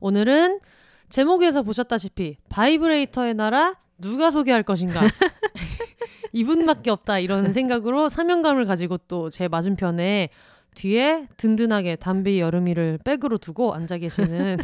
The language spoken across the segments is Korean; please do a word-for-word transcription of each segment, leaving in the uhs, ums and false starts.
오늘은 제목에서 보셨다시피 바이브레이터의 나라 누가 소개할 것인가 이분밖에 없다 이런 생각으로 사명감을 가지고 또 제 맞은편에 뒤에 든든하게 담비 여름이를 백으로 두고 앉아 계시는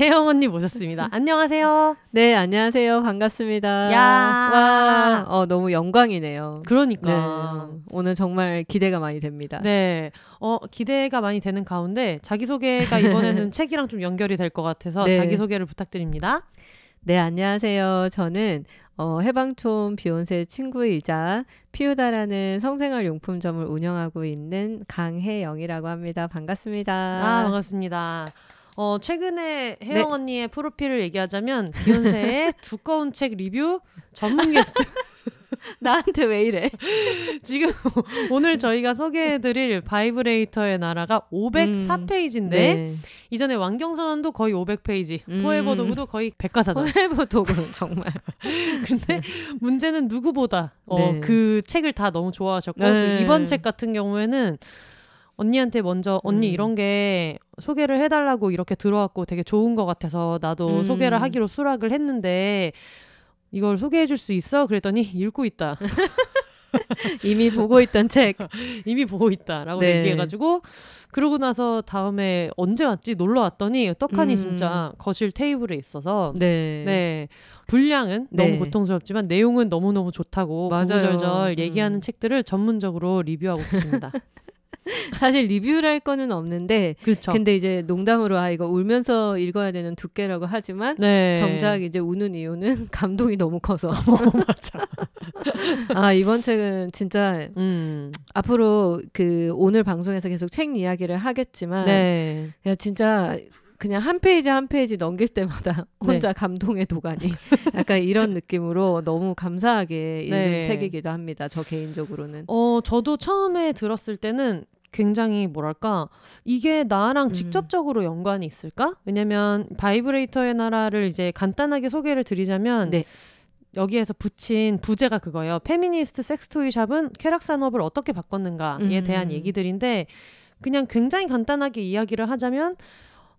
혜영 언니 모셨습니다. 안녕하세요. 네, 안녕하세요. 반갑습니다. 야, 와, 어, 너무 영광이네요. 그러니까. 네, 오늘 정말 기대가 많이 됩니다. 네, 어, 기대가 많이 되는 가운데 자기소개가 이번에는 책이랑 좀 연결이 될 것 같아서 네. 자기소개를 부탁드립니다. 네, 안녕하세요. 저는 어, 해방촌 비욘세 친구이자 피우다라는 성생활 용품점을 운영하고 있는 강혜영이라고 합니다. 반갑습니다. 아, 반갑습니다. 어, 최근에 혜영 네. 언니의 프로필을 얘기하자면 비욘세의 두꺼운 책 리뷰 전문 게스트. 나한테 왜 이래? 지금 오늘 저희가 소개해드릴 바이브레이터의 나라가 오백사 페이지인데 음, 네. 이전에 왕경선언도 거의 오백 페이지, 음. 포에버 도구도 거의 백과사전. 포에버 도구는 정말. 근데 문제는 누구보다 어, 네. 그 책을 다 너무 좋아하셨고 네. 이번 책 같은 경우에는 언니한테 먼저 언니 음. 이런 게 소개를 해달라고 이렇게 들어왔고 되게 좋은 것 같아서 나도 음. 소개를 하기로 수락을 했는데 이걸 소개해줄 수 있어? 그랬더니 읽고 있다. 이미 보고 있던 책. 이미 보고 있다라고 네. 얘기해가지고 그러고 나서 다음에 언제 왔지? 놀러 왔더니 떡하니 음. 진짜 거실 테이블에 있어서 네, 네. 분량은 네. 너무 고통스럽지만 내용은 너무너무 좋다고 구구절절 얘기하는 음. 책들을 전문적으로 리뷰하고 계십니다. 사실 리뷰를 할 거는 없는데 그렇죠. 근데 이제 농담으로 아 이거 울면서 읽어야 되는 두께라고 하지만 네. 정작 이제 우는 이유는 감동이 너무 커서 어, 맞아. 아 이번 책은 진짜 음. 앞으로 그 오늘 방송에서 계속 책 이야기를 하겠지만 네. 그냥 진짜 그냥 한 페이지 한 페이지 넘길 때마다 혼자 네. 감동의 도가니 약간 이런 느낌으로 너무 감사하게 읽는 네. 책이기도 합니다. 저 개인적으로는 어 저도 처음에 들었을 때는 굉장히 뭐랄까 이게 나랑 직접적으로 음. 연관이 있을까? 왜냐면 바이브레이터의 나라를 이제 간단하게 소개를 드리자면 네. 여기에서 붙인 부제가 그거예요. 페미니스트 섹스토이 샵은 쾌락 산업을 어떻게 바꿨는가에 음. 대한 얘기들인데 그냥 굉장히 간단하게 이야기를 하자면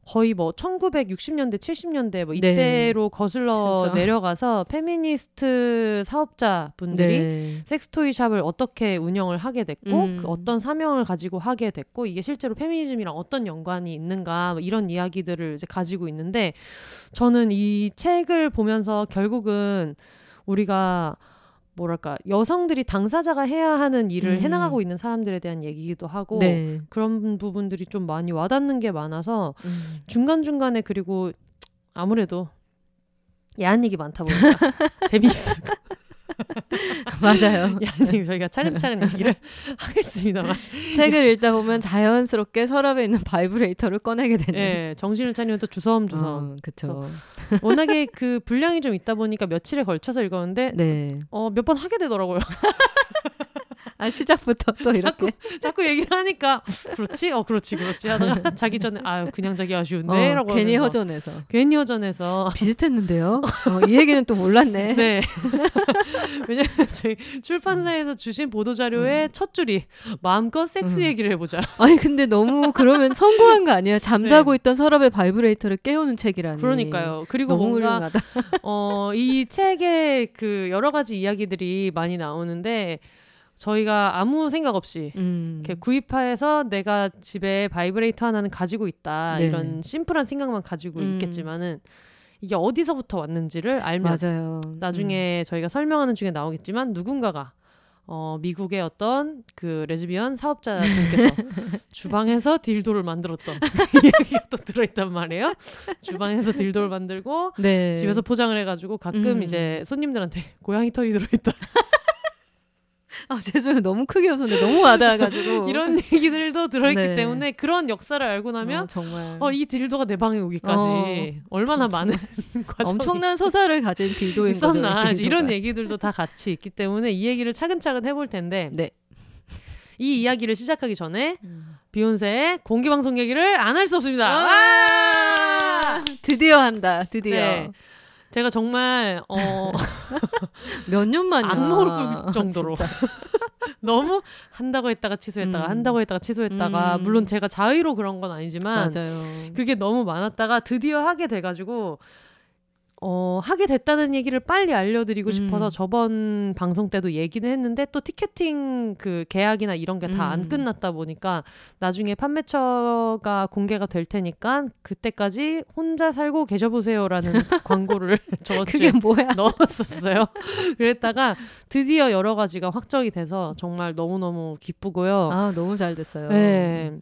거의 뭐 천구백육십 년대, 칠십 년대 뭐 이때로 네. 거슬러 진짜. 내려가서 페미니스트 사업자분들이 네. 섹스토이 샵을 어떻게 운영을 하게 됐고 음. 그 어떤 사명을 가지고 하게 됐고 이게 실제로 페미니즘이랑 어떤 연관이 있는가 뭐 이런 이야기들을 이제 가지고 있는데 저는 이 책을 보면서 결국은 우리가 뭐랄까 여성들이 당사자가 해야 하는 일을 음. 해나가고 있는 사람들에 대한 얘기이기도 하고 네. 그런 부분들이 좀 많이 와닿는 게 많아서 음. 중간중간에 그리고 아무래도 야한 얘기 많다 보니까 재미있어 맞아요. 야님 저희가 차근차근 얘기를 하겠습니다만 책을 읽다 보면 자연스럽게 서랍에 있는 바이브레이터를 꺼내게 되는. 네, 정신을 차리면 또 주섬주섬. 어, 그렇죠. 워낙에 그 분량이 좀 있다 보니까 며칠에 걸쳐서 읽었는데 네. 어, 몇 번 하게 되더라고요. 아 시작부터 또 이렇게 자꾸, 자꾸 얘기를 하니까 그렇지? 어 그렇지 그렇지 하다가 자기 전에 아유 그냥 자기 아쉬운데? 어, 라고 괜히 하면서. 허전해서 괜히 허전해서 비슷했는데요? 어, 이 얘기는 또 몰랐네. 네. 왜냐면 저희 출판사에서 주신 보도자료의 음. 첫 줄이 마음껏 섹스 음. 얘기를 해보자. 아니 근데 너무 그러면 성공한 거 아니에요? 잠자고 네. 있던 서랍의 바이브레이터를 깨우는 책이라니. 그러니까요. 그리고 너무 뭔가 어, 이 책에 그 여러 가지 이야기들이 많이 나오는데 저희가 아무 생각 없이 음. 이렇게 구입해서 내가 집에 바이브레이터 하나는 가지고 있다 네. 이런 심플한 생각만 가지고 음. 있겠지만은 이게 어디서부터 왔는지를 알면 맞아요. 나중에 음. 저희가 설명하는 중에 나오겠지만 누군가가 어, 미국의 어떤 그 레즈비언 사업자분께서 주방에서 딜도를 만들었던 얘기가 또 들어있단 말이에요. 주방에서 딜도를 만들고 네. 집에서 포장을 해가지고 가끔 음. 이제 손님들한테 고양이 털이 들어있다. 아, 죄송해요. 너무 크게 웃었는데 너무 와닿아가지고. 이런 얘기들도 들어있기 네. 때문에 그런 역사를 알고 나면 어, 정말 어, 이 딜도가 내 방에 오기까지 어, 얼마나 진짜. 많은 과정이 엄청난 서사를 가진 딜도인 거죠. 있었나 이런 얘기들도 다 같이 있기 때문에 이 얘기를 차근차근 해볼 텐데 네. 이 이야기를 시작하기 전에 음. 비욘세의 공개방송 얘기를 안 할 수 없습니다. 아~ 드디어 한다. 드디어. 네. 제가 정말 어... 몇 년 만이야. 안무를 꿀 정도로 너무 한다고 했다가 취소했다가 음. 한다고 했다가 취소했다가 음. 물론 제가 자의로 그런 건 아니지만 맞아요. 그게 너무 많았다가 드디어 하게 돼가지고 어, 하게 됐다는 얘기를 빨리 알려드리고 음. 싶어서 저번 방송 때도 얘기는 했는데 또 티켓팅 그 계약이나 이런 게 다 안 음. 끝났다 보니까 나중에 판매처가 공개가 될 테니까 그때까지 혼자 살고 계셔보세요라는 광고를 저번주에 넣었었어요. 그랬다가 드디어 여러 가지가 확정이 돼서 정말 너무너무 기쁘고요. 아, 너무 잘 됐어요. 네.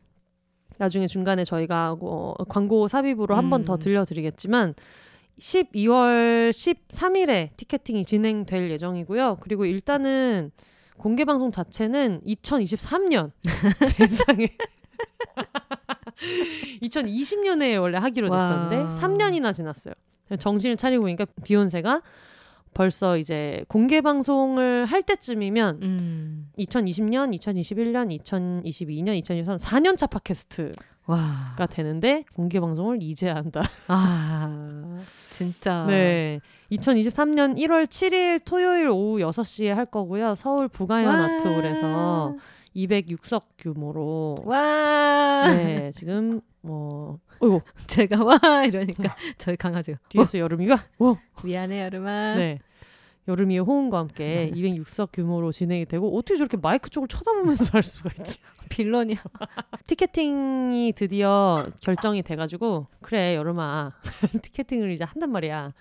나중에 중간에 저희가 어, 광고 삽입으로 음. 한 번 더 들려드리겠지만 십이월 십삼일에 티켓팅이 진행될 예정이고요. 그리고 일단은 공개방송 자체는 이천이십삼년 세상에 이천이십년에 원래 하기로 됐었는데 와. 삼 년이나 지났어요. 정신을 차리고 보니까 비욘세가 벌써 이제 공개방송을 할 때쯤이면 음. 이천이십년, 이천이십일년, 이천이십이년, 이천이십삼년 사 년차 팟캐스트 와. 가 되는데 공개 방송을 이제 한다. 아, 진짜. 네. 이천이십삼년 일월 칠일 토요일 오후 여섯 시에 할 거고요. 서울 부가현 아트홀에서 이백육석 규모로. 와. 네, 지금 뭐 어이고, 제가 와 이러니까 저희 강아지가 뒤에서 어? 여름이가 어? 미안해, 여름아. 네. 여름이의 호응과 함께 이백육석 규모로 진행이 되고 어떻게 저렇게 마이크 쪽을 쳐다보면서 할 수가 있지? 빌런이야. 티켓팅이 드디어 결정이 돼가지고 그래 여름아 티켓팅을 이제 한단 말이야.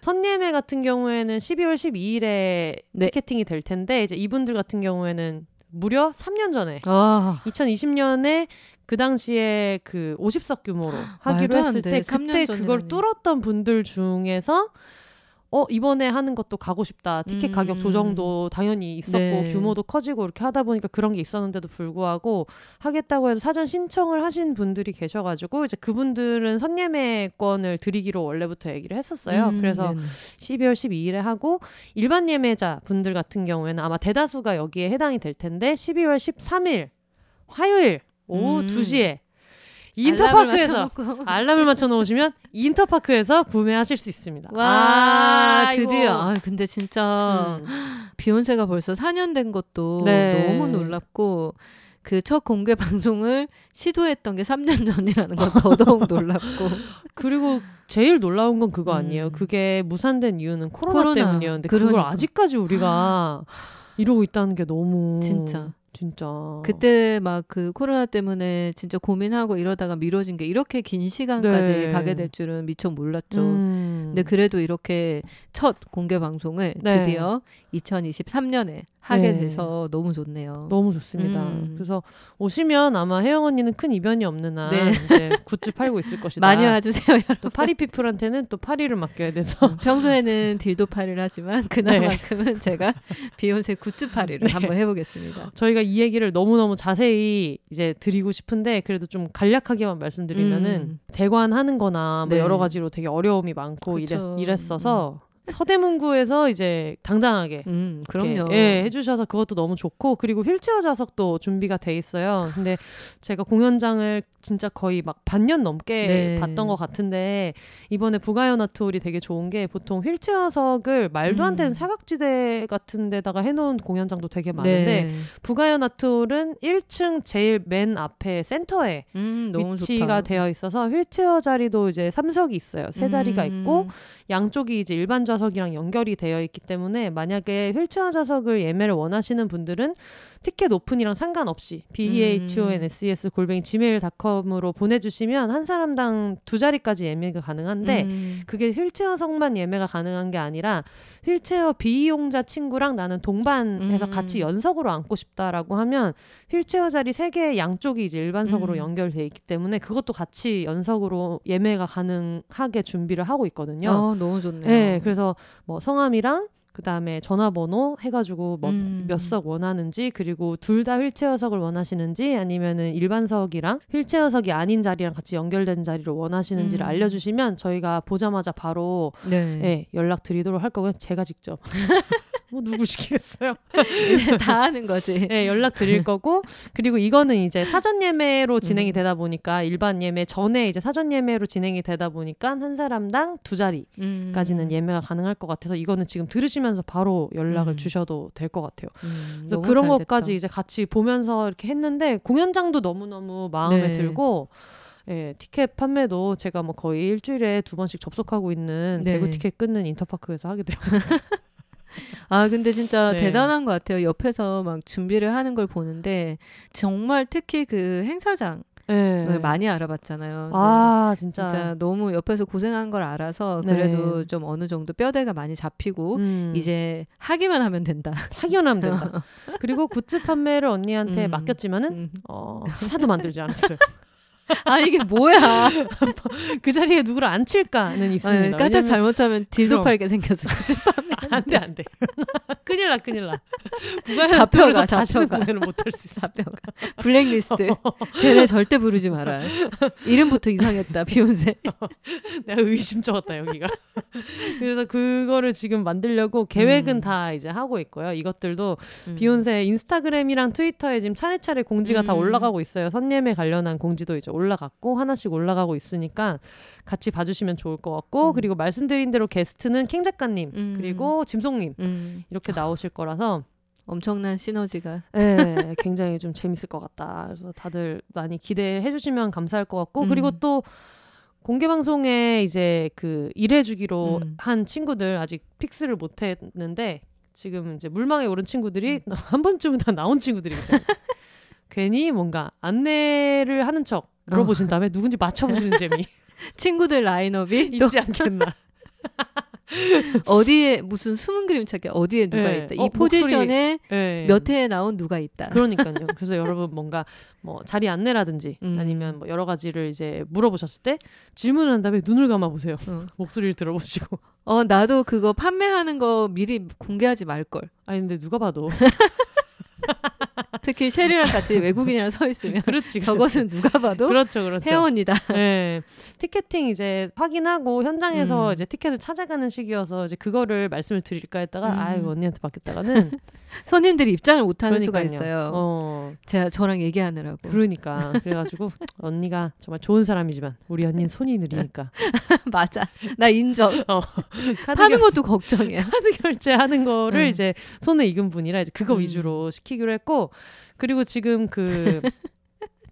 선예매 같은 경우에는 십이월 십이일에 네. 티켓팅이 될 텐데 이제 이분들 같은 경우에는 무려 삼 년 전에 아. 이천이십년에 그 당시에 그 오십석 규모로 하기로 했을 때 그때 그걸 뚫었던 분들 중에서 어 이번에 하는 것도 가고 싶다. 티켓 음. 가격 조정도 당연히 있었고 네. 규모도 커지고 이렇게 하다 보니까 그런 게 있었는데도 불구하고 하겠다고 해서 사전 신청을 하신 분들이 계셔가지고 이제 그분들은 선예매권을 드리기로 원래부터 얘기를 했었어요. 음. 그래서 네네. 십이월 십이일에 하고 일반 예매자 분들 같은 경우에는 아마 대다수가 여기에 해당이 될 텐데 십이월 십삼일 화요일 오후 음. 두 시에 인터파크에서 알람을 맞춰놓으시면 인터파크에서 구매하실 수 있습니다. 와 아, 드디어. 아, 근데 진짜 음. 비욘세가 벌써 사 년 된 것도 네. 너무 놀랍고 그 첫 공개 방송을 시도했던 게 삼 년 전이라는 건 더더욱 놀랍고 그리고 제일 놀라운 건 그거 아니에요. 음. 그게 무산된 이유는 코로나, 코로나. 때문이었는데 그러니까. 그걸 아직까지 우리가 이러고 있다는 게 너무 진짜 진짜. 그때 막 그 코로나 때문에 진짜 고민하고 이러다가 미뤄진 게 이렇게 긴 시간까지 네. 가게 될 줄은 미처 몰랐죠. 음. 근데 그래도 이렇게 첫 공개 방송을 네. 드디어 이천이십삼년에 하게 네. 돼서 너무 좋네요. 너무 좋습니다. 음. 그래서 오시면 아마 혜영 언니는 큰 이변이 없는 한 네. 이제 굿즈 팔고 있을 것이다. 많이 와주세요, 여러분. 또 파리피플한테는 또 파리를 맡겨야 돼서 평소에는 딜도 파리를 하지만 그날만큼은 네. 제가 비욘세 굿즈 파리를 네. 한번 해보겠습니다. 저희가 이 얘기를 너무너무 자세히 이제 드리고 싶은데 그래도 좀 간략하게만 말씀드리면은 음. 대관하는 거나 뭐 네. 여러 가지로 되게 어려움이 많고 그렇죠. 이랬, 이랬어서 음. 서대문구에서 이제 당당하게 음, 그럼요. 예, 해주셔서 그것도 너무 좋고 그리고 휠체어 좌석도 준비가 돼 있어요. 근데 제가 공연장을 진짜 거의 막 반년 넘게 네. 봤던 것 같은데 이번에 부가연아트홀이 되게 좋은 게 보통 휠체어석을 말도 안 되는 음. 사각지대 같은 데다가 해놓은 공연장도 되게 많은데 네. 부가연아트홀은 일층 제일 맨 앞에 센터에 음, 위치가 좋다. 되어 있어서 휠체어 자리도 이제 삼석이 있어요. 세 자리가 음. 있고 양쪽이 이제 일반 좌석 좌석이랑 연결이 되어 있기 때문에 만약에 휠체어 좌석을 예매를 원하시는 분들은 티켓 오픈이랑 상관없이 비혼세스 골뱅이 지메일 닷컴으로 보내주시면 한 사람당 두 자리까지 예매가 가능한데 음. 그게 휠체어석만 예매가 가능한 게 아니라 휠체어 비이용자 친구랑 나는 동반해서 음. 같이 연석으로 앉고 싶다라고 하면 휠체어 자리 세 개의 양쪽이 이제 일반석으로 음. 연결돼 있기 때문에 그것도 같이 연석으로 예매가 가능하게 준비를 하고 있거든요. 어, 너무 좋네요. 네, 그래서 뭐 성함이랑 그 다음에 전화번호 해가지고 뭐 음. 몇 석 원하는지, 그리고 둘 다 휠체어석을 원하시는지 아니면은 일반석이랑 휠체어석이 아닌 자리랑 같이 연결된 자리를 원하시는지를 음. 알려주시면 저희가 보자마자 바로 네. 예, 연락드리도록 할 거고요. 제가 직접 뭐 누구 시키겠어요? 다 하는 거지. 네, 연락 드릴 거고. 그리고 이거는 이제 사전 예매로 진행이 되다 보니까 일반 예매 전에 이제 사전 예매로 진행이 되다 보니까 한 사람당 두 자리까지는 음. 예매가 가능할 것 같아서 이거는 지금 들으시면서 바로 연락을 음. 주셔도 될 것 같아요. 음, 그래서 그런 것까지 됐다. 이제 같이 보면서 이렇게 했는데 공연장도 너무너무 마음에 네. 들고 예, 티켓 판매도 제가 뭐 거의 일주일에 두 번씩 접속하고 있는 네. 대구 티켓 끊는 인터파크에서 하게 되어가지고 아 근데 진짜 네. 대단한 것 같아요. 옆에서 막 준비를 하는 걸 보는데 정말 특히 그 행사장을 네. 많이 알아봤잖아요. 아 진짜. 진짜 너무 옆에서 고생한 걸 알아서 그래도 네. 좀 어느 정도 뼈대가 많이 잡히고 음. 이제 하기만 하면 된다. 하기만 하면 된다. 그리고 굿즈 판매를 언니한테 음. 맡겼지만은 음. 어, 하나도 만들지 않았어요. 아 이게 뭐야. 그 자리에 누구를 앉힐까는 있습니다. 까딱 왜냐면... 잘못하면 딜도 그럼. 팔게 생겨서 안돼 안돼 큰일 나 큰일 나 잡혀가 잡혀가 못할 수 있어. 잡혀가 블랙리스트 쟤네 절대 부르지 마라. 이름부터 이상했다. 비욘세 내가 의심쩍었다 여기가. 그래서 그거를 지금 만들려고 계획은 음. 다 이제 하고 있고요. 이것들도 음. 비욘세 인스타그램이랑 트위터에 지금 차례차례 공지가 음. 다 올라가고 있어요. 선예매 관련한 공지도 이제 올라갔고 하나씩 올라가고 있으니까 같이 봐주시면 좋을 것 같고 음. 그리고 말씀드린 대로 게스트는 캥 작가님 음. 그리고 짐송님 음. 이렇게 나오실 거라서 엄청난 시너지가 네, 굉장히 좀 재밌을 것 같다. 그래서 다들 많이 기대해 주시면 감사할 것 같고 음. 그리고 또 공개 방송에 이제 그 일해주기로 음. 한 친구들 아직 픽스를 못 했는데 지금 이제 물망에 오른 친구들이 음. 한 번쯤은 다 나온 친구들이기 때문에 괜히 뭔가 안내를 하는 척 물어보신 어. 다음에 누군지 맞춰보시는 재미. 친구들 라인업이 있지 또... 않겠나. 어디에 무슨 숨은 그림 찾기 어디에 누가 네. 있다. 이 어, 포지션에 네. 몇 회에 나온 누가 있다. 그러니까요. 그래서 여러분 뭔가 뭐 자리 안내라든지 음. 아니면 뭐 여러 가지를 이제 물어보셨을 때 질문을 한 다음에 눈을 감아보세요. 어. 목소리를 들어보시고. 어 나도 그거 판매하는 거 미리 공개하지 말걸. 아니 근데 누가 봐도. 특히 셰리랑 같이 외국인이랑 서 있으면 그렇지, 그렇지. 저것은 누가 봐도 그렇죠, 그렇죠. 회원이다. 네. 티켓팅 이제 확인하고 현장에서 음. 이제 티켓을 찾아가는 시기여서 이제 그거를 말씀을 드릴까 했다가 음. 아유 언니한테 맡겼다가는 손님들이 입장을 못하는 수가 있어요. 어. 제가 저랑 얘기하느라고. 그러니까 그래가지고 언니가 정말 좋은 사람이지만 우리 언니는 손이 느리니까. 맞아. 나 인정. 어. 파는 것도 걱정이야. 카드 결제하는 거를 음. 이제 손에 익은 분이라 이제 그거 음. 위주로 시키기로 했고 그리고 지금 그.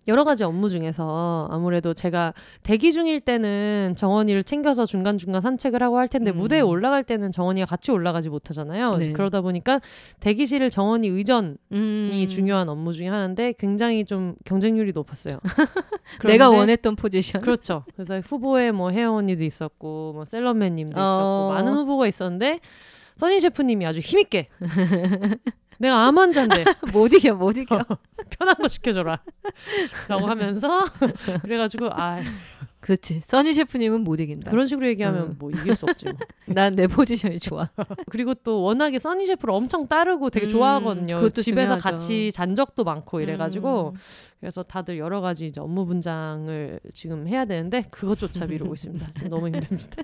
여러 가지 업무 중에서 아무래도 제가 대기 중일 때는 정원이를 챙겨서 중간중간 산책을 하고 할 텐데 음. 무대에 올라갈 때는 정원이가 같이 올라가지 못하잖아요. 네. 그러다 보니까 대기실을 정원이 의전이 음. 중요한 업무 중에 하나인데 굉장히 좀 경쟁률이 높았어요. 내가 원했던 포지션. 그렇죠. 그래서 후보에 뭐 혜영 언니도 있었고 뭐 셀럽맨 님도 어. 있었고 많은 후보가 있었는데 써니 셰프님이 아주 힘있게 내가 암 환자인데 못 이겨 못 이겨 어, 편한 거 시켜줘라 라고 하면서 그래가지고 아 그렇지 써니 셰프님은 못 이긴다 그런 식으로 얘기하면 음. 뭐 이길 수 없지 뭐. 난 내 포지션이 좋아. 그리고 또 워낙에 써니 셰프를 엄청 따르고 되게 음, 좋아하거든요. 집에서 중요하죠. 같이 잔 적도 많고 이래가지고 음. 그래서 다들 여러 가지 이제 업무 분장을 지금 해야 되는데 그것조차 미루고 있습니다. 지금 너무 힘듭니다.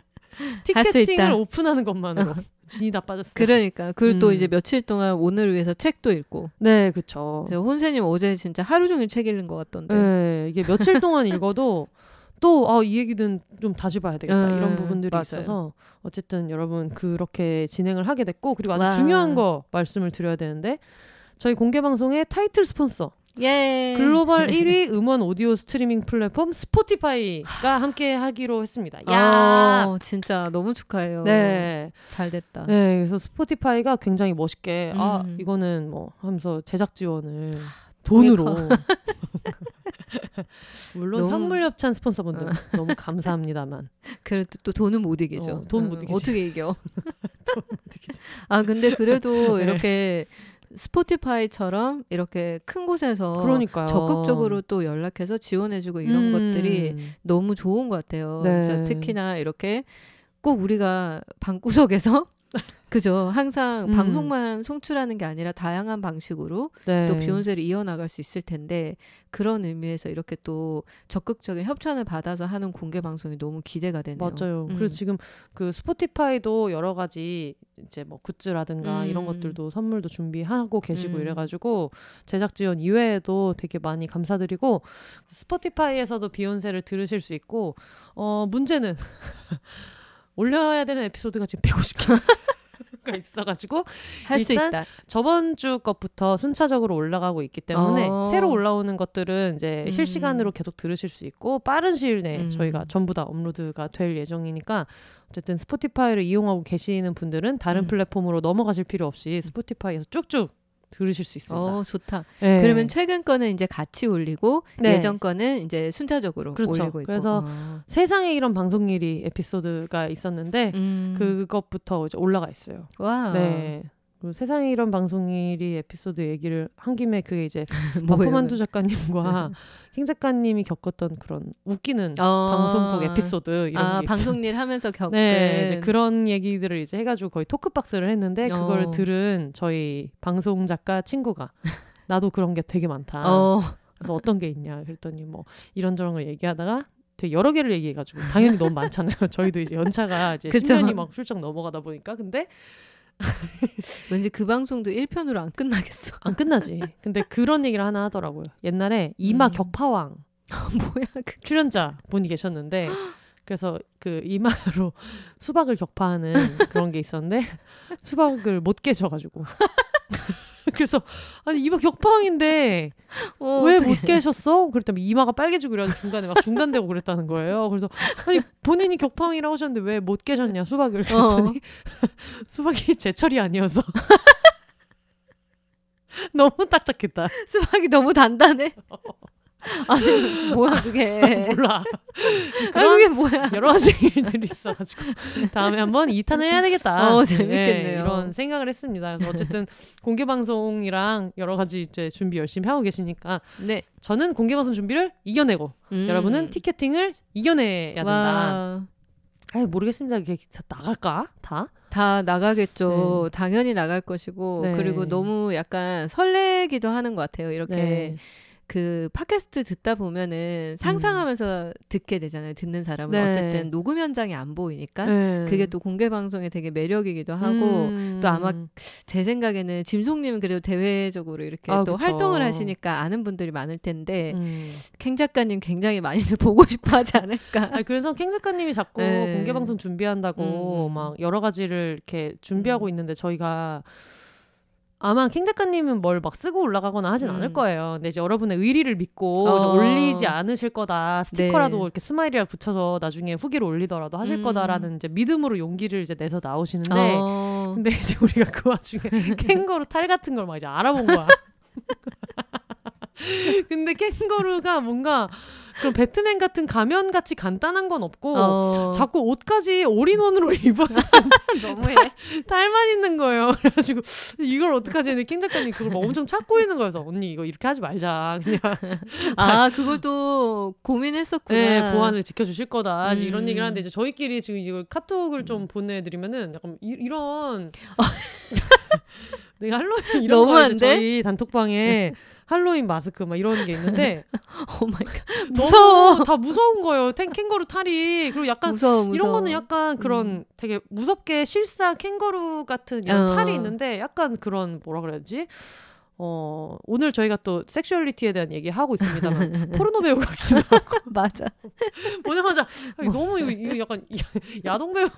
티켓팅을 오픈하는 것만으로 진이 다 빠졌어요. 그러니까 그리고 음. 또 이제 며칠 동안 오늘 위해서 책도 읽고. 네, 그렇죠. 혼세님 어제 진짜 하루 종일 책 읽는 것 같던데. 네, 이게 며칠 동안 읽어도 또 아, 이 얘기는 좀 다시 봐야 되겠다 음, 이런 부분들이 맞아요. 있어서 어쨌든 여러분 그렇게 진행을 하게 됐고 그리고 아주 와. 중요한 거 말씀을 드려야 되는데 저희 공개 방송의 타이틀 스폰서. 예. 글로벌 일 위 음원 오디오 스트리밍 플랫폼 스포티파이가 함께 하기로 했습니다. 야, 어, 진짜 너무 축하해요. 네, 잘 됐다. 네, 그래서 스포티파이가 굉장히 멋있게 음. 아 이거는 뭐 하면서 제작 지원을 돈으로. 물론 너무... 현물협찬 스폰서분들 어. 너무 감사합니다만 그래도 또 돈은 못 이기죠. 어, 돈 못 이기죠. 어떻게 이겨? 돈 못 이기죠. 아 근데 그래도 네. 이렇게. 스포티파이처럼 이렇게 큰 곳에서 그러니까요. 적극적으로 또 연락해서 지원해주고 이런 음. 것들이 너무 좋은 것 같아요. 네. 특히나 이렇게 꼭 우리가 방구석에서 그죠. 항상 음. 방송만 송출하는 게 아니라 다양한 방식으로 네. 또 비욘세를 이어나갈 수 있을 텐데 그런 의미에서 이렇게 또 적극적인 협찬을 받아서 하는 공개 방송이 너무 기대가 되네요. 맞아요. 음. 그리고 지금 그 스포티파이도 여러 가지 이제 뭐 굿즈라든가 음. 이런 것들도 선물도 준비하고 계시고 음. 이래가지고 제작 지원 이외에도 되게 많이 감사드리고 스포티파이에서도 비욘세를 들으실 수 있고 어 문제는 올려야 되는 에피소드가 지금 백오십 개가 있어가지고 할 수 있다. 저번 주 것부터 순차적으로 올라가고 있기 때문에 어. 새로 올라오는 것들은 이제 음. 실시간으로 계속 들으실 수 있고 빠른 시일 내에 음. 저희가 전부 다 업로드가 될 예정이니까 어쨌든 스포티파이를 이용하고 계시는 분들은 다른 음. 플랫폼으로 넘어가실 필요 없이 스포티파이에서 쭉쭉 들으실 수 있습니다. 어, 좋다. 네. 그러면 최근 거는 이제 같이 올리고 네. 예전 거는 이제 순차적으로 그렇죠. 올리고 있고. 그래서 아. 세상에 이런 방송 일이 에피소드가 있었는데 음. 그것부터 이제 올라가 있어요. 와. 네. 그리고 세상에 이런 방송일이 에피소드 얘기를 한 김에 그게 이제 박호만두 작가님과 킹 작가님이 겪었던 그런 웃기는 어~ 방송국 에피소드 이런 아, 게 방송일 하면서 겪은 네, 이제 그런 얘기들을 이제 해가지고 거의 토크박스를 했는데 그걸 어. 들은 저희 방송 작가 친구가 나도 그런 게 되게 많다. 어. 그래서 어떤 게 있냐 그랬더니 뭐 이런저런 걸 얘기하다가 되게 여러 개를 얘기해가지고 당연히 너무 많잖아요. 저희도 이제 연차가 이제 그쵸? 십 년이 막 훌쩍 넘어가다 보니까 근데 왠지 그 방송도 일 편으로 안 끝나겠어. 안 끝나지. 근데 그런 얘기를 하나 하더라고요. 옛날에 이마 음. 격파왕 뭐야 그 출연자 분이 계셨는데 그래서 그 이마로 수박을 격파하는 그런 게 있었는데 수박을 못 깨셔가지고 그래서 아니 이마 격파왕인데 어, 왜 못 깨셨어? 그랬더니 이마가 빨개지고 이래서 중간에 막 중단되고 그랬다는 거예요. 그래서 아니 본인이 격파왕이라고 하셨는데 왜 못 깨셨냐 수박을 그랬더니 어. 수박이 제철이 아니어서 너무 딱딱했다. 수박이 너무 단단해. 아니 뭐야 그게 몰라 그게 뭐야 여러 가지 일들이 있어가지고 다음에 한번 이 탄을 해야 되겠다. 어, 재밌겠네요. 네, 이런 생각을 했습니다. 그래서 어쨌든 공개 방송이랑 여러 가지 이제 준비 열심히 하고 계시니까 네 저는 공개 방송 준비를 이겨내고 음. 여러분은 티켓팅을 이겨내야 된다. 아 모르겠습니다. 이게 나갈까 다? 다 나가겠죠. 네. 당연히 나갈 것이고 네. 그리고 너무 약간 설레기도 하는 것 같아요. 이렇게 네. 그 팟캐스트 듣다 보면은 상상하면서 음. 듣게 되잖아요. 듣는 사람은 네. 어쨌든 녹음 현장이 안 보이니까 네. 그게 또 공개 방송의 되게 매력이기도 하고 음. 또 아마 제 생각에는 짐송님은 그래도 대외적으로 이렇게 아, 또 그쵸. 활동을 하시니까 아는 분들이 많을 텐데 음. 캥 작가님 굉장히 많이들 보고 싶어하지 않을까. 아니, 그래서 캥 작가님이 자꾸 네. 공개 방송 준비한다고 음. 막 여러 가지를 이렇게 준비하고 음. 있는데 저희가 아마 캥 작가님은 뭘 막 쓰고 올라가거나 하진 음. 않을 거예요. 근데 이제 여러분의 의리를 믿고 어. 올리지 않으실 거다. 스티커라도 네. 이렇게 스마일이라 붙여서 나중에 후기를 올리더라도 하실 음. 거다라는 이제 믿음으로 용기를 이제 내서 나오시는데 어. 근데 이제 우리가 그 와중에 캥거루 탈 같은 걸 막 이제 알아본 거야. 근데 캥거루가 뭔가 그럼 배트맨 같은 가면 같이 간단한 건 없고 어... 자꾸 옷까지 올인원으로 입어야 너무해. 탈만 있는 거예요. 그래가지고 이걸 어떡하지 했는데 킹 작가님 그걸 막 엄청 찾고 있는 거여서 언니 이거 이렇게 하지 말자 그냥. 아 그것도 고민했었구나. 네 보안을 지켜주실 거다 음. 이런 얘기를 하는데 이제 저희끼리 지금 이걸 카톡을 좀 보내드리면은 약간 이, 이런 내가 할로윈 이런 거 저희 단톡방에 할로윈 마스크 막 이런 게 있는데 오 마이 갓. 무서워. 다 무서운 거예요. 탱 캥거루 탈이. 그리고 약간 무서워, 무서워. 이런 거는 약간 그런 음. 되게 무섭게 실사 캥거루 같은 이런 어. 탈이 있는데 약간 그런 뭐라 그래야지? 어, 오늘 저희가 또 섹슈얼리티에 대한 얘기하고 있습니다만 포르노 배우 같기도 하고 맞아. 보자마자 아니, 너무 이거, 이거 약간 야동 배우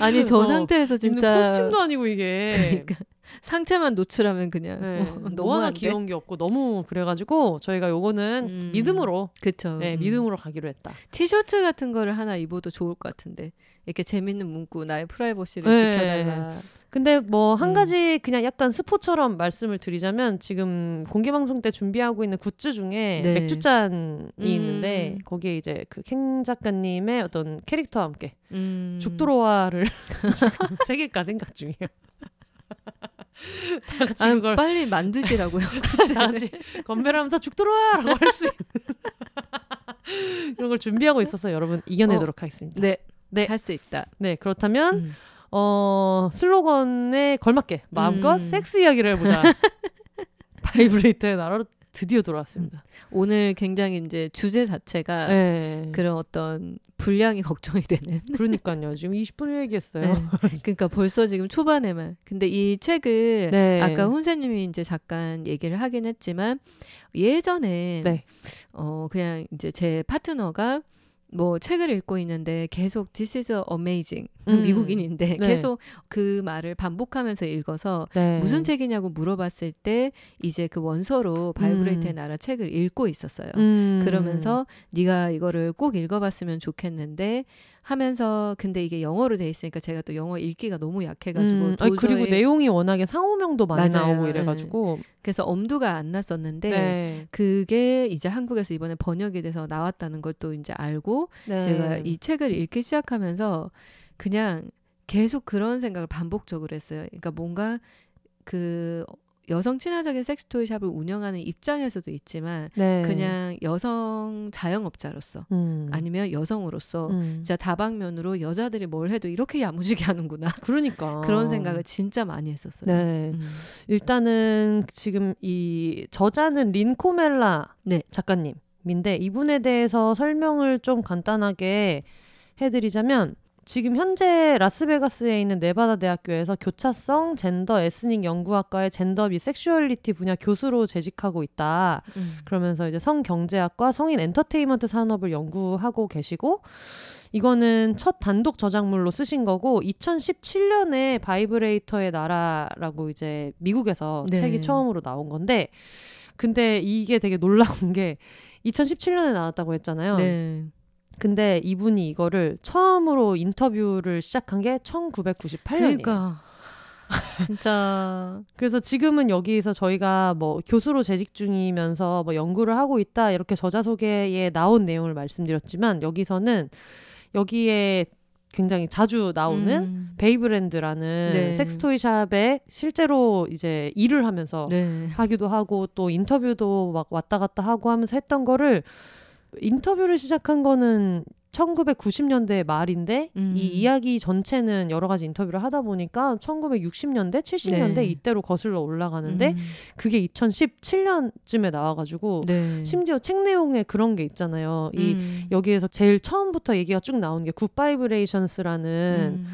아니 저 어, 상태에서 진짜 코스튬도 아니고 이게 그러니까. 상체만 노출하면 그냥 네. 어, 너무 하나 귀여운 게 없고 너무 그래가지고 저희가 요거는 음. 믿음으로 그쵸. 네, 음. 믿음으로 가기로 했다. 티셔츠 같은 거를 하나 입어도 좋을 것 같은데 이렇게 재밌는 문구 나의 프라이버시를 네. 지켜달라. 근데 뭐 한 가지 음. 그냥 약간 스포처럼 말씀을 드리자면 지금 공개방송 때 준비하고 있는 굿즈 중에 네. 맥주잔이 음. 있는데 거기에 이제 그 캥 작가님의 어떤 캐릭터와 함께 음. 죽도로와를 새길까 생각 중이에요. 다 같이 아, 그걸... 빨리 만드시라고요. 다 같이 건배를 하면서 죽 들어와라고 할 수 있는 이런 걸 준비하고 있어서 여러분 이겨내도록 어, 하겠습니다. 네, 네, 할 수 있다. 네, 그렇다면 음. 어, 슬로건에 걸맞게 마음껏 음. 섹스 이야기를 해보자. 바이브레이터의 나라로 드디어 돌아왔습니다. 오늘 굉장히 이제 주제 자체가 네. 그런 어떤 분량이 걱정이 되는. 그러니까요. 지금 이십 분을 얘기했어요. 네. 그러니까 벌써 지금 초반에만. 근데 이 책을 네. 아까 혼세님이 이제 잠깐 얘기를 하긴 했지만 예전에 네. 어, 그냥 이제 제 파트너가 뭐 책을 읽고 있는데 계속 This is amazing 음. 미국인인데 네. 계속 그 말을 반복하면서 읽어서 네. 무슨 책이냐고 물어봤을 때 이제 그 원서로 바이브레이터의 음. 나라 책을 읽고 있었어요. 음. 그러면서 네가 이거를 꼭 읽어봤으면 좋겠는데 하면서 근데 이게 영어로 돼 있으니까 제가 또 영어 읽기가 너무 약해가지고 음. 아니, 그리고 내용이 워낙에 상호명도 많이 맞아요. 나오고 이래가지고 네. 그래서 엄두가 안 났었는데 네. 그게 이제 한국에서 이번에 번역이 돼서 나왔다는 걸 또 이제 알고 네. 제가 이 책을 읽기 시작하면서 그냥 계속 그런 생각을 반복적으로 했어요. 그러니까 뭔가 그 여성 친화적인 섹스토이 샵을 운영하는 입장에서도 있지만 네. 그냥 여성 자영업자로서 음. 아니면 여성으로서 음. 진짜 다방면으로 여자들이 뭘 해도 이렇게 야무지게 하는구나. 그러니까. 그런 생각을 진짜 많이 했었어요. 네. 음. 일단은 지금 이 저자는 린 코멜라 네. 작가님인데 이분에 대해서 설명을 좀 간단하게 해드리자면 지금 현재 라스베가스에 있는 네바다 대학교에서 교차성 젠더 에스닉 연구학과의 젠더 및 섹슈얼리티 분야 교수로 재직하고 있다. 음. 그러면서 이제 성경제학과 성인 엔터테인먼트 산업을 연구하고 계시고 이거는 첫 단독 저작물로 쓰신 거고 이천십칠 년에 바이브레이터의 나라라고 이제 미국에서 네. 책이 처음으로 나온 건데 근데 이게 되게 놀라운 게 이천십칠 년에 나왔다고 했잖아요. 네. 근데 이분이 이거를 처음으로 인터뷰를 시작한 게 천구백구십팔 년이에요. 그러니까 진짜. 그래서 지금은 여기에서 저희가 뭐 교수로 재직 중이면서 뭐 연구를 하고 있다 이렇게 저자 소개에 나온 내용을 말씀드렸지만 여기서는 여기에 굉장히 자주 나오는 음. 베이브랜드라는 네. 섹스토이 샵에 실제로 이제 일을 하면서 네. 하기도 하고 또 인터뷰도 막 왔다 갔다 하고 하면서 했던 거를 인터뷰를 시작한 거는 천구백구십 년대 말인데 음. 이 이야기 전체는 여러 가지 인터뷰를 하다 보니까 천구백육십 년대, 칠십 년대 네. 이때로 거슬러 올라가는데 음. 그게 이천십칠 년쯤에 나와가지고 네. 심지어 책 내용에 그런 게 있잖아요. 이 음. 여기에서 제일 처음부터 얘기가 쭉 나온 게 Good Vibrations라는 음.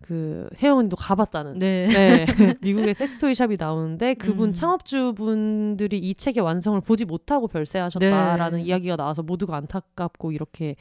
그 혜영이도 가봤다는 네. 네. 미국의 섹스토이 샵이 나오는데 그분 음. 창업주분들이 이 책의 완성을 보지 못하고 별세하셨다라는 네. 이야기가 나와서 모두가 안타깝고 이렇게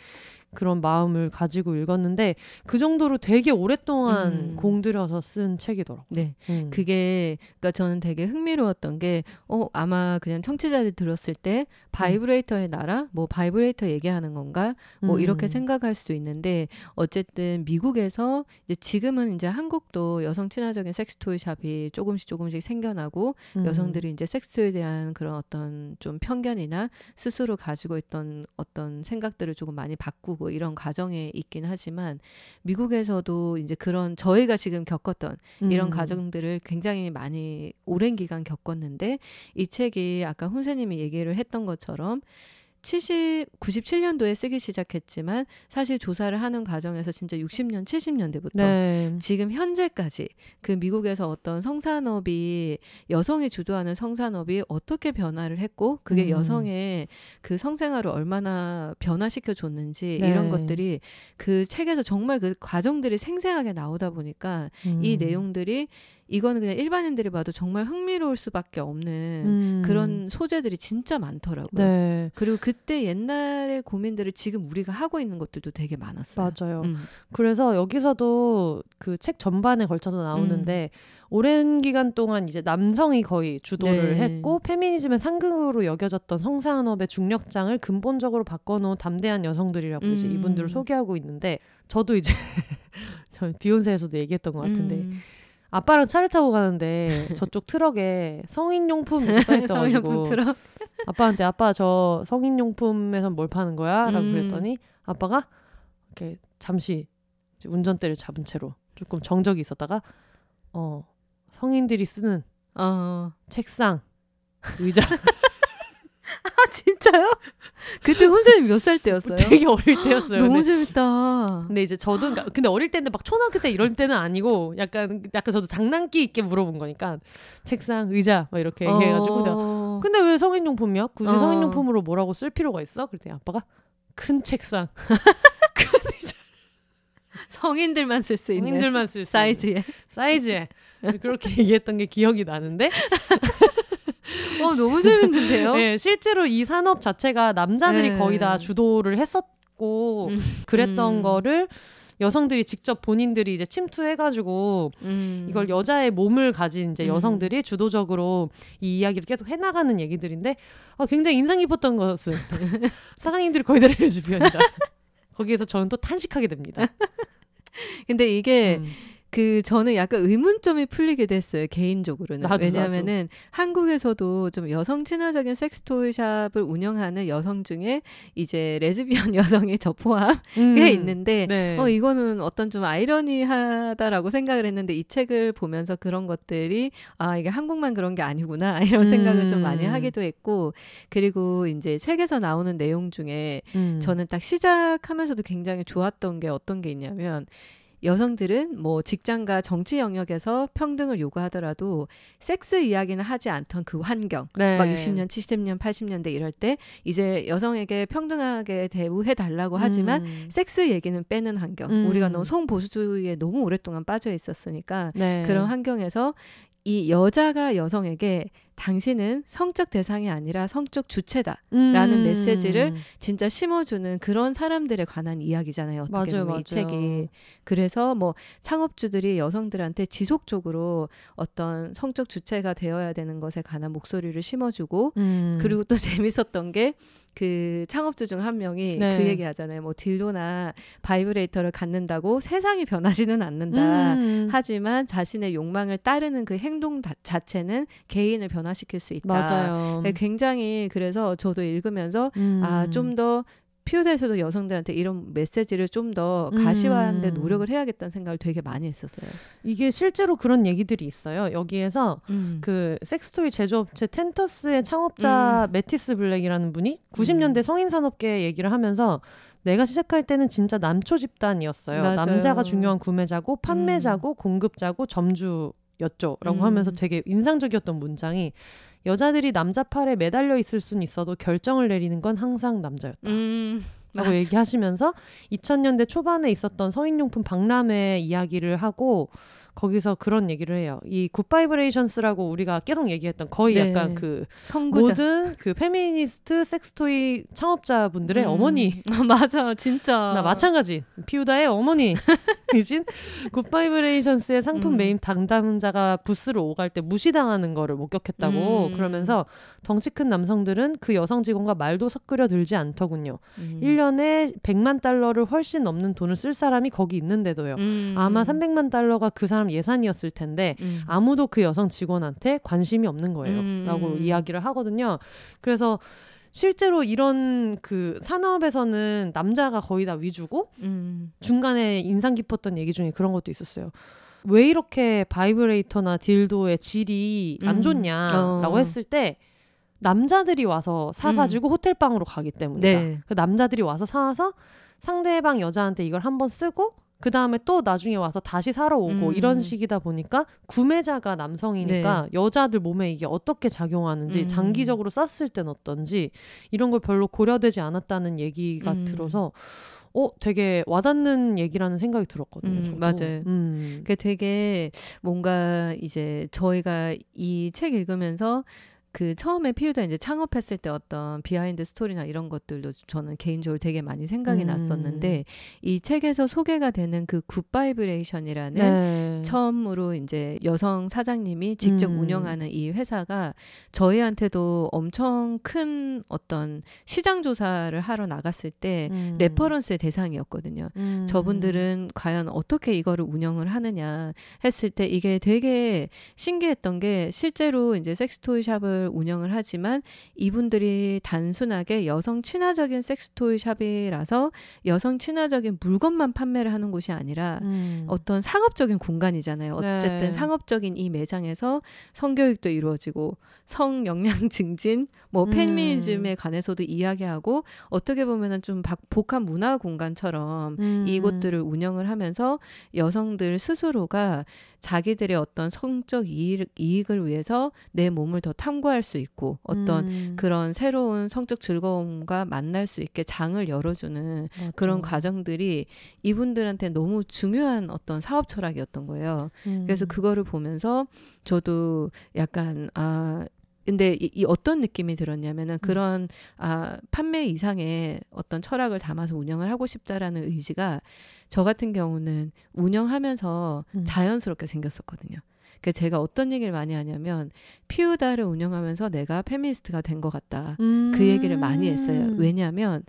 그런 마음을 가지고 읽었는데 그 정도로 되게 오랫동안 음. 공들여서 쓴 책이더라고요. 네, 음. 그게 그러니까 저는 되게 흥미로웠던 게 어, 아마 그냥 청취자들 들었을 때 바이브레이터의 나라, 뭐 바이브레이터 얘기하는 건가, 뭐 음. 이렇게 생각할 수도 있는데 어쨌든 미국에서 이제 지금은 이제 한국도 여성 친화적인 섹스토이 샵이 조금씩 조금씩 생겨나고 음. 여성들이 이제 섹스에 대한 그런 어떤 좀 편견이나 스스로 가지고 있던 어떤 생각들을 조금 많이 바꾸고 뭐 이런 과정에 있긴 하지만 미국에서도 이제 그런 저희가 지금 겪었던 음. 이런 과정들을 굉장히 많이 오랜 기간 겪었는데 이 책이 아까 혼세님이 얘기를 했던 것처럼 구십칠 년도에 쓰기 시작했지만 사실 조사를 하는 과정에서 진짜 육십 년, 칠십 년대부터 네. 지금 현재까지 그 미국에서 어떤 성산업이 여성이 주도하는 성산업이 어떻게 변화를 했고 그게 음. 여성의 그 성생활을 얼마나 변화시켜줬는지 네. 이런 것들이 그 책에서 정말 그 과정들이 생생하게 나오다 보니까 음. 이 내용들이 이거는 그냥 일반인들이 봐도 정말 흥미로울 수밖에 없는 음. 그런 소재들이 진짜 많더라고요. 네. 그리고 그때 옛날의 고민들을 지금 우리가 하고 있는 것들도 되게 많았어요. 맞아요. 음. 그래서 여기서도 그 책 전반에 걸쳐서 나오는데 음. 오랜 기간 동안 이제 남성이 거의 주도를 네. 했고 페미니즘의 상극으로 여겨졌던 성산업의 중력장을 근본적으로 바꿔놓은 담대한 여성들이라고 음. 이제 이분들을 소개하고 있는데 저도 이제 전 비욘세에서도 얘기했던 것 같은데 음. 아빠랑 차를 타고 가는데 저쪽 트럭에 성인용품 이렇게 써있어가지고 트럭? 아빠한테 아빠 저 성인용품에선 뭘 파는 거야? 라고 음. 그랬더니 아빠가 이렇게 잠시 운전대를 잡은 채로 조금 정적이 있었다가 어 성인들이 쓰는 어. 책상, 의자 아 진짜요? 그때 혼자님 몇 살 때였어요? 되게 어릴 때였어요. 너무 근데. 재밌다. 근데 이제 저도 근데 어릴 때는 막 초등학교 때 이런 때는 아니고 약간 약간 저도 장난기 있게 물어본 거니까 책상, 의자 막 이렇게 어... 얘기해가지고 내가, 근데 왜 성인용품이야? 굳이 어... 성인용품으로 뭐라고 쓸 필요가 있어? 그랬더니 아빠가 큰 책상. 큰 의자. 성인들만 쓸 수 있는. 성인들만 쓸 수 사이즈에. 사이즈에. 그렇게 얘기했던 게 기억이 나는데. 어, 너무 재밌는데요? 네, 실제로 이 산업 자체가 남자들이 네. 거의 다 주도를 했었고 음. 그랬던 음. 거를 여성들이 직접 본인들이 이제 침투해가지고 음. 이걸 여자의 몸을 가진 이제 여성들이 음. 주도적으로 이 이야기를 계속 해나가는 얘기들인데 어, 굉장히 인상 깊었던 것은 사장님들이 거의 다 레일 주변이다. 거기에서 저는 또 탄식하게 됩니다. 근데 이게 음. 그 저는 약간 의문점이 풀리게 됐어요. 개인적으로는. 나도, 왜냐하면은 나도. 한국에서도 좀 여성 친화적인 섹스토이샵을 운영하는 여성 중에 이제 레즈비언 여성이 저 포함 음, 꽤 있는데 네. 어, 이거는 어떤 좀 아이러니하다라고 생각을 했는데 이 책을 보면서 그런 것들이 아 이게 한국만 그런 게 아니구나 이런 생각을 음. 좀 많이 하기도 했고 그리고 이제 책에서 나오는 내용 중에 음. 저는 딱 시작하면서도 굉장히 좋았던 게 어떤 게 있냐면 여성들은 뭐 직장과 정치 영역에서 평등을 요구하더라도 섹스 이야기는 하지 않던 그 환경, 네. 막 육십 년, 칠십 년, 팔십 년대 이럴 때 이제 여성에게 평등하게 대우해달라고 하지만 음. 섹스 얘기는 빼는 환경. 음. 우리가 너무 성보수주의에 너무 오랫동안 빠져 있었으니까 네. 그런 환경에서 이 여자가 여성에게 당신은 성적 대상이 아니라 성적 주체다 라는 음. 메시지를 진짜 심어주는 그런 사람들에 관한 이야기잖아요. 어떻게 맞아요, 보면 맞아요. 이 책이. 그래서 뭐 창업주들이 여성들한테 지속적으로 어떤 성적 주체가 되어야 되는 것에 관한 목소리를 심어주고 음. 그리고 또 재밌었던 게 그 창업주 중 한 명이 네. 그 얘기 하잖아요. 뭐 딜도나 바이브레이터를 갖는다고 세상이 변하지는 않는다. 음. 하지만 자신의 욕망을 따르는 그 행동 다, 자체는 개인을 변 변화시킬 수 있다. 맞아요. 굉장히 그래서 저도 읽으면서 음. 아, 좀 더 피우다에서도 여성들한테 이런 메시지를 좀 더 가시화하는데 음. 노력을 해야겠다는 생각을 되게 많이 했었어요. 이게 실제로 그런 얘기들이 있어요. 여기에서 음. 그 섹스토이 제조업체 텐터스의 창업자 음. 매티스 블랙이라는 분이 구십 년대 음. 성인산업계 얘기를 하면서 내가 시작할 때는 진짜 남초 집단이었어요. 맞아요. 남자가 중요한 구매자고 판매자고 음. 공급자고 점주 였죠. 라고 음. 하면서 되게 인상적이었던 문장이 여자들이 남자 팔에 매달려 있을 순 있어도 결정을 내리는 건 항상 남자였다. 음. 라고 맞아. 얘기하시면서 이천 년대 초반에 있었던 성인용품 박람회 이야기를 하고 거기서 그런 얘기를 해요. 이 Good Vibrations라고 우리가 계속 얘기했던 거의 네. 약간 그 성구자. 모든 그 페미니스트 섹스토이 창업자분들의 음. 어머니. 맞아, 진짜. 나 마찬가지. 피우다의 어머니이신 Good Vibrations의 상품 음. 매입 담당자가 부스로 오갈 때 무시당하는 거를 목격했다고 음. 그러면서 덩치 큰 남성들은 그 여성 직원과 말도 섞으려 들지 않더군요. 음. 일 년에 백만 달러를 훨씬 넘는 돈을 쓸 사람이 거기 있는데도요. 음. 아마 삼백만 달러가 그 사람 예산이었을 텐데 음. 아무도 그 여성 직원한테 관심이 없는 거예요. 음. 라고 이야기를 하거든요. 그래서 실제로 이런 그 산업에서는 남자가 거의 다 위주고 음. 중간에 인상 깊었던 얘기 중에 그런 것도 있었어요. 왜 이렇게 바이브레이터나 딜도의 질이 안 좋냐라고 음. 어. 했을 때 남자들이 와서 사가지고 음. 호텔방으로 가기 때문이다. 네. 그 남자들이 와서 사와서 상대방 여자한테 이걸 한번 쓰고 그 다음에 또 나중에 와서 다시 사러 오고 음. 이런 식이다 보니까 구매자가 남성이니까 네. 여자들 몸에 이게 어떻게 작용하는지 음. 장기적으로 썼을 땐 어떤지 이런 걸 별로 고려되지 않았다는 얘기가 음. 들어서 어, 되게 와닿는 얘기라는 생각이 들었거든요. 음, 맞아요. 음. 그게 되게 뭔가 이제 저희가 이 책 읽으면서 그 처음에 피우다 이제 창업했을 때 어떤 비하인드 스토리나 이런 것들도 저는 개인적으로 되게 많이 생각이 음. 났었는데 이 책에서 소개가 되는 그 굿 바이브레이션이라는 네. 처음으로 이제 여성 사장님이 직접 음. 운영하는 이 회사가 저희한테도 엄청 큰 어떤 시장 조사를 하러 나갔을 때 음. 레퍼런스의 대상이었거든요. 음. 저분들은 과연 어떻게 이거를 운영을 하느냐 했을 때 이게 되게 신기했던 게 실제로 이제 섹스토이 샵을 샵을 운영을 하지만 이분들이 단순하게 여성 친화적인 섹스토이 샵이라서 여성 친화적인 물건만 판매를 하는 곳이 아니라 음. 어떤 상업적인 공간이잖아요. 어쨌든 네. 상업적인 이 매장에서 성교육도 이루어지고 성역량 증진, 뭐 페미니즘에 음. 관해서도 이야기하고 어떻게 보면은 좀 복합 문화 공간처럼 음. 이곳들을 운영을 하면서 여성들 스스로가 자기들의 어떤 성적 이익, 이익을 위해서 내 몸을 더 탐구할 수 있고 어떤 음. 그런 새로운 성적 즐거움과 만날 수 있게 장을 열어주는 맞아. 그런 과정들이 이분들한테 너무 중요한 어떤 사업 철학이었던 거예요. 음. 그래서 그거를 보면서 저도 약간 아 근데 이, 이 어떤 느낌이 들었냐면은 그런 아, 판매 이상의 어떤 철학을 담아서 운영을 하고 싶다라는 의지가 저 같은 경우는 운영하면서 음. 자연스럽게 생겼었거든요. 그러니까 제가 어떤 얘기를 많이 하냐면 피우다를 운영하면서 내가 페미니스트가 된 것 같다. 음. 그 얘기를 많이 했어요. 왜냐하면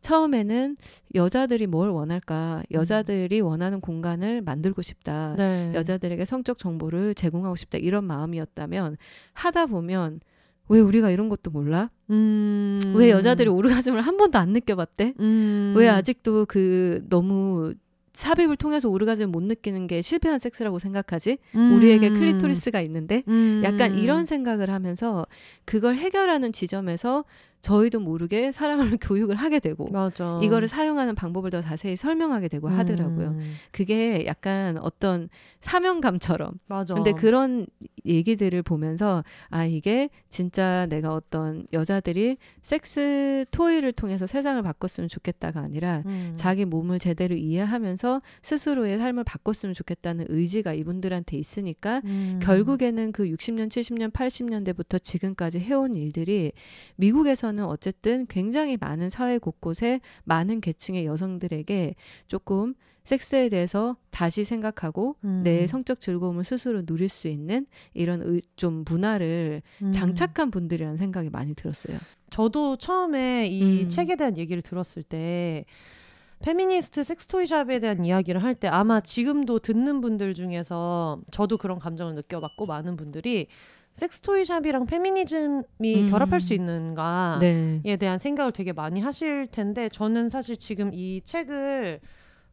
처음에는 여자들이 뭘 원할까? 여자들이 원하는 공간을 만들고 싶다. 네. 여자들에게 성적 정보를 제공하고 싶다. 이런 마음이었다면 하다 보면 왜 우리가 이런 것도 몰라? 음. 왜 여자들이 오르가즘을 한 번도 안 느껴봤대? 음. 왜 아직도 그 너무 삽입을 통해서 오르가즘 못 느끼는 게 실패한 섹스라고 생각하지? 음. 우리에게 클리토리스가 있는데? 음. 약간 이런 생각을 하면서 그걸 해결하는 지점에서 저희도 모르게 사람을 교육을 하게 되고 맞아. 이거를 사용하는 방법을 더 자세히 설명하게 되고 음. 하더라고요. 그게 약간 어떤 사명감처럼. 맞아. 근데 그런 얘기들을 보면서 아 이게 진짜 내가 어떤 여자들이 섹스 토이를 통해서 세상을 바꿨으면 좋겠다가 아니라 음. 자기 몸을 제대로 이해하면서 스스로의 삶을 바꿨으면 좋겠다는 의지가 이분들한테 있으니까 음. 결국에는 그 육십 년, 칠십 년, 팔십 년대부터 지금까지 해온 일들이 미국에서는 어쨌든 굉장히 많은 사회 곳곳에 많은 계층의 여성들에게 조금 섹스에 대해서 다시 생각하고 음. 내 성적 즐거움을 스스로 누릴 수 있는 이런 의, 좀 문화를 음. 장착한 분들이라는 생각이 많이 들었어요. 저도 처음에 이 음. 책에 대한 얘기를 들었을 때 페미니스트 섹스토이샵에 대한 이야기를 할 때 아마 지금도 듣는 분들 중에서 저도 그런 감정을 느껴봤고 많은 분들이 섹스토이샵이랑 페미니즘이 음. 결합할 수 있는가에 네. 대한 생각을 되게 많이 하실 텐데 저는 사실 지금 이 책을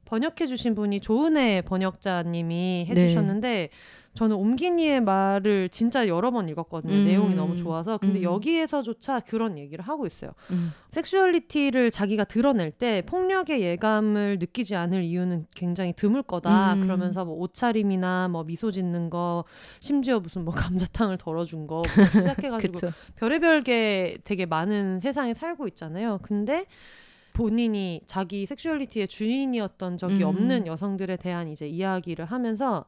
번역해 주신 분이 조은혜 번역자님이 해주셨는데 네. 저는 옴기니의 말을 진짜 여러 번 읽었거든요. 음. 내용이 너무 좋아서. 근데 음. 여기에서조차 그런 얘기를 하고 있어요. 음. 섹슈얼리티를 자기가 드러낼 때 폭력의 예감을 느끼지 않을 이유는 굉장히 드물 거다. 음. 그러면서 뭐 옷차림이나 뭐 미소 짓는 거, 심지어 무슨 뭐 감자탕을 덜어준 거 시작해가지고 별의별 게 되게 많은 세상에 살고 있잖아요. 근데 본인이 자기 섹슈얼리티의 주인이었던 적이 음. 없는 여성들에 대한 이제 이야기를 하면서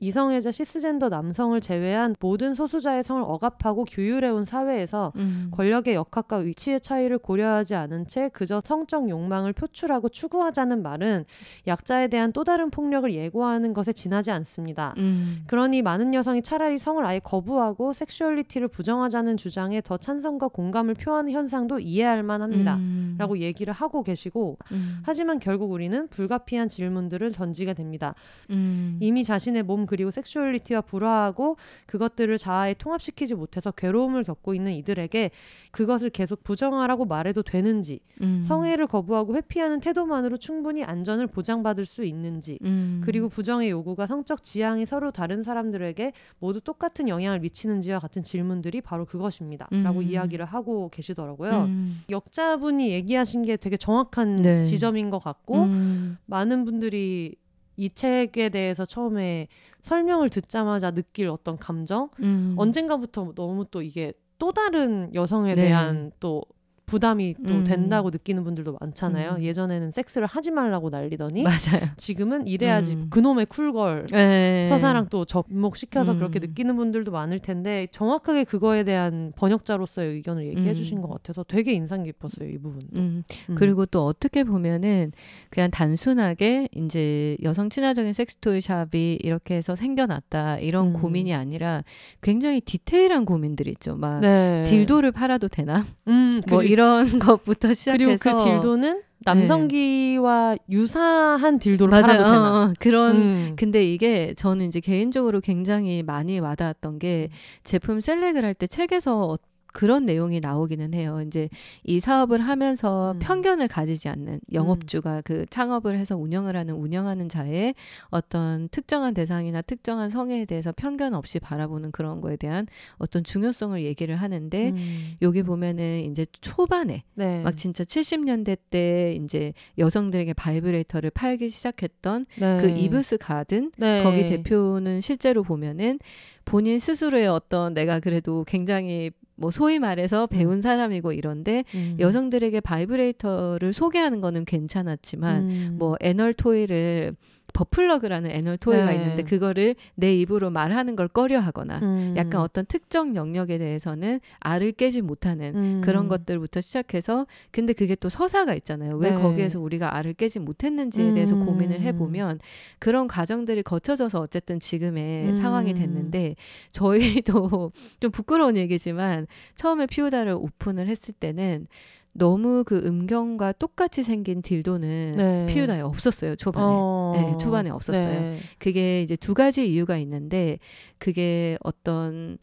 이성애자 시스젠더 남성을 제외한 모든 소수자의 성을 억압하고 규율해온 사회에서 음. 권력의 역학과 위치의 차이를 고려하지 않은 채 그저 성적 욕망을 표출하고 추구하자는 말은 약자에 대한 또 다른 폭력을 예고하는 것에 지나지 않습니다. 음. 그러니 많은 여성이 차라리 성을 아예 거부하고 섹슈얼리티를 부정하자는 주장에 더 찬성과 공감을 표하는 현상도 이해할 만합니다. 음. 라고 얘기를 하고 계시고 음. 하지만 결국 우리는 불가피한 질문들을 던지게 됩니다. 음. 이미 자신의 몸 그리고 섹슈얼리티와 불화하고 그것들을 자아에 통합시키지 못해서 괴로움을 겪고 있는 이들에게 그것을 계속 부정하라고 말해도 되는지 음. 성애를 거부하고 회피하는 태도만으로 충분히 안전을 보장받을 수 있는지 음. 그리고 부정의 요구가 성적 지향이 서로 다른 사람들에게 모두 똑같은 영향을 미치는지와 같은 질문들이 바로 그것입니다. 음. 라고 이야기를 하고 계시더라고요. 음. 역자분이 얘기하신 게 되게 정확한 네. 지점인 것 같고 음. 많은 분들이 이 책에 대해서 처음에 설명을 듣자마자 느낄 어떤 감정 음. 언젠가부터 너무 또 이게 또 다른 여성에 네. 대한 또 부담이 또 음. 된다고 느끼는 분들도 많잖아요. 음. 예전에는 섹스를 하지 말라고 난리더니 맞아요. 지금은 이래야지 음. 그놈의 쿨걸 에이. 서사랑 또 접목시켜서 음. 그렇게 느끼는 분들도 많을 텐데 정확하게 그거에 대한 번역자로서의 의견을 얘기해 음. 주신 것 같아서 되게 인상 깊었어요. 이 부분도. 음. 음. 그리고 또 어떻게 보면은 그냥 단순하게 이제 여성 친화적인 섹스토이 샵이 이렇게 해서 생겨났다 이런 음. 고민이 아니라 굉장히 디테일한 고민들이 있죠. 막 네. 딜도를 팔아도 되나? 음, 뭐 이런 것부터 시작해서. 그리고 그 딜도는 남성기와 네. 유사한 딜도를 팔아도 되나? 어, 그런 음. 근데 이게 저는 이제 개인적으로 굉장히 많이 와닿았던 게 제품 셀렉을 할 때 책에서 그런 내용이 나오기는 해요. 이제 이 사업을 하면서 음. 편견을 가지지 않는 영업주가 음. 그 창업을 해서 운영을 하는 운영하는 자의 어떤 특정한 대상이나 특정한 성에 대해서 편견 없이 바라보는 그런 거에 대한 어떤 중요성을 얘기를 하는데 음. 여기 보면은 이제 초반에 네. 막 진짜 칠십 년대 때 이제 여성들에게 바이브레이터를 팔기 시작했던 네. 그 이브 가든 네. 거기 대표는 실제로 보면은 본인 스스로의 어떤 내가 그래도 굉장히 뭐 소위 말해서 배운 사람이고 이런데 음. 여성들에게 바이브레이터를 소개하는 거는 괜찮았지만 음. 뭐 애널 토이를 버플러그라는 애널 토이가 네. 있는데 그거를 내 입으로 말하는 걸 꺼려하거나 음. 약간 어떤 특정 영역에 대해서는 알을 깨지 못하는 음. 그런 것들부터 시작해서 근데 그게 또 서사가 있잖아요. 왜 네. 거기에서 우리가 알을 깨지 못했는지에 음. 대해서 고민을 해보면 그런 과정들이 거쳐져서 어쨌든 지금의 음. 상황이 됐는데 저희도 좀 부끄러운 얘기지만 처음에 피우다를 오픈을 했을 때는 너무 그 음경과 똑같이 생긴 딜도는 네. 피우다에 없었어요. 초반에. 어... 네, 초반에 없었어요. 네. 그게 이제 두 가지 이유가 있는데 그게 어떤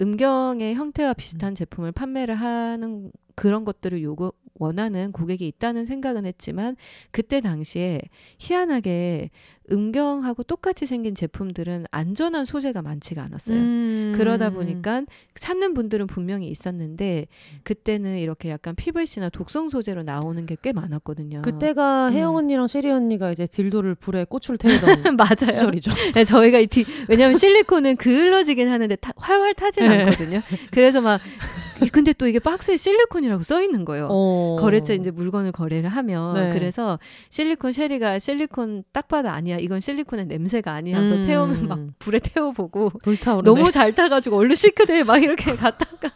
음경의 형태와 비슷한 제품을 판매를 하는 그런 것들을 요구 원하는 고객이 있다는 생각은 했지만 그때 당시에 희한하게 음경하고 똑같이 생긴 제품들은 안전한 소재가 많지가 않았어요. 음. 그러다 보니까 찾는 분들은 분명히 있었는데 그때는 이렇게 약간 피브이씨나 독성 소재로 나오는 게 꽤 많았거든요. 그때가 혜영 음. 언니랑 시리 언니가 이제 딜도를 불에 꽃을 태우던 맞아요. 시절이죠. 네, 저희가 이 디, 왜냐하면 실리콘은 그을러지긴 하는데 타, 활활 타진 네. 않거든요. 그래서 막 근데 또 이게 박스에 실리콘이라고 써 있는 거예요. 어. 거래처에 이제 물건을 거래를 하면 네. 그래서 실리콘 쉐리가 실리콘 딱 봐도 아니야. 이건 실리콘의 냄새가 아니야. 그래서 음. 태우면 막 불에 태워보고 불타오르네. 너무 잘 타가지고 얼른 싱크대에 막 이렇게 갖다가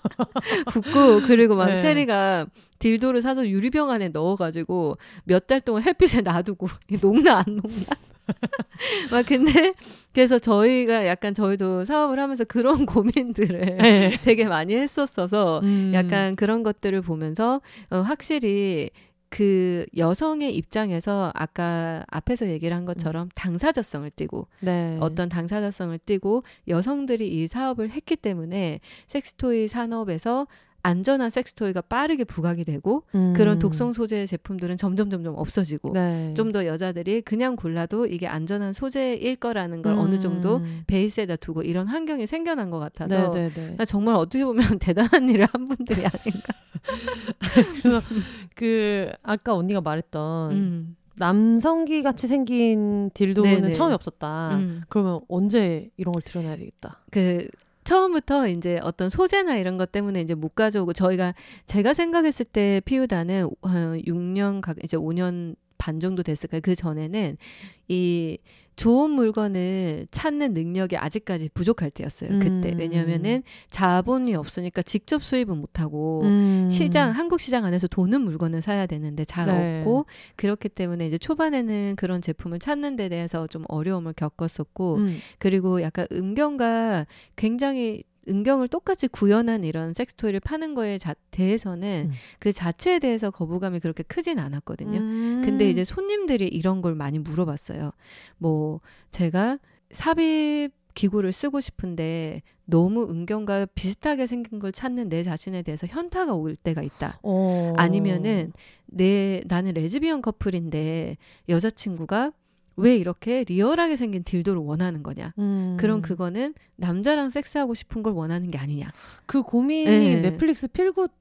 붓고 그리고 막 네. 쉐리가 딜도를 사서 유리병 안에 넣어가지고 몇 달 동안 햇빛에 놔두고 녹나 안 녹나. 막 근데 그래서 저희가 약간 저희도 사업을 하면서 그런 고민들을 네. 되게 많이 했었어서 음. 약간 그런 것들을 보면서 어, 확실히 그 여성의 입장에서 아까 앞에서 얘기를 한 것처럼 당사자성을 띠고 네. 어떤 당사자성을 띠고 여성들이 이 사업을 했기 때문에 섹스토이 산업에서 안전한 섹스토이가 빠르게 부각이 되고 음. 그런 독성 소재의 제품들은 점점 점점 없어지고 네. 좀 더 여자들이 그냥 골라도 이게 안전한 소재일 거라는 걸 음. 어느 정도 베이스에다 두고 이런 환경이 생겨난 것 같아서 네, 네, 네. 나 정말 어떻게 보면 대단한 일을 한 분들이 아닌가. 그래서 그 아까 언니가 말했던 음. 남성기 같이 생긴 딜도는 네네. 처음이 없었다. 음. 그러면 언제 이런 걸 드러내야 되겠다. 그 처음부터 이제 어떤 소재나 이런 것 때문에 이제 못 가져오고 저희가 제가 생각했을 때 피우다는 육 년 각 이제 오 년 반 정도 됐을까요? 그 전에는 이 좋은 물건을 찾는 능력이 아직까지 부족할 때였어요. 그때 음. 왜냐하면은 자본이 없으니까 직접 수입은 못하고 음. 시장 한국 시장 안에서 도는 물건을 사야 되는데 잘 네. 없고 그렇기 때문에 이제 초반에는 그런 제품을 찾는 데 대해서 좀 어려움을 겪었었고 음. 그리고 약간 음경과 굉장히 음경을 똑같이 구현한 이런 섹스토이를 파는 거에 자, 대해서는 음. 그 자체에 대해서 거부감이 그렇게 크진 않았거든요. 음. 근데 이제 손님들이 이런 걸 많이 물어봤어요. 뭐 제가 삽입 기구를 쓰고 싶은데 너무 음경과 비슷하게 생긴 걸 찾는 내 자신에 대해서 현타가 올 때가 있다. 오. 아니면은 내 나는 레즈비언 커플인데 여자친구가 왜 이렇게 리얼하게 생긴 딜도를 원하는 거냐. 음. 그럼 그거는 남자랑 섹스하고 싶은 걸 원하는 게 아니냐. 그 고민이 네. 넷플릭스 필굿에도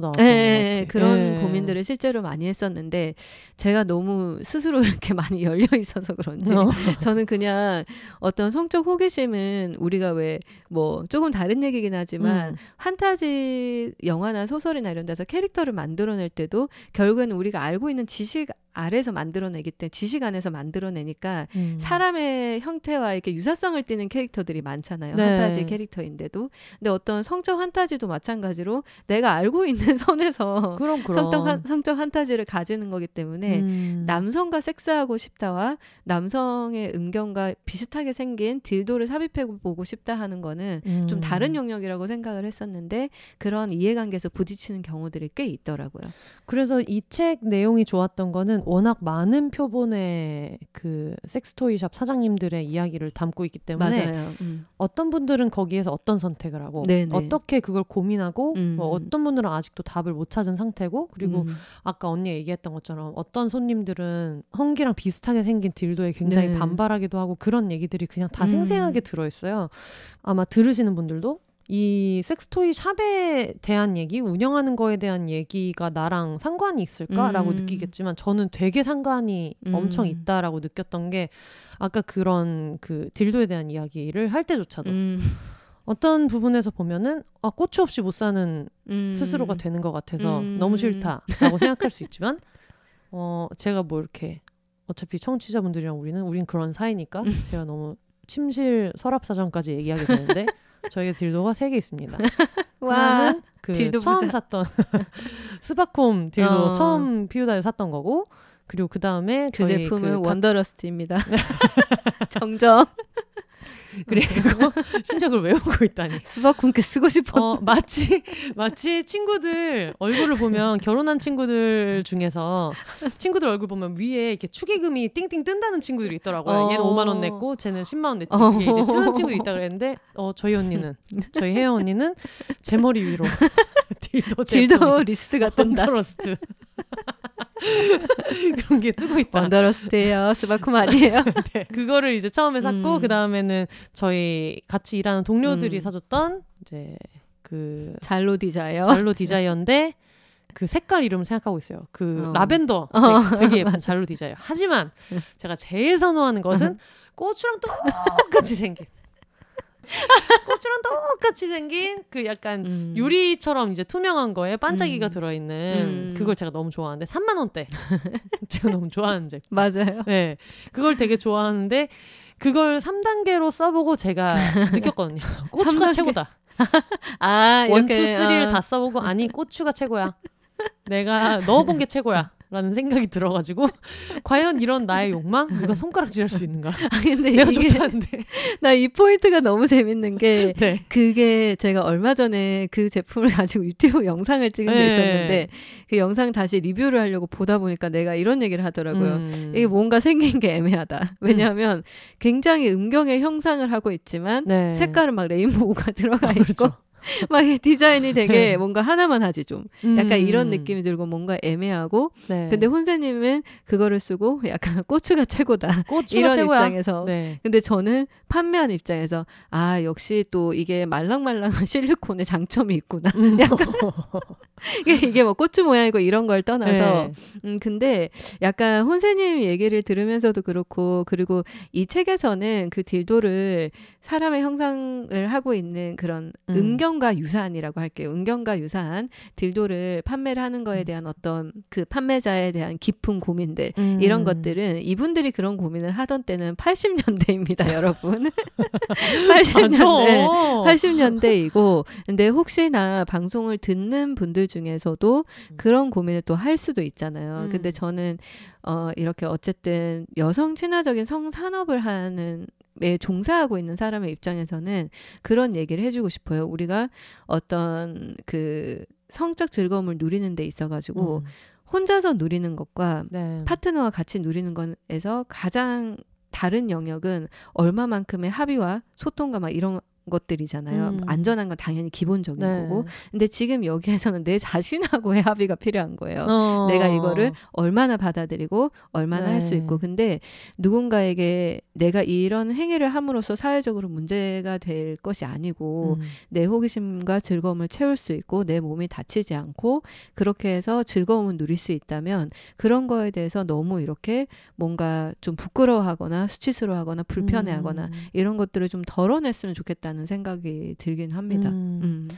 나왔던 네. 것 같아요. 그런 네. 고민들을 실제로 많이 했었는데 제가 너무 스스로 이렇게 많이 열려 있어서 그런지 어. 저는 그냥 어떤 성적 호기심은 우리가 왜 뭐 조금 다른 얘기긴 하지만 음. 판타지 영화나 소설이나 이런 데서 캐릭터를 만들어낼 때도 결국에는 우리가 알고 있는 지식 아래서 만들어내기 때문에 지식 안에서 만들어내니까 음. 사람의 형태와 이렇게 유사성을 띠는 캐릭터들이 많잖아요. 네. 환타지 캐릭터인데도. 근데 어떤 성적 환타지도 마찬가지로 내가 알고 알고 있는 선에서 그럼, 그럼. 성적, 한, 성적 판타지를 가지는 거기 때문에 음. 남성과 섹스하고 싶다와 남성의 음경과 비슷하게 생긴 딜도를 삽입해 보고 싶다 하는 거는 음. 좀 다른 영역이라고 생각을 했었는데 그런 이해관계에서 부딪히는 경우들이 꽤 있더라고요. 그래서 이 책 내용이 좋았던 거는 워낙 많은 표본의 그 섹스토이샵 사장님들의 이야기를 담고 있기 때문에 맞아요. 음. 어떤 분들은 거기에서 어떤 선택을 하고 네네. 어떻게 그걸 고민하고 음. 뭐 어떤 분들은 아직도 답을 못 찾은 상태고 그리고 음. 아까 언니 얘기했던 것처럼 어떤 손님들은 헌기랑 비슷하게 생긴 딜도에 굉장히 네. 반발하기도 하고 그런 얘기들이 그냥 다 음. 생생하게 들어있어요. 아마 들으시는 분들도 이 섹스토이 샵에 대한 얘기, 운영하는 거에 대한 얘기가 나랑 상관이 있을까라고 음. 느끼겠지만 저는 되게 상관이 음. 엄청 있다라고 느꼈던 게 아까 그런 그 딜도에 대한 이야기를 할 때조차도 음. 어떤 부분에서 보면은 아, 고추 없이 못 사는 음. 스스로가 되는 것 같아서 음. 너무 싫다라고 생각할 수 있지만 어, 제가 뭐 이렇게 어차피 청취자분들이랑 우리는 우린 그런 사이니까 제가 너무 침실 서랍 사정까지 얘기하게 되는데 저에게 딜도가 세 개 있습니다. 와, 그 딜도 처음 부자. 샀던 스파콤 딜도 어. 처음 피우다를 샀던 거고 그리고 그 다음에 그 저희 제품은 그 원더러스트입니다. 정정. 그리고 심적을 외우고 있다니. 스바쿰 쓰고 싶어. 어, 마치 마치 친구들 얼굴을 보면 결혼한 친구들 중에서 친구들 얼굴 보면 위에 이렇게 축의금이 띵띵 뜬다는 친구들이 있더라고요. 어... 얘는 오만 원 냈고 쟤는 십만 원 냈지. 어... 이게 이제 뜨는 친구들이 있다 그랬는데 어, 저희 언니는 저희 혜영 언니는 제 머리 위로 딜도 딜도 리스트가 뜬다. 원더러스트. 그런 게 뜨고 있다. 원더러스트예요. 스바쿰 아니에요. 네. 그거를 이제 처음에 샀고 음. 그 다음에는 저희 같이 일하는 동료들이 음. 사줬던 이제 그 잘로 디자이어. 잘로 디자이어인데 그 색깔 이름을 생각하고 있어요. 그 어. 라벤더 색, 되게 예쁜 잘로 디자이어. 하지만 제가 제일 선호하는 것은 고추랑 똑같이 생긴. 꽃처럼 똑같이 생긴 그 약간 음. 유리처럼 이제 투명한 거에 반짝이가 음. 들어있는 음. 그걸 제가 너무 좋아하는데 삼만 원대 제가 너무 좋아하는 제 맞아요. 네, 그걸 되게 좋아하는데 그걸 삼 단계로 써보고 제가 느꼈거든요. 고추가 삼 단계. 최고다. 아, 이렇게. 일, 이, 삼을 다 써보고 아니 고추가 최고야. 내가 넣어본 게 최고야. 라는 생각이 들어가지고 과연 이런 나의 욕망? 누가 손가락질할 수 있는가? 아, 근데 내가 좋다는데. 나 이 포인트가 너무 재밌는 게 네. 그게 제가 얼마 전에 그 제품을 가지고 유튜브 영상을 찍은 게 네. 있었는데 그 영상 다시 리뷰를 하려고 보다 보니까 내가 이런 얘기를 하더라고요. 음. 이게 뭔가 생긴 게 애매하다. 왜냐하면 음. 굉장히 음경의 형상을 하고 있지만 네. 색깔은 막 레인보우가 들어가 아, 그렇죠. 있고 막 디자인이 되게 뭔가 하나만 하지 좀 약간 음. 이런 느낌이 들고 뭔가 애매하고 네. 근데 혼세님은 그거를 쓰고 약간 고추가 최고다 고추가 이런 최고야. 입장에서 네. 근데 저는 판매한 입장에서 아 역시 또 이게 말랑말랑한 실리콘의 장점이 있구나 음. 약간 이게 뭐 고추 모양이고 이런 걸 떠나서 네. 음, 근데 약간 혼세님 얘기를 들으면서도 그렇고 그리고 이 책에서는 그 딜도를 사람의 형상을 하고 있는 그런 음. 음경 과 유사한이라고 할게요. 은경과 유사한 딜도를 판매를 하는 거에 대한 어떤 그 판매자에 대한 깊은 고민들 음. 이런 것들은 이분들이 그런 고민을 하던 때는 팔십 년대입니다, 여러분. 팔십 년대, 팔십 년대이고 근데 혹시나 방송을 듣는 분들 중에서도 그런 고민을 또 할 수도 있잖아요. 음. 근데 저는 어, 이렇게 어쨌든 여성 친화적인 성산업을 하는 에 종사하고 있는 사람의 입장에서는 그런 얘기를 해주고 싶어요. 우리가 어떤 그 성적 즐거움을 누리는 데 있어가지고 음. 혼자서 누리는 것과 네. 파트너와 같이 누리는 것에서 가장 다른 영역은 얼마만큼의 합의와 소통과 막 이런 것들이잖아요. 음. 안전한 건 당연히 기본적인 네. 거고 근데 지금 여기에서는 내 자신하고의 합의가 필요한 거예요. 어. 내가 이거를 얼마나 받아들이고 얼마나 네. 할 수 있고 근데 누군가에게 내가 이런 행위를 함으로써 사회적으로 문제가 될 것이 아니고 음. 내 호기심과 즐거움을 채울 수 있고 내 몸이 다치지 않고 그렇게 해서 즐거움을 누릴 수 있다면 그런 거에 대해서 너무 이렇게 뭔가 좀 부끄러워하거나 수치스러워하거나 불편해하거나 음. 이런 것들을 좀 덜어냈으면 좋겠다는 생각이 들긴 합니다. 음. 음.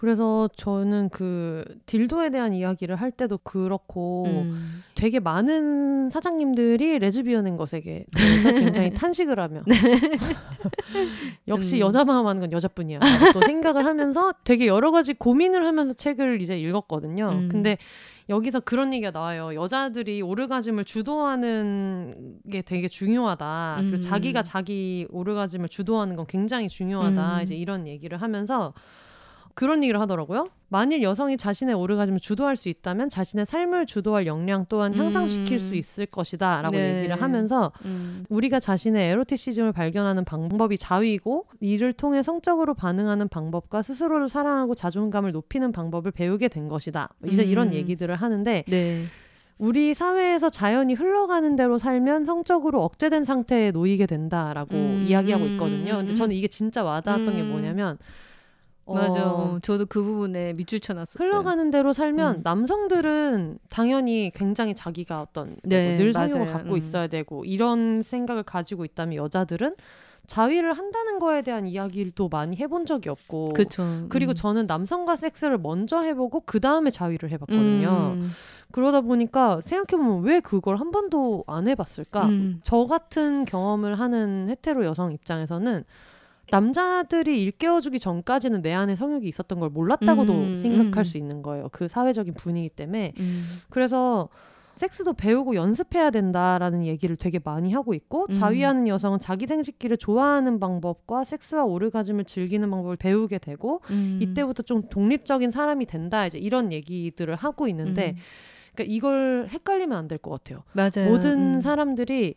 그래서 저는 그 딜도에 대한 이야기를 할 때도 그렇고 음. 되게 많은 사장님들이 레즈비언인 것에게 대해서 굉장히 탄식을 하며 네. 역시 음. 여자 마음 하는 건 여자뿐이야 또 생각을 하면서 되게 여러 가지 고민을 하면서 책을 이제 읽었거든요. 음. 근데 여기서 그런 얘기가 나와요. 여자들이 오르가즘을 주도하는 게 되게 중요하다. 음. 그리고 자기가 자기 오르가즘을 주도하는 건 굉장히 중요하다. 음. 이제 이런 얘기를 하면서 그런 얘기를 하더라고요. 만일 여성이 자신의 오르가즘을 주도할 수 있다면 자신의 삶을 주도할 역량 또한 향상시킬 음. 수 있을 것이다 라고 네. 얘기를 하면서 음. 우리가 자신의 에로티시즘을 발견하는 방법이 자위이고 이를 통해 성적으로 반응하는 방법과 스스로를 사랑하고 자존감을 높이는 방법을 배우게 된 것이다. 이제 음. 이런 얘기들을 하는데 네. 우리 사회에서 자연히 흘러가는 대로 살면 성적으로 억제된 상태에 놓이게 된다라고 음. 이야기하고 있거든요. 근데 저는 이게 진짜 와닿았던 음. 게 뭐냐면 어, 맞아. 저도 그 부분에 밑줄 쳐놨었어요. 흘러가는 대로 살면 음. 남성들은 당연히 굉장히 자기가 어떤 네, 늘 성욕을 갖고 음. 있어야 되고 이런 생각을 가지고 있다면 여자들은 자위를 한다는 거에 대한 이야기를 또 많이 해본 적이 없고 그쵸. 그리고 음. 저는 남성과 섹스를 먼저 해보고 그 다음에 자위를 해봤거든요. 음. 그러다 보니까 생각해보면 왜 그걸 한 번도 안 해봤을까? 음. 저 같은 경험을 하는 헤테로 여성 입장에서는 남자들이 일깨워주기 전까지는 내 안에 성욕이 있었던 걸 몰랐다고도 음, 생각할 음. 수 있는 거예요. 그 사회적인 분위기 때문에. 음. 그래서 섹스도 배우고 연습해야 된다라는 얘기를 되게 많이 하고 있고 음. 자위하는 여성은 자기 생식기를 좋아하는 방법과 섹스와 오르가즘을 즐기는 방법을 배우게 되고 음. 이때부터 좀 독립적인 사람이 된다. 이제 이런 얘기들을 하고 있는데 음. 그러니까 이걸 헷갈리면 안 될 것 같아요. 맞아요. 모든 음. 사람들이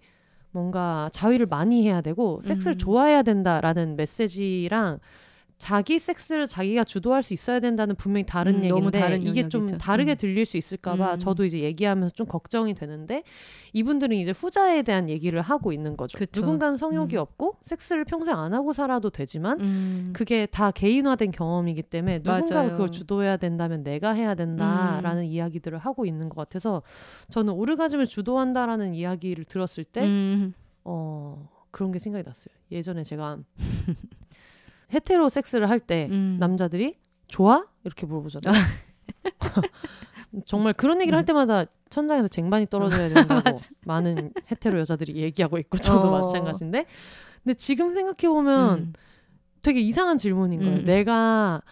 뭔가 자위를 많이 해야 되고 섹스를 음. 좋아해야 된다라는 메시지랑 자기 섹스를 자기가 주도할 수 있어야 된다는 분명히 다른 음, 얘기인데 다른 이게 좀 다르게 들릴 수 있을까 봐 음. 저도 이제 얘기하면서 좀 걱정이 되는데 이분들은 이제 후자에 대한 얘기를 하고 있는 거죠. 그쵸. 누군가는 성욕이 음. 없고 섹스를 평생 안 하고 살아도 되지만 음. 그게 다 개인화된 경험이기 때문에 누군가가 그걸 주도해야 된다면 내가 해야 된다라는 음. 이야기들을 하고 있는 것 같아서 저는 오르가즘을 주도한다라는 이야기를 들었을 때 음. 어, 그런 게 생각이 났어요. 예전에 제가 헤테로 섹스를 할 때 음. 남자들이 좋아? 이렇게 물어보잖아요. 정말 그런 얘기를 음. 할 때마다 천장에서 쟁반이 떨어져야 된다고 많은 헤테로 여자들이 얘기하고 있고 저도 어. 마찬가지인데 근데 지금 생각해보면 음. 되게 이상한 질문인 거예요. 음. 내가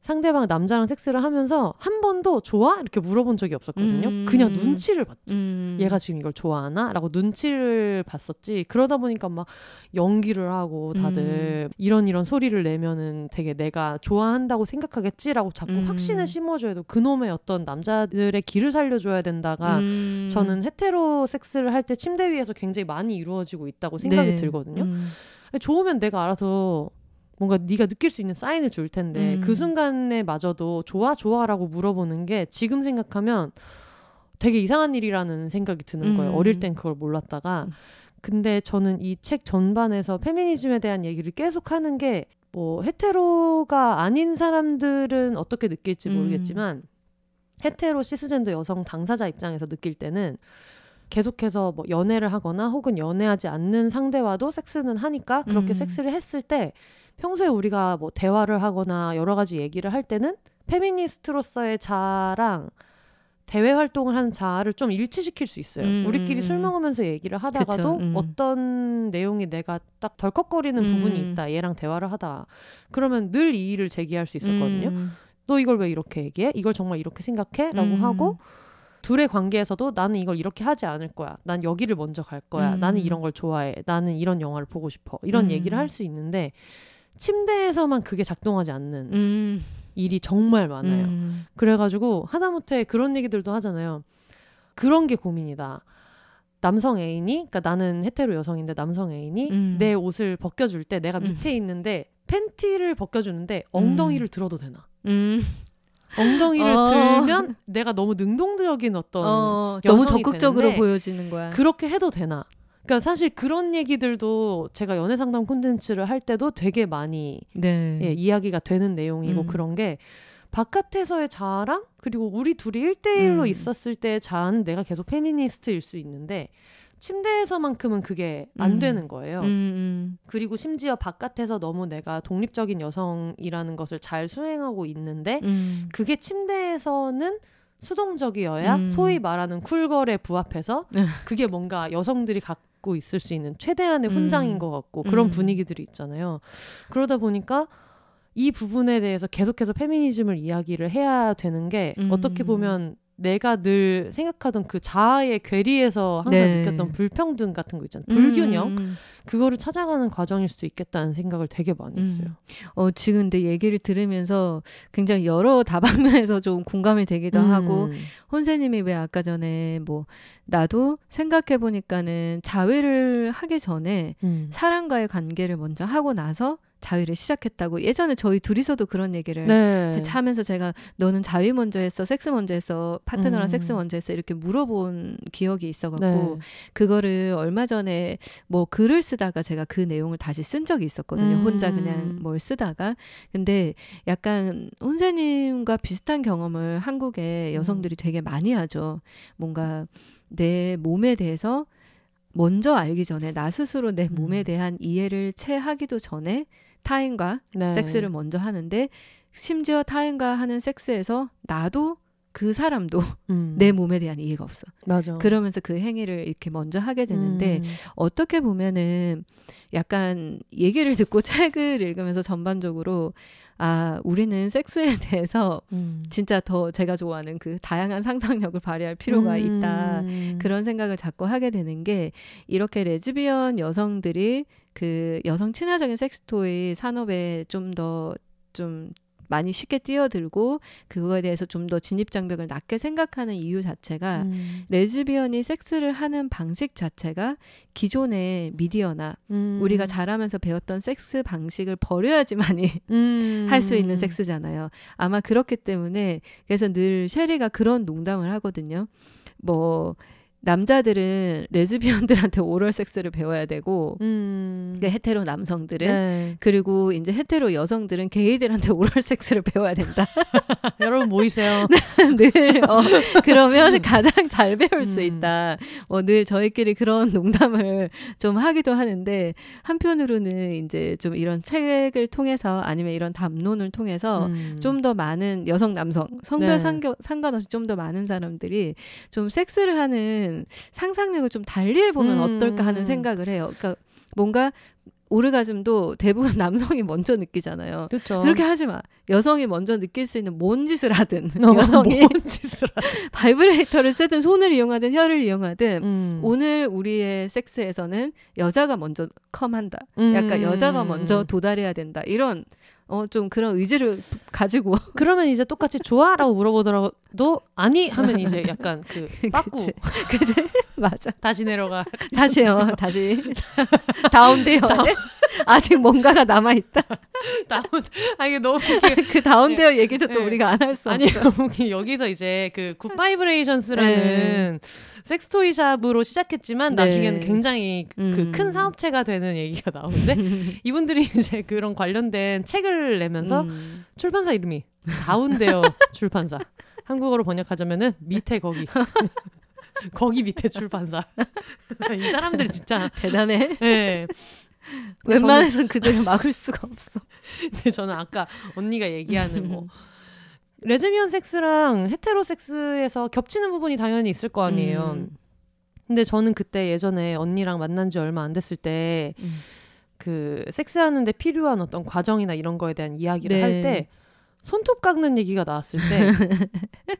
상대방 남자랑 섹스를 하면서 한 번도 좋아? 이렇게 물어본 적이 없었거든요. 음. 그냥 눈치를 봤지. 음. 얘가 지금 이걸 좋아하나? 라고 눈치를 봤었지. 그러다 보니까 막 연기를 하고 다들 음. 이런 이런 소리를 내면은 되게 내가 좋아한다고 생각하겠지라고 자꾸 음. 확신을 심어줘도 그놈의 어떤 남자들의 기를 살려줘야 된다가 음. 저는 헤테로 섹스를 할 때 침대 위에서 굉장히 많이 이루어지고 있다고 생각이 네. 들거든요. 음. 좋으면 내가 알아서 뭔가 네가 느낄 수 있는 사인을 줄 텐데 음. 그 순간에 마저도 좋아 좋아라고 물어보는 게 지금 생각하면 되게 이상한 일이라는 생각이 드는 거예요. 음. 어릴 땐 그걸 몰랐다가 음. 근데 저는 이 책 전반에서 페미니즘에 대한 얘기를 계속 하는 게 뭐 헤테로가 아닌 사람들은 어떻게 느낄지 모르겠지만 음. 헤테로 시스젠더 여성 당사자 입장에서 느낄 때는 계속해서 뭐 연애를 하거나 혹은 연애하지 않는 상대와도 섹스는 하니까 그렇게 음. 섹스를 했을 때 평소에 우리가 뭐 대화를 하거나 여러 가지 얘기를 할 때는 페미니스트로서의 자아랑 대외 활동을 하는 자아를 좀 일치시킬 수 있어요. 음, 우리끼리 음, 술 먹으면서 얘기를 하다가도 그쵸, 음. 어떤 내용이 내가 딱 덜컥거리는 음. 부분이 있다. 얘랑 대화를 하다. 그러면 늘 이의를 제기할 수 있었거든요. 음. 너 이걸 왜 이렇게 얘기해? 이걸 정말 이렇게 생각해? 라고 음. 하고 둘의 관계에서도 나는 이걸 이렇게 하지 않을 거야. 난 여기를 먼저 갈 거야. 음. 나는 이런 걸 좋아해. 나는 이런 영화를 보고 싶어. 이런 음. 얘기를 할 수 있는데 침대에서만 그게 작동하지 않는 음. 일이 정말 많아요. 음. 그래가지고 하다못해 그런 얘기들도 하잖아요. 그런 게 고민이다. 남성 애인이, 그러니까 나는 헤테로 여성인데 남성 애인이 음. 내 옷을 벗겨줄 때 내가 밑에 음. 있는데 팬티를 벗겨주는데 엉덩이를 음. 들어도 되나? 음. 엉덩이를 어. 들면 내가 너무 능동적인 어떤 어, 너무 적극적으로 보여지는 거야. 그렇게 해도 되나? 그러니까 사실 그런 얘기들도 제가 연애상담 콘텐츠를 할 때도 되게 많이 네. 예, 이야기가 되는 내용이고 음. 그런 게 바깥에서의 자아랑 그리고 우리 둘이 일대일로 음. 있었을 때의 자아는 내가 계속 페미니스트일 수 있는데 침대에서만큼은 그게 안 음. 되는 거예요. 음. 그리고 심지어 바깥에서 너무 내가 독립적인 여성이라는 것을 잘 수행하고 있는데 음. 그게 침대에서는 수동적이어야 음. 소위 말하는 쿨걸에 부합해서 그게 뭔가 여성들이 갖고 있을 수 있는 최대한의 훈장인 음. 것 같고 그런 음. 분위기들이 있잖아요. 그러다 보니까 이 부분에 대해서 계속해서 페미니즘을 이야기를 해야 되는 게 음. 어떻게 보면 내가 늘 생각하던 그 자아의 괴리에서 항상 네. 느꼈던 불평등 같은 거 있잖아요. 불균형. 음. 그거를 찾아가는 과정일 수도 있겠다는 생각을 되게 많이 했어요. 음. 어, 지금 근데 얘기를 들으면서 굉장히 여러 다방면에서 좀 공감이 되기도 음. 하고 혼세님이 왜 아까 전에 뭐 나도 생각해보니까는 자회를 하기 전에 음. 사람과의 관계를 먼저 하고 나서 자위를 시작했다고 예전에 저희 둘이서도 그런 얘기를 네. 하면서 제가 너는 자위 먼저 했어 섹스 먼저 했어 파트너랑 음. 섹스 먼저 했어 이렇게 물어본 기억이 있어갖고 네. 그거를 얼마 전에 뭐 글을 쓰다가 제가 그 내용을 다시 쓴 적이 있었거든요. 음. 혼자 그냥 뭘 쓰다가 근데 약간 혼세님과 비슷한 경험을 한국의 여성들이 음. 되게 많이 하죠. 뭔가 내 몸에 대해서 먼저 알기 전에 나 스스로 내 몸에 대한 이해를 채 하기도 전에 타인과 네. 섹스를 먼저 하는데 심지어 타인과 하는 섹스에서 나도 그 사람도 음. 내 몸에 대한 이해가 없어. 맞아. 그러면서 그 행위를 이렇게 먼저 하게 되는데 음. 어떻게 보면은 약간 얘기를 듣고 책을 읽으면서 전반적으로 아 우리는 섹스에 대해서 음. 진짜 더 제가 좋아하는 그 다양한 상상력을 발휘할 필요가 음. 있다. 그런 생각을 자꾸 하게 되는 게 이렇게 레즈비언 여성들이 그 여성 친화적인 섹스토이 산업에 좀 더 좀 많이 쉽게 뛰어들고 그거에 대해서 좀 더 진입장벽을 낮게 생각하는 이유 자체가 음. 레즈비언이 섹스를 하는 방식 자체가 기존의 미디어나 음. 우리가 자라면서 배웠던 섹스 방식을 버려야지만이 음. 할 수 있는 섹스잖아요. 아마 그렇기 때문에 그래서 늘 셰리가 그런 농담을 하거든요. 뭐 남자들은 레즈비언들한테 오럴 섹스를 배워야 되고 음. 그러니까 헤테로 남성들은 네. 그리고 이제 헤테로 여성들은 게이들한테 오럴 섹스를 배워야 된다. 여러분 모이세요. 늘 어, 그러면 가장 잘 배울 음. 수 있다. 어, 늘 저희끼리 그런 농담을 좀 하기도 하는데 한편으로는 이제 좀 이런 책을 통해서 아니면 이런 담론을 통해서 음. 좀 더 많은 여성 남성 성별 네. 상교, 상관없이 좀 더 많은 사람들이 좀 섹스를 하는 상상력을 좀 달리해보면 음. 어떨까 하는 생각을 해요. 그러니까 뭔가 오르가즘도 대부분 남성이 먼저 느끼잖아요. 그쵸. 그렇게 하지 마. 여성이 먼저 느낄 수 있는 뭔 짓을 하든 어, 여성이 뭔 짓을 하든. 바이브레이터를 쓰든 손을 이용하든 혀를 이용하든 음. 오늘 우리의 섹스에서는 여자가 먼저 컴한다. 음. 약간 여자가 먼저 도달해야 된다. 이런 어, 좀 그런 의지를 가지고. 그러면 이제 똑같이 좋아? 라고 물어보더라도 아니? 하면 이제 약간 그 빠꾸. 그치? 그치? 맞아. 다시 내려가. 다시요. 다시. 다운데요. 다운. 아직 뭔가가 남아있다. 다운. 아, 이게 너무 웃겨. 그 다운데요 네. 얘기도 네. 또 우리가 안 할 수 없죠. 아니, 여기서 이제 그 Good Vibrations라는 네. 섹스토이 샵으로 시작했지만 네. 나중에는 굉장히 음. 그 큰 사업체가 되는 얘기가 나오는데 이분들이 이제 그런 관련된 책을 내면서 음. 출판사 이름이 다운데어 출판사 한국어로 번역하자면은 밑에 거기 거기 밑에 출판사 이 사람들 진짜 대단해. 네. 웬만해서는 그들을 막을 수가 없어. 근데 저는 아까 언니가 얘기하는 뭐 레즈비언 섹스랑 헤테로 섹스에서 겹치는 부분이 당연히 있을 거 아니에요. 음. 근데 저는 그때 예전에 언니랑 만난 지 얼마 안 됐을 때 음. 그 섹스하는데 필요한 어떤 과정이나 이런 거에 대한 이야기를 네. 할 때 손톱 깎는 얘기가 나왔을 때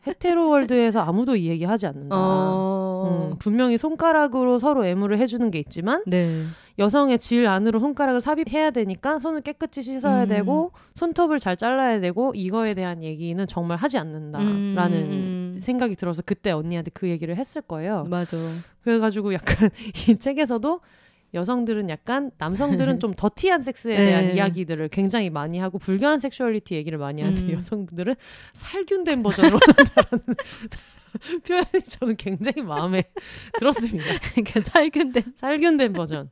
헤테로월드에서 아무도 이 얘기 하지 않는다. 어... 음, 분명히 손가락으로 서로 애무를 해주는 게 있지만 네. 여성의 질 안으로 손가락을 삽입해야 되니까 손을 깨끗이 씻어야 음. 되고 손톱을 잘 잘라야 되고 이거에 대한 얘기는 정말 하지 않는다라는 음. 생각이 들어서 그때 언니한테 그 얘기를 했을 거예요. 맞아. 그래가지고 약간 이 책에서도 여성들은 약간 남성들은 좀 더티한 섹스에 대한 네. 이야기들을 굉장히 많이 하고 불결한 섹슈얼리티 얘기를 많이 하는데 음. 여성들은 살균된 버전으로 한다는 표현이 저는 굉장히 마음에 들었습니다. 그러니까 살균된 살균된 버전.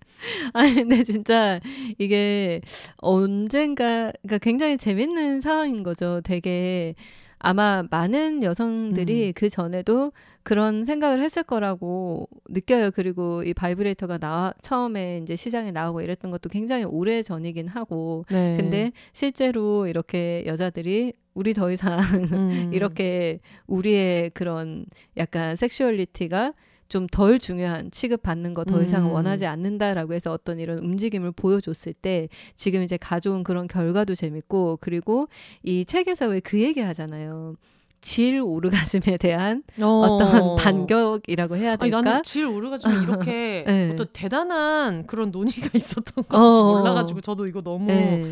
아니 근데 진짜 이게 언젠가 그러니까 굉장히 재밌는 상황인 거죠. 되게 아마 많은 여성들이 음. 그 전에도 그런 생각을 했을 거라고 느껴요. 그리고 이 바이브레이터가 나와 처음에 이제 시장에 나오고 이랬던 것도 굉장히 오래 전이긴 하고 네. 근데 실제로 이렇게 여자들이 우리 더 이상 음. 이렇게 우리의 그런 약간 섹슈얼리티가 좀 덜 중요한 취급받는 거 더 이상 음. 원하지 않는다라고 해서 어떤 이런 움직임을 보여줬을 때 지금 이제 가져온 그런 결과도 재밌고 그리고 이 책에서 왜 그 얘기 하잖아요. 질 오르가즘에 대한 어. 어떤 반격이라고 해야 될까? 아니, 나는 질 오르가즘이 이렇게 네. 어떤 대단한 그런 논의가 있었던 건지 어. 몰라가지고 저도 이거 너무 네.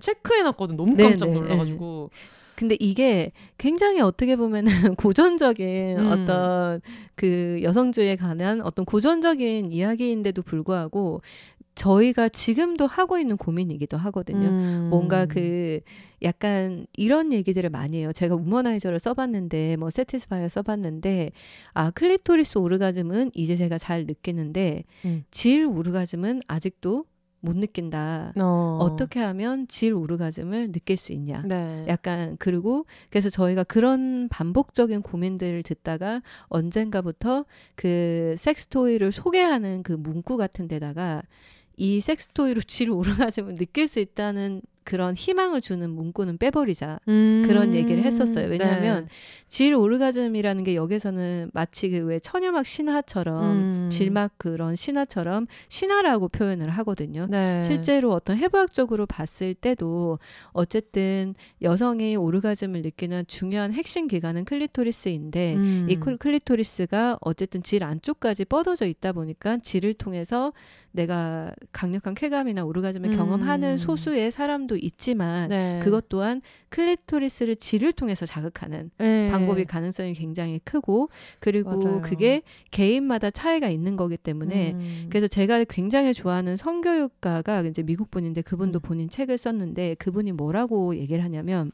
체크해놨거든. 너무 깜짝 네네. 놀라가지고. 근데 이게 굉장히 어떻게 보면은 고전적인 음. 어떤 그 여성주의에 관한 어떤 고전적인 이야기인데도 불구하고 저희가 지금도 하고 있는 고민이기도 하거든요. 음. 뭔가 그 약간 이런 얘기들을 많이 해요. 제가 우머나이저를 써봤는데 뭐 세티스파이어 써봤는데 아 클리토리스 오르가즘은 이제 제가 잘 느끼는데 음. 질 오르가즘은 아직도 못 느낀다. 어. 어떻게 하면 질 오르가즘을 느낄 수 있냐. 네. 약간 그리고 그래서 저희가 그런 반복적인 고민들을 듣다가 언젠가부터 그 섹스토이를 소개하는 그 문구 같은 데다가 이 섹스토이로 질 오르가즘을 느낄 수 있다는 그런 희망을 주는 문구는 빼버리자. 음. 그런 얘기를 했었어요. 왜냐하면 네. 질 오르가즘이라는 게 여기서는 마치 그 왜 천여막 신화처럼 음. 질막 그런 신화처럼 신화라고 표현을 하거든요. 네. 실제로 어떤 해부학적으로 봤을 때도 어쨌든 여성이 오르가즘을 느끼는 중요한 핵심 기관은 클리토리스인데 음. 이 클리토리스가 어쨌든 질 안쪽까지 뻗어져 있다 보니까 질을 통해서 내가 강력한 쾌감이나 오르가즘을 음. 경험하는 소수의 사람도 있지만 네. 그것 또한 클리토리스를 질을 통해서 자극하는 네. 방법이 가능성이 굉장히 크고 그리고 맞아요. 그게 개인마다 차이가 있는 거기 때문에 음. 그래서 제가 굉장히 좋아하는 성교육가가 이제 미국 분인데 그분도 음. 본인 책을 썼는데 그분이 뭐라고 얘기를 하냐면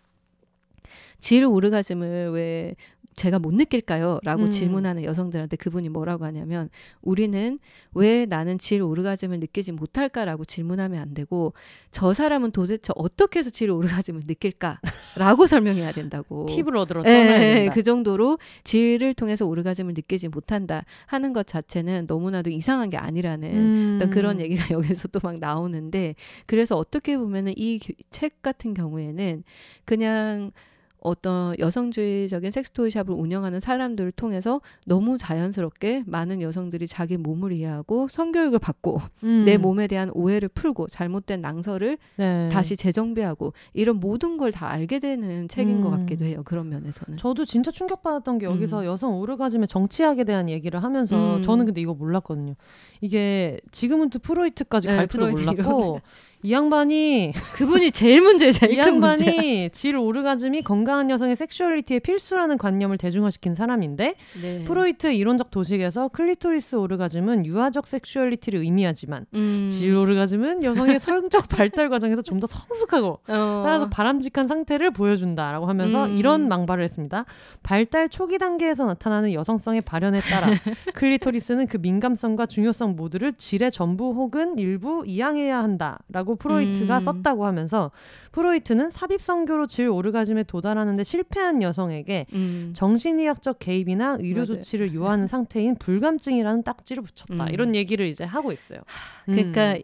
질 오르가즘을 왜 제가 못 느낄까요? 라고 음. 질문하는 여성들한테 그분이 뭐라고 하냐면 우리는 왜 나는 질 오르가즘을 느끼지 못할까라고 질문하면 안 되고 저 사람은 도대체 어떻게 해서 질 오르가즘을 느낄까라고 설명해야 된다고. 팁을 얻으러 떠나야 된다. 그 정도로 질을 통해서 오르가즘을 느끼지 못한다 하는 것 자체는 너무나도 이상한 게 아니라는 음. 그런 얘기가 여기서 또 막 나오는데 그래서 어떻게 보면은 이 책 같은 경우에는 그냥 어떤 여성주의적인 섹스토이샵을 운영하는 사람들을 통해서 너무 자연스럽게 많은 여성들이 자기 몸을 이해하고 성교육을 받고 음. 내 몸에 대한 오해를 풀고 잘못된 낭설을 네. 다시 재정비하고 이런 모든 걸 다 알게 되는 책인 음. 것 같기도 해요. 그런 면에서는. 저도 진짜 충격받았던 게 여기서 음. 여성 오르가즘의 정치학에 대한 얘기를 하면서 음. 저는 근데 이거 몰랐거든요. 이게 지금은 또 프로이트까지 네, 갈지도 프로이트 몰랐고 이 양반이 그분이 제일 문제예요. 제일 이 양반이 문제야. 질 오르가즘이 건강한 여성의 섹슈얼리티의 필수라는 관념을 대중화시킨 사람인데 네. 프로이트 이론적 도식에서 클리토리스 오르가즘은 유아적 섹슈얼리티를 의미하지만 음. 질 오르가즘은 여성의 성적 발달 과정에서 좀 더 성숙하고 어. 따라서 바람직한 상태를 보여준다라고 하면서 음. 이런 망발을 했습니다. 발달 초기 단계에서 나타나는 여성성의 발현에 따라 클리토리스는 그 민감성과 중요성 모두를 질의 전부 혹은 일부 이양해야 한다라고 프로이트가 음. 썼다고 하면서 프로이트는 삽입성교로 질 오르가즘에 도달하는데 실패한 여성에게 음. 정신의학적 개입이나 의료 맞아요. 조치를 요하는 상태인 불감증이라는 딱지를 붙였다. 음. 이런 얘기를 이제 하고 있어요. 하, 그러니까 음.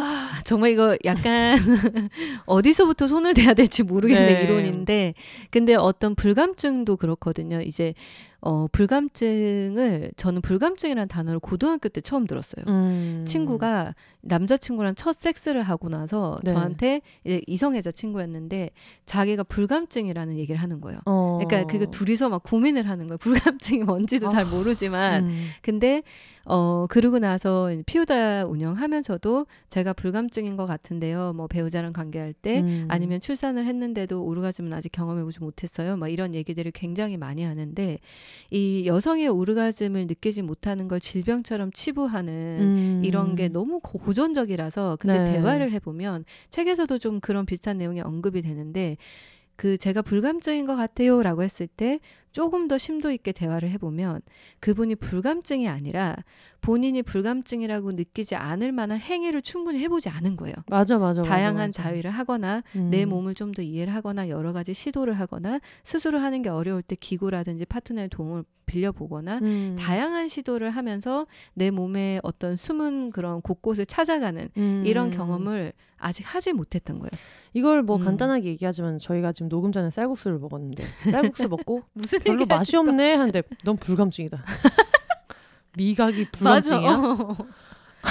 아, 정말 이거 약간 어디서부터 손을 대야 될지 모르겠는 네. 이론인데 근데 어떤 불감증도 그렇거든요. 이제 어, 불감증을 저는 불감증이라는 단어를 고등학교 때 처음 들었어요. 음. 친구가 남자친구랑 첫 섹스를 하고 나서 네. 저한테 이제 이성애자 친구였는데 자기가 불감증이라는 얘기를 하는 거예요. 어. 그러니까 그게 둘이서 막 고민을 하는 거예요. 불감증이 뭔지도 어. 잘 모르지만 음. 근데 어, 그러고 나서 피우다 운영하면서도 제가 불감증인 것 같은데요. 뭐 배우자랑 관계할 때 음. 아니면 출산을 했는데도 오르가즘은 아직 경험해보지 못했어요. 막 이런 얘기들을 굉장히 많이 하는데 이 여성의 오르가즘을 느끼지 못하는 걸 질병처럼 치부하는 음. 이런 게 너무 고전적이라서 근데 네. 대화를 해보면 책에서도 좀 그런 비슷한 내용이 언급이 되는데 그 제가 불감증인 것 같아요 라고 했을 때 조금 더 심도 있게 대화를 해보면 그분이 불감증이 아니라 본인이 불감증이라고 느끼지 않을 만한 행위를 충분히 해보지 않은 거예요. 맞아, 맞아. 다양한 맞아, 맞아. 자위를 하거나 음. 내 몸을 좀 더 이해를 하거나 여러 가지 시도를 하거나 스스로 하는 게 어려울 때 기구라든지 파트너의 도움을 빌려보거나 음. 다양한 시도를 하면서 내 몸의 어떤 숨은 그런 곳곳을 찾아가는 음. 이런 경험을 아직 하지 못했던 거예요. 이걸 뭐 음. 간단하게 얘기하지만 저희가 지금 녹음 전에 쌀국수를 먹었는데 쌀국수 먹고 무슨 별로 맛이 없네 하는데 넌 불감증이다. 미각이 불감증이야? 어.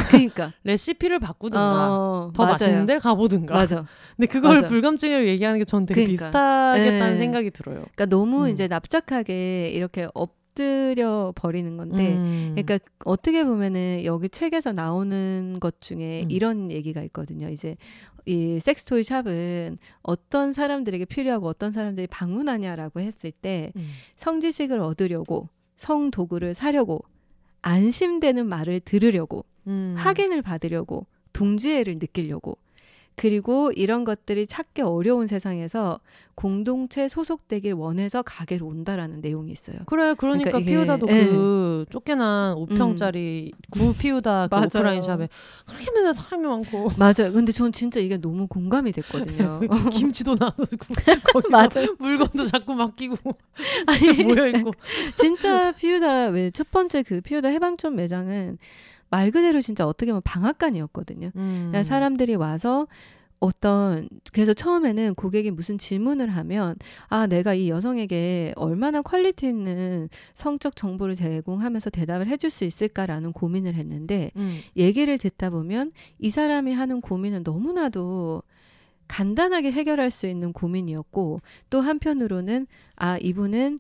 그러니까 레시피를 바꾸든가 어, 더 맞아요. 맛있는 데를 가보든가. 맞아. 근데 그걸 맞아. 불감증이라고 얘기하는 게 저는 되게 그러니까. 비슷하겠다는 네. 생각이 들어요. 그러니까 너무 음. 이제 납작하게 이렇게 엎 엎드려 버리는 건데 음. 그러니까 어떻게 보면은 여기 책에서 나오는 것 중에 음. 이런 얘기가 있거든요. 이제 이 섹스토이 샵은 어떤 사람들에게 필요하고 어떤 사람들이 방문하냐라고 했을 때 음. 성지식을 얻으려고 성도구를 사려고 안심되는 말을 들으려고 음. 확인을 받으려고 동지애를 느끼려고 그리고 이런 것들이 찾기 어려운 세상에서 공동체 소속되길 원해서 가게로 온다라는 내용이 있어요. 그래, 그러니까, 그러니까 이게, 피우다도 예. 그 쫓겨난 오 평짜리 음. 구 피우다 그 오프라인 샵에 그렇게 맨날 사람이 많고. 맞아요. 근데 전 진짜 이게 너무 공감이 됐거든요. 김치도 나눠주고 맞아요. 물건도 자꾸 맡기고 모여있고. 진짜 피우다 왜 첫 번째 그 피우다 해방촌 매장은 말 그대로 진짜 어떻게 보면 방앗간이었거든요. 음. 사람들이 와서 어떤 그래서 처음에는 고객이 무슨 질문을 하면 아 내가 이 여성에게 얼마나 퀄리티 있는 성적 정보를 제공하면서 대답을 해줄 수 있을까라는 고민을 했는데 음. 얘기를 듣다 보면 이 사람이 하는 고민은 너무나도 간단하게 해결할 수 있는 고민이었고 또 한편으로는 아 이분은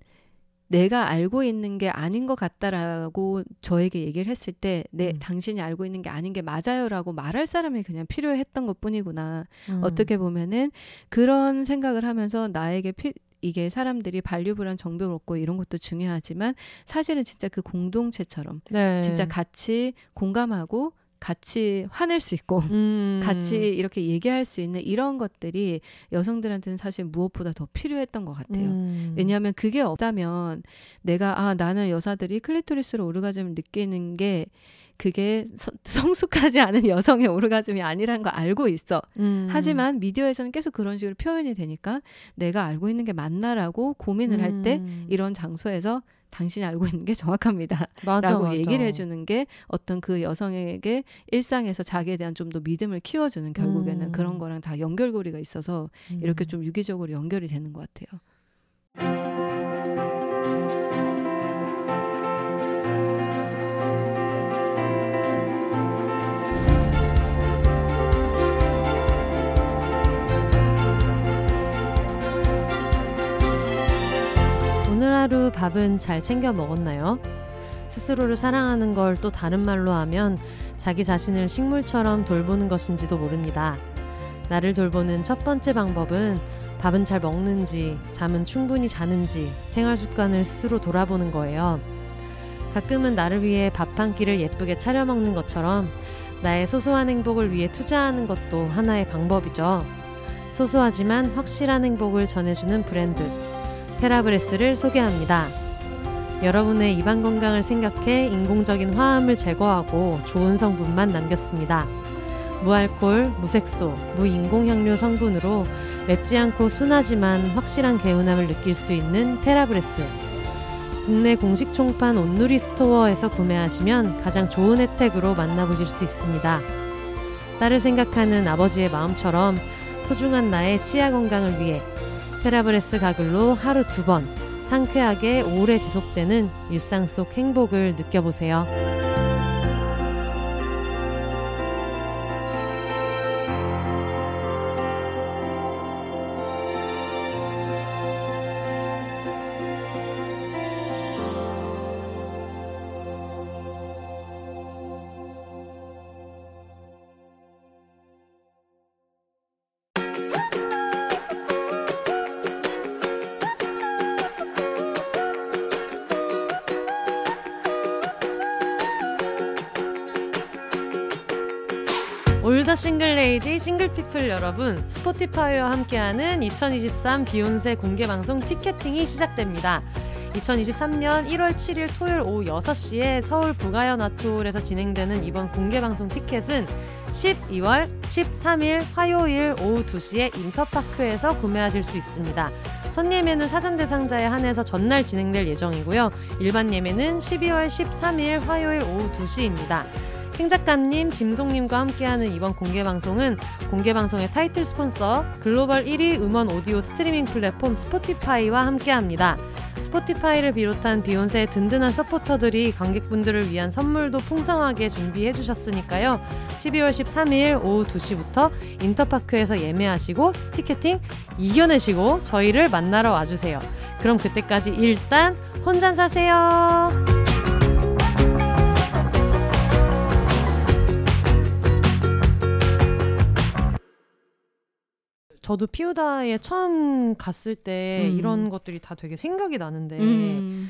내가 알고 있는 게 아닌 것 같다라고 저에게 얘기를 했을 때 내, 음. 당신이 알고 있는 게 아닌 게 맞아요라고 말할 사람이 그냥 필요했던 것뿐이구나. 음. 어떻게 보면은 그런 생각을 하면서 나에게 피, 이게 사람들이 발류불안 정보를 얻고 이런 것도 중요하지만 사실은 진짜 그 공동체처럼 네. 진짜 같이 공감하고 같이 화낼 수 있고 음. 같이 이렇게 얘기할 수 있는 이런 것들이 여성들한테는 사실 무엇보다 더 필요했던 것 같아요. 음. 왜냐하면 그게 없다면 내가 아 나는 여자들이 클리토리스로 오르가즘을 느끼는 게 그게 서, 성숙하지 않은 여성의 오르가즘이 아니라는 거 알고 있어. 음. 하지만 미디어에서는 계속 그런 식으로 표현이 되니까 내가 알고 있는 게 맞나라고 고민을 음. 할 때 이런 장소에서 당신이 알고 있는 게 정확합니다. 맞아, 라고 맞아. 얘기를 해주는 게 어떤 그 여성에게 일상에서 자기에 대한 좀 더 믿음을 키워주는 결국에는 음. 그런 거랑 다 연결고리가 있어서 음. 이렇게 좀 유기적으로 연결이 되는 것 같아요. 오늘 하루 밥은 잘 챙겨 먹었나요? 스스로를 사랑하는 걸 또 다른 말로 하면 자기 자신을 식물처럼 돌보는 것인지도 모릅니다. 나를 돌보는 첫 번째 방법은 밥은 잘 먹는지, 잠은 충분히 자는지 생활 습관을 스스로 돌아보는 거예요. 가끔은 나를 위해 밥 한 끼를 예쁘게 차려 먹는 것처럼 나의 소소한 행복을 위해 투자하는 것도 하나의 방법이죠. 소소하지만 확실한 행복을 전해주는 브랜드 테라브레스를 소개합니다. 여러분의 입안 건강을 생각해 인공적인 화합을 제거하고 좋은 성분만 남겼습니다. 무알콜, 무색소, 무인공향료 성분으로 맵지 않고 순하지만 확실한 개운함을 느낄 수 있는 테라브레스. 국내 공식 총판 온누리 스토어에서 구매하시면 가장 좋은 혜택으로 만나보실 수 있습니다. 딸을 생각하는 아버지의 마음처럼 소중한 나의 치아 건강을 위해 테라브레스 가글로 하루 두 번 상쾌하게 오래 지속되는 일상 속 행복을 느껴보세요. 싱글레이디 싱글피플 여러분, 스포티파이와 함께하는 이천이십삼 비욘세 공개방송 티켓팅이 시작됩니다. 이천이십삼 년 일월 칠일 토요일 오후 여섯 시에 서울 북아연아트홀에서 진행되는 이번 공개방송 티켓은 십이월 십삼일 화요일 오후 두 시에 인터파크에서 구매하실 수 있습니다. 선 예매는 사전 대상자에 한해서 전날 진행될 예정이고요. 일반 예매는 십이월 십삼일 화요일 오후 두 시입니다. 킹 작가님, 짐송님과 함께하는 이번 공개방송은 공개방송의 타이틀 스폰서 글로벌 일 위 음원 오디오 스트리밍 플랫폼 스포티파이와 함께합니다. 스포티파이를 비롯한 비욘세의 든든한 서포터들이 관객분들을 위한 선물도 풍성하게 준비해주셨으니까요. 십이월 십삼일 오후 두 시부터 인터파크에서 예매하시고 티켓팅 이겨내시고 저희를 만나러 와주세요. 그럼 그때까지 일단 혼잔 사세요. 저도 피우다에 처음 갔을 때 음. 이런 것들이 다 되게 생각이 나는데 음.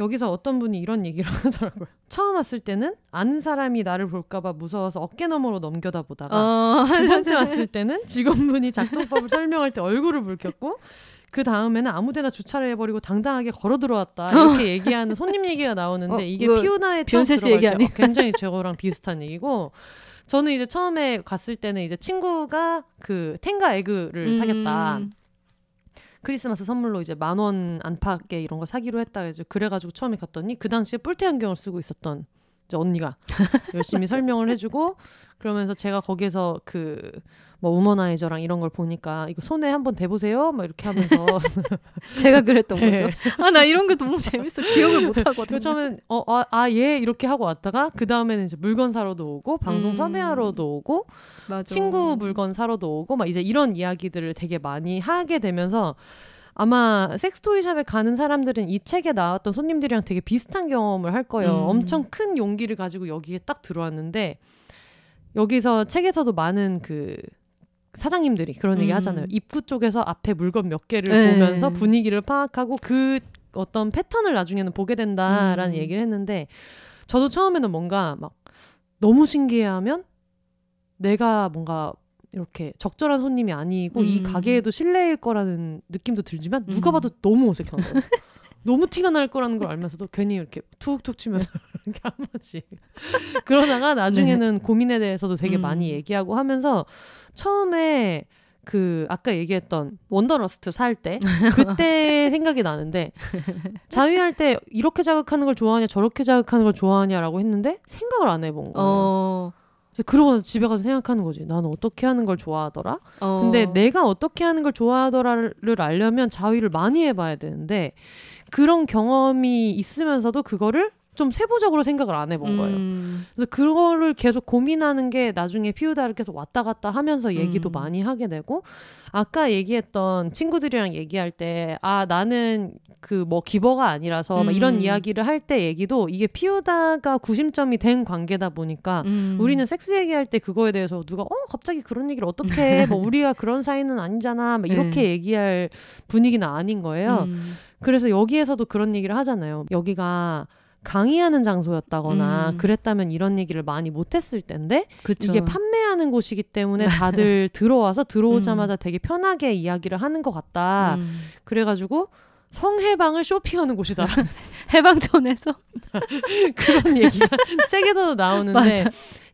여기서 어떤 분이 이런 얘기를 하더라고요. 처음 왔을 때는 아는 사람이 나를 볼까봐 무서워서 어깨너머로 넘겨다 보다가 어. 두 번째 왔을 때는 직원분이 작동법을 설명할 때 얼굴을 붉혔고 그 다음에는 아무데나 주차를 해버리고 당당하게 걸어 들어왔다 이렇게 얘기하는 손님 얘기가 나오는데 어, 이게 피우다에 처음 들어갈 때 어, 굉장히 저거랑 비슷한 얘기고 저는 이제 처음에 갔을 때는 이제 친구가 그 텐가 에그를 음. 사겠다. 크리스마스 선물로 이제 만 원 안팎의 이런 걸 사기로 했다. 그래가지고 처음에 갔더니 그 당시에 뿔테 안경을 쓰고 있었던 이제 언니가 열심히 설명을 해주고 그러면서 제가 거기에서 그 뭐 우머나이저랑 이런 걸 보니까 이거 손에 한번 대보세요 막 이렇게 하면서 제가 그랬던 네. 거죠. 아, 나 이런 게 너무 재밌어. 기억을 못 하거든요. 처음엔 어, 아, 아, 예 이렇게 하고 왔다가 그 다음에는 이제 물건 사러도 오고 방송 섭외하러도 음. 오고 맞아. 친구 물건 사러도 오고 막 이제 이런 이야기들을 되게 많이 하게 되면서 아마 섹스토이샵에 가는 사람들은 이 책에 나왔던 손님들이랑 되게 비슷한 경험을 할 거예요. 음. 엄청 큰 용기를 가지고 여기에 딱 들어왔는데 여기서 책에서도 많은 그 사장님들이 그런 얘기 음. 하잖아요. 입구 쪽에서 앞에 물건 몇 개를 에이. 보면서 분위기를 파악하고 그 어떤 패턴을 나중에는 보게 된다라는 음. 얘기를 했는데 저도 처음에는 뭔가 막 너무 신기해하면 내가 뭔가 이렇게 적절한 손님이 아니고 음. 이 가게에도 신뢰일 거라는 느낌도 들지만 음. 누가 봐도 너무 어색한 거예요. 너무 티가 날 거라는 걸 알면서도 괜히 이렇게 툭툭 치면서 이렇게 한 번씩 그러다가 나중에는 네. 고민에 대해서도 되게 음. 많이 얘기하고 하면서 처음에 그 아까 얘기했던 원더러스트 살 때 그때 생각이 나는데 자위할 때 이렇게 자극하는 걸 좋아하냐 저렇게 자극하는 걸 좋아하냐라고 했는데 생각을 안 해본 거예요. 어... 그러고 나서 집에 가서 생각하는 거지. 난 어떻게 하는 걸 좋아하더라? 어... 근데 내가 어떻게 하는 걸 좋아하더라를 알려면 자위를 많이 해봐야 되는데 그런 경험이 있으면서도 그거를 좀 세부적으로 생각을 안 해본 거예요. 음. 그래서 그거를 계속 고민하는 게 나중에 피우다를 계속 왔다 갔다 하면서 얘기도 음. 많이 하게 되고 아까 얘기했던 친구들이랑 얘기할 때 아 나는 그 뭐 기버가 아니라서 음. 막 이런 이야기를 할 때 얘기도 이게 피우다가 구심점이 된 관계다 보니까 음. 우리는 섹스 얘기할 때 그거에 대해서 누가 어 갑자기 그런 얘기를 어떻게 해? 뭐 우리가 그런 사이는 아니잖아 막 이렇게 네. 얘기할 분위기는 아닌 거예요. 음. 그래서 여기에서도 그런 얘기를 하잖아요. 여기가 강의하는 장소였다거나 음. 그랬다면 이런 얘기를 많이 못했을 텐데 그쵸. 이게 판매하는 곳이기 때문에 다들 들어와서 들어오자마자 음. 되게 편하게 이야기를 하는 것 같다. 음. 그래가지고 성해방을 쇼핑하는 곳이다. 해방촌에서? 그런 얘기가 책에서도 나오는데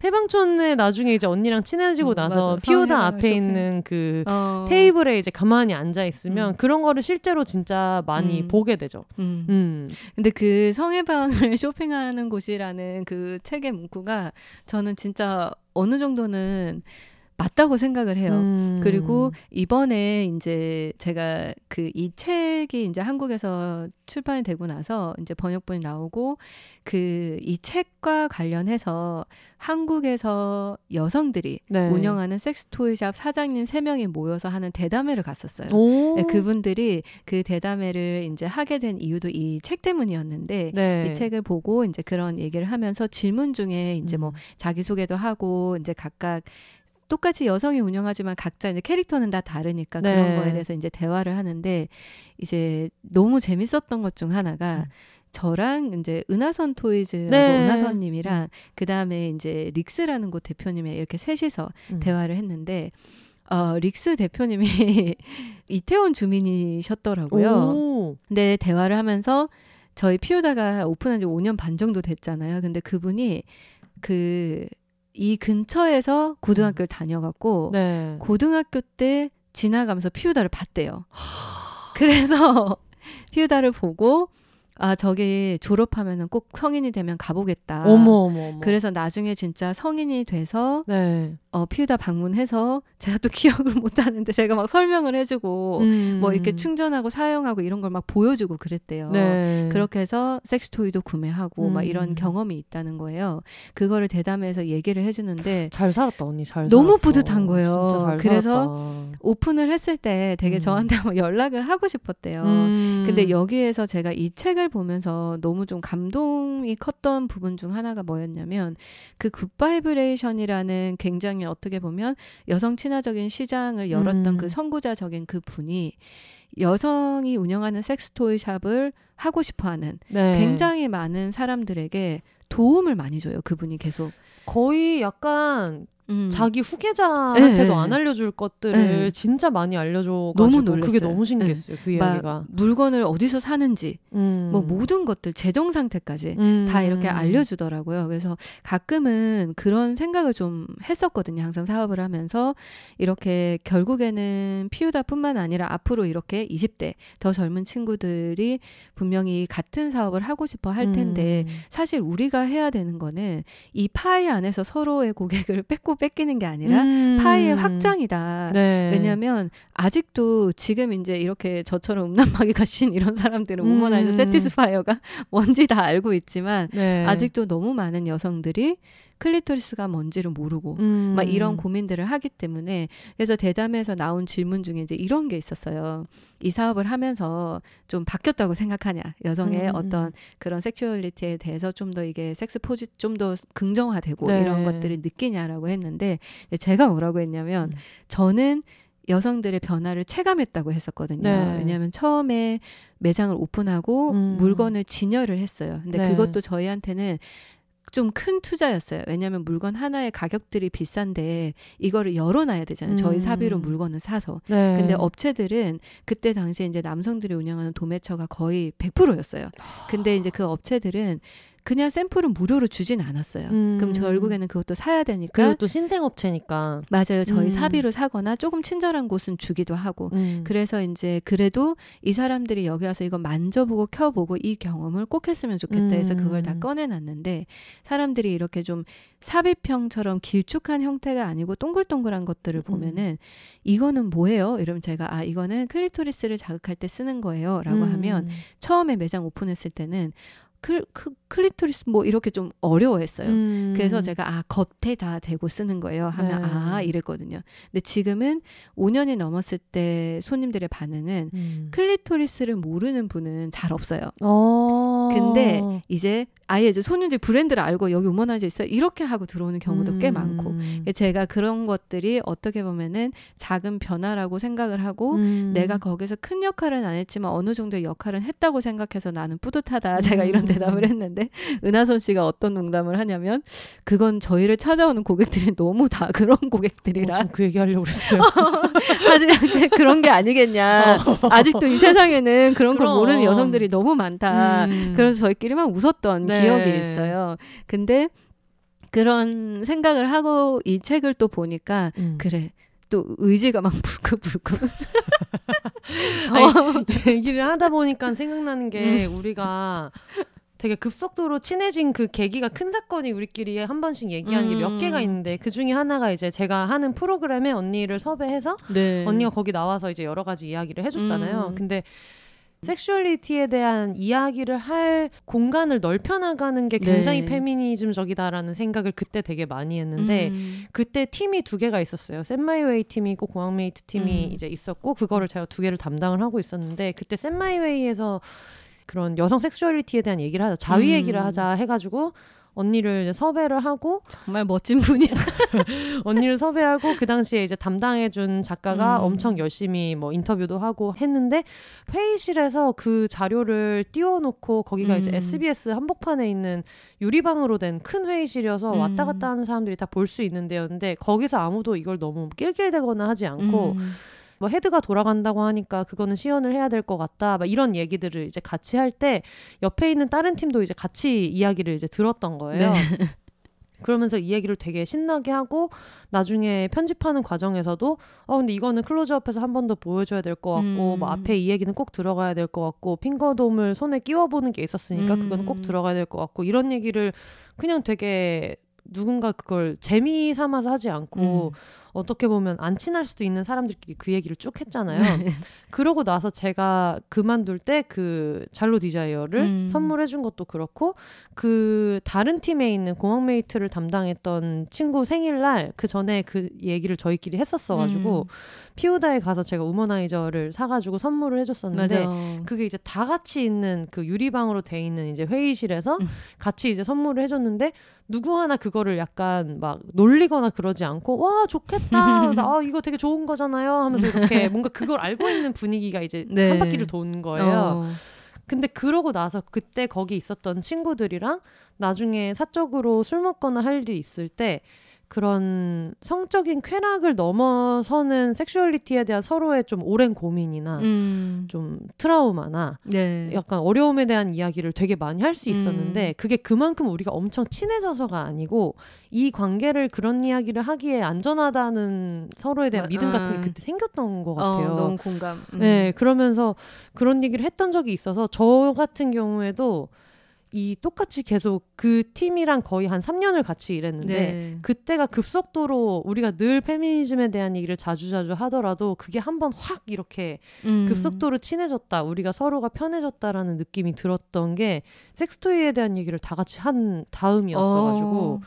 해방촌에 나중에 이제 언니랑 친해지고 음, 나서 맞아. 피우다 앞에 쇼핑. 있는 그 어. 테이블에 이제 가만히 앉아있으면 음. 그런 거를 실제로 진짜 많이 음. 보게 되죠. 음. 음. 근데 그 성해방을 쇼핑하는 곳이라는 그 책의 문구가 저는 진짜 어느 정도는 맞다고 생각을 해요. 음. 그리고 이번에 이제 제가 그 이 책이 이제 한국에서 출판이 되고 나서 이제 번역본이 나오고 그 이 책과 관련해서 한국에서 여성들이 네. 운영하는 섹스토이샵 사장님 세 명이 모여서 하는 대담회를 갔었어요. 네, 그분들이 그 대담회를 이제 하게 된 이유도 이 책 때문이었는데 네. 이 책을 보고 이제 그런 얘기를 하면서 질문 중에 이제 뭐 자기소개도 하고 이제 각각 똑같이 여성이 운영하지만 각자 이제 캐릭터는 다 다르니까 네. 그런 거에 대해서 이제 대화를 하는데 이제 너무 재밌었던 것 중 하나가 음. 저랑 이제 은하선 토이즈라고 네. 은하선님이랑 음. 그 다음에 이제 릭스라는 곳 대표님이 이렇게 셋이서 음. 대화를 했는데 어, 릭스 대표님이 이태원 주민이셨더라고요. 오. 근데 대화를 하면서 저희 피우다가 오픈한 지 오 년 반 정도 됐잖아요. 근데 그분이 그 이 근처에서 고등학교를 다녀갖고 네. 고등학교 때 지나가면서 피우다를 봤대요. 그래서 피우다를 보고 아 저기 졸업하면은 꼭 성인이 되면 가보겠다. 어머 어머. 어머. 그래서 나중에 진짜 성인이 돼서 네. 어, 피우다 방문해서 제가 또 기억을 못 하는데 제가 막 설명을 해주고 음. 뭐 이렇게 충전하고 사용하고 이런 걸 막 보여주고 그랬대요. 네. 그렇게 해서 섹스토이도 구매하고 음. 막 이런 경험이 있다는 거예요. 그거를 대담해서 얘기를 해주는데 잘 살았다 언니 잘 살았어. 너무 뿌듯한 거예요. 진짜 잘 그래서 살았다. 오픈을 했을 때 되게 음. 저한테 막 연락을 하고 싶었대요. 음. 근데 여기에서 제가 이 책을 보면서 너무 좀 감동이 컸던 부분 중 하나가 뭐였냐면 그 굿바이브레이션이라는 굉장히 어떻게 보면 여성 친화적인 시장을 열었던 음. 그 선구자적인 그 분이 여성이 운영하는 섹스토이 샵을 하고 싶어하는 네. 굉장히 많은 사람들에게 도움을 많이 줘요. 그분이 계속. 거의 약간 음. 자기 후계자한테도 네. 안 알려줄 것들을 네. 진짜 많이 알려줘가지고 너무 놀랐어요. 그게 너무 신기했어요. 네. 그 이야기가 물건을 어디서 사는지 음. 뭐 모든 것들 재정 상태까지 음. 다 이렇게 알려주더라고요. 그래서 가끔은 그런 생각을 좀 했었거든요. 항상 사업을 하면서 이렇게 결국에는 피우다뿐만 아니라 앞으로 이렇게 이십 대 더 젊은 친구들이 분명히 같은 사업을 하고 싶어 할 텐데 음. 사실 우리가 해야 되는 거는 이 파이 안에서 서로의 고객을 뺏고 뺏기는 게 아니라 음. 파이의 확장이다. 네. 왜냐하면 아직도 지금 이제 이렇게 저처럼 음란마귀 가신 이런 사람들은 음. 우먼 아이돌 세티스파이어가 뭔지 다 알고 있지만 네. 아직도 너무 많은 여성들이 클리토리스가 뭔지를 모르고 음. 막 이런 고민들을 하기 때문에 그래서 대담에서 나온 질문 중에 이제 이런 게 있었어요. 이 사업을 하면서 좀 바뀌었다고 생각하냐? 여성의 음. 어떤 그런 섹슈얼리티에 대해서 좀 더 이게 섹스 포지 좀 더 긍정화되고 네. 이런 것들을 느끼냐라고 했는데 제가 뭐라고 했냐면 음. 저는 여성들의 변화를 체감했다고 했었거든요. 네. 왜냐하면 처음에 매장을 오픈하고 음. 물건을 진열을 했어요. 근데 네. 그것도 저희한테는 좀 큰 투자였어요. 왜냐하면 물건 하나의 가격들이 비싼데 이거를 열어놔야 되잖아요. 음. 저희 사비로 물건을 사서. 네. 근데 업체들은 그때 당시에 이제 남성들이 운영하는 도매처가 거의 백 퍼센트였어요. 근데 이제 그 업체들은 그냥 샘플은 무료로 주진 않았어요. 음. 그럼 결국에는 그것도 사야 되니까. 그것도 신생업체니까. 맞아요. 저희 음. 사비로 사거나 조금 친절한 곳은 주기도 하고. 음. 그래서 이제 그래도 이 사람들이 여기 와서 이거 만져보고 켜보고 이 경험을 꼭 했으면 좋겠다 해서 그걸 다 꺼내놨는데 사람들이 이렇게 좀 삽입형처럼 길쭉한 형태가 아니고 동글동글한 것들을 보면은 이거는 뭐예요? 이러면 제가 아 이거는 클리토리스를 자극할 때 쓰는 거예요. 라고 음. 하면 처음에 매장 오픈했을 때는 클, 클리토리스 뭐 이렇게 좀 어려워했어요. 음. 그래서 제가 아 겉에 다 대고 쓰는 거예요 하면 네. 아 이랬거든요. 근데 지금은 오 년이 넘었을 때 손님들의 반응은 음. 클리토리스를 모르는 분은 잘 없어요. 오. 근데 이제 아예 이제 손님들 브랜드를 알고 여기 우먼아이즈 있어요 이렇게 하고 들어오는 경우도 음. 꽤 많고 제가 그런 것들이 어떻게 보면은 작은 변화라고 생각을 하고 음. 내가 거기서 큰 역할은 안 했지만 어느 정도의 역할은 했다고 생각해서 나는 뿌듯하다. 제가 이런 음. 대답을 했는데 은하선 씨가 어떤 농담을 하냐면 그건 저희를 찾아오는 고객들이 너무 다 그런 고객들이라. 어, 지금 그 얘기하려고 그랬어요. 아직 그런 게 아니겠냐. 아직도 이 세상에는 그런 그럼. 걸 모르는 여성들이 너무 많다. 음. 그래서 저희끼리 막 웃었던 네. 기억이 있어요. 근데 그런 생각을 하고 이 책을 또 보니까 음. 그래. 또 의지가 막 불끈불끈. 어. 얘기를 하다 보니까 생각나는 게 음. 우리가 되게 급속도로 친해진 그 계기가 큰 사건이 우리끼리 한 번씩 얘기하는 게 몇 음. 개가 있는데 그중에 하나가 이제 제가 하는 프로그램에 언니를 섭외해서 네. 언니가 거기 나와서 이제 여러 가지 이야기를 해줬잖아요. 음. 근데 섹슈얼리티에 대한 이야기를 할 공간을 넓혀나가는 게 굉장히 네. 페미니즘적이다라는 생각을 그때 되게 많이 했는데 음. 그때 팀이 두 개가 있었어요. 셋마이웨이 팀이고 공항메이트 팀이 음. 이제 있었고 그거를 제가 두 개를 담당을 하고 있었는데 그때 셋마이웨이에서 그런 여성 섹슈얼리티에 대한 얘기를 하자 자위 음. 얘기를 하자 해가지고 언니를 이제 섭외를 하고 정말 멋진 분이야. 언니를 섭외하고 그 당시에 이제 담당해준 작가가 음. 엄청 열심히 뭐 인터뷰도 하고 했는데 회의실에서 그 자료를 띄워놓고 거기가 음. 이제 에스비에스 한복판에 있는 유리방으로 된 큰 회의실이어서 음. 왔다 갔다 하는 사람들이 다 볼 수 있는 데였는데 거기서 아무도 이걸 너무 낄낄대거나 하지 않고 음. 뭐 헤드가 돌아간다고 하니까 그거는 시연을 해야 될 것 같다. 막 이런 얘기들을 이제 같이 할 때 옆에 있는 다른 팀도 이제 같이 이야기를 이제 들었던 거예요. 네. 그러면서 이 얘기를 되게 신나게 하고 나중에 편집하는 과정에서도 어 근데 이거는 클로즈업해서 한 번 더 보여줘야 될 것 같고 음. 뭐 앞에 이 얘기는 꼭 들어가야 될 것 같고 핑거돔을 손에 끼워보는 게 있었으니까 음. 그건 꼭 들어가야 될 것 같고 이런 얘기를 그냥 되게 누군가 그걸 재미 삼아서 하지 않고 음. 어떻게 보면 안 친할 수도 있는 사람들끼리 그 얘기를 쭉 했잖아요. 그러고 나서 제가 그만둘 때 그 잘로 디자이어를 음. 선물해준 것도 그렇고 그 다른 팀에 있는 공항메이트를 담당했던 친구 생일날 그 전에 그 얘기를 저희끼리 했었어가지고 음. 피우다에 가서 제가 우머나이저를 사가지고 선물을 해줬었는데 맞아. 그게 이제 다 같이 있는 그 유리방으로 돼 있는 이제 회의실에서 음. 같이 이제 선물을 해줬는데 누구 하나 그거를 약간 막 놀리거나 그러지 않고 와 좋겠다. 나, 나 이거 되게 좋은 거잖아요 하면서 이렇게 뭔가 그걸 알고 있는 분위기가 이제 네. 한 바퀴를 도는 거예요. 어. 근데 그러고 나서 그때 거기 있었던 친구들이랑 나중에 사적으로 술 먹거나 할 일이 있을 때 그런 성적인 쾌락을 넘어서는 섹슈얼리티에 대한 서로의 좀 오랜 고민이나 음. 좀 트라우마나 네. 약간 어려움에 대한 이야기를 되게 많이 할 수 있었는데 음. 그게 그만큼 우리가 엄청 친해져서가 아니고 이 관계를 그런 이야기를 하기에 안전하다는 서로에 대한 아, 믿음 같은 게 그때 생겼던 것 같아요. 어, 너무 공감. 음. 네, 그러면서 그런 얘기를 했던 적이 있어서 저 같은 경우에도 이 똑같이 계속 그 팀이랑 거의 한 삼 년을 같이 일했는데 네. 그때가 급속도로 우리가 늘 페미니즘에 대한 얘기를 자주자주 하더라도 그게 한번 확 이렇게 음. 급속도로 친해졌다. 우리가 서로가 편해졌다라는 느낌이 들었던 게 섹스토이에 대한 얘기를 다 같이 한 다음이었어가지고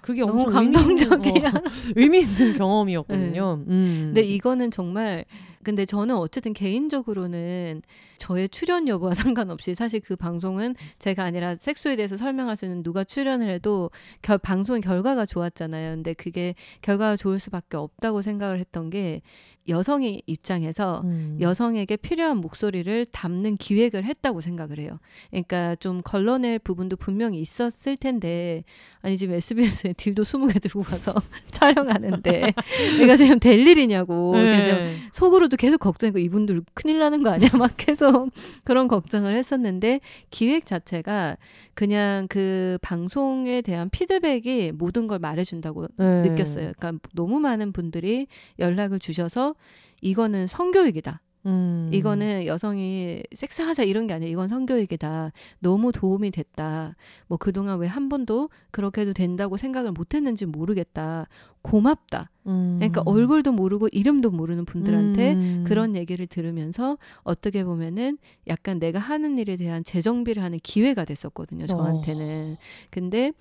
그게 엄청 감동적이야. 어, 의미 있는 경험이었거든요. 네. 음. 근데 이거는 정말 근데 저는 어쨌든 개인적으로는 저의 출연 여부와 상관없이 사실 그 방송은 제가 아니라 섹스에 대해서 설명할 수 있는 누가 출연을 해도 결, 방송 결과가 좋았잖아요. 근데 그게 결과가 좋을 수밖에 없다고 생각을 했던 게 여성의 입장에서 음. 여성에게 필요한 목소리를 담는 기획을 했다고 생각을 해요. 그러니까 좀 걸러낼 부분도 분명히 있었을 텐데 아니 지금 에스비에스에 딜도 스무 개 들고 가서 촬영하는데 내가 지금 될 일이냐고 네. 그래서 속으로도 계속 걱정이고 이분들 큰일 나는 거 아니야 막 계속 그런 걱정을 했었는데 기획 자체가 그냥 그 방송에 대한 피드백이 모든 걸 말해준다고 네. 느꼈어요. 그러니까 너무 많은 분들이 연락을 주셔서 이거는 성교육이다. 음. 이거는 여성이 섹스하자 이런 게 아니라 이건 성교육이다. 너무 도움이 됐다. 뭐 그동안 왜 한 번도 그렇게 해도 된다고 생각을 못했는지 모르겠다. 고맙다. 음. 그러니까 얼굴도 모르고 이름도 모르는 분들한테 음. 그런 얘기를 들으면서 어떻게 보면은 약간 내가 하는 일에 대한 재정비를 하는 기회가 됐었거든요. 저한테는. 어. 근데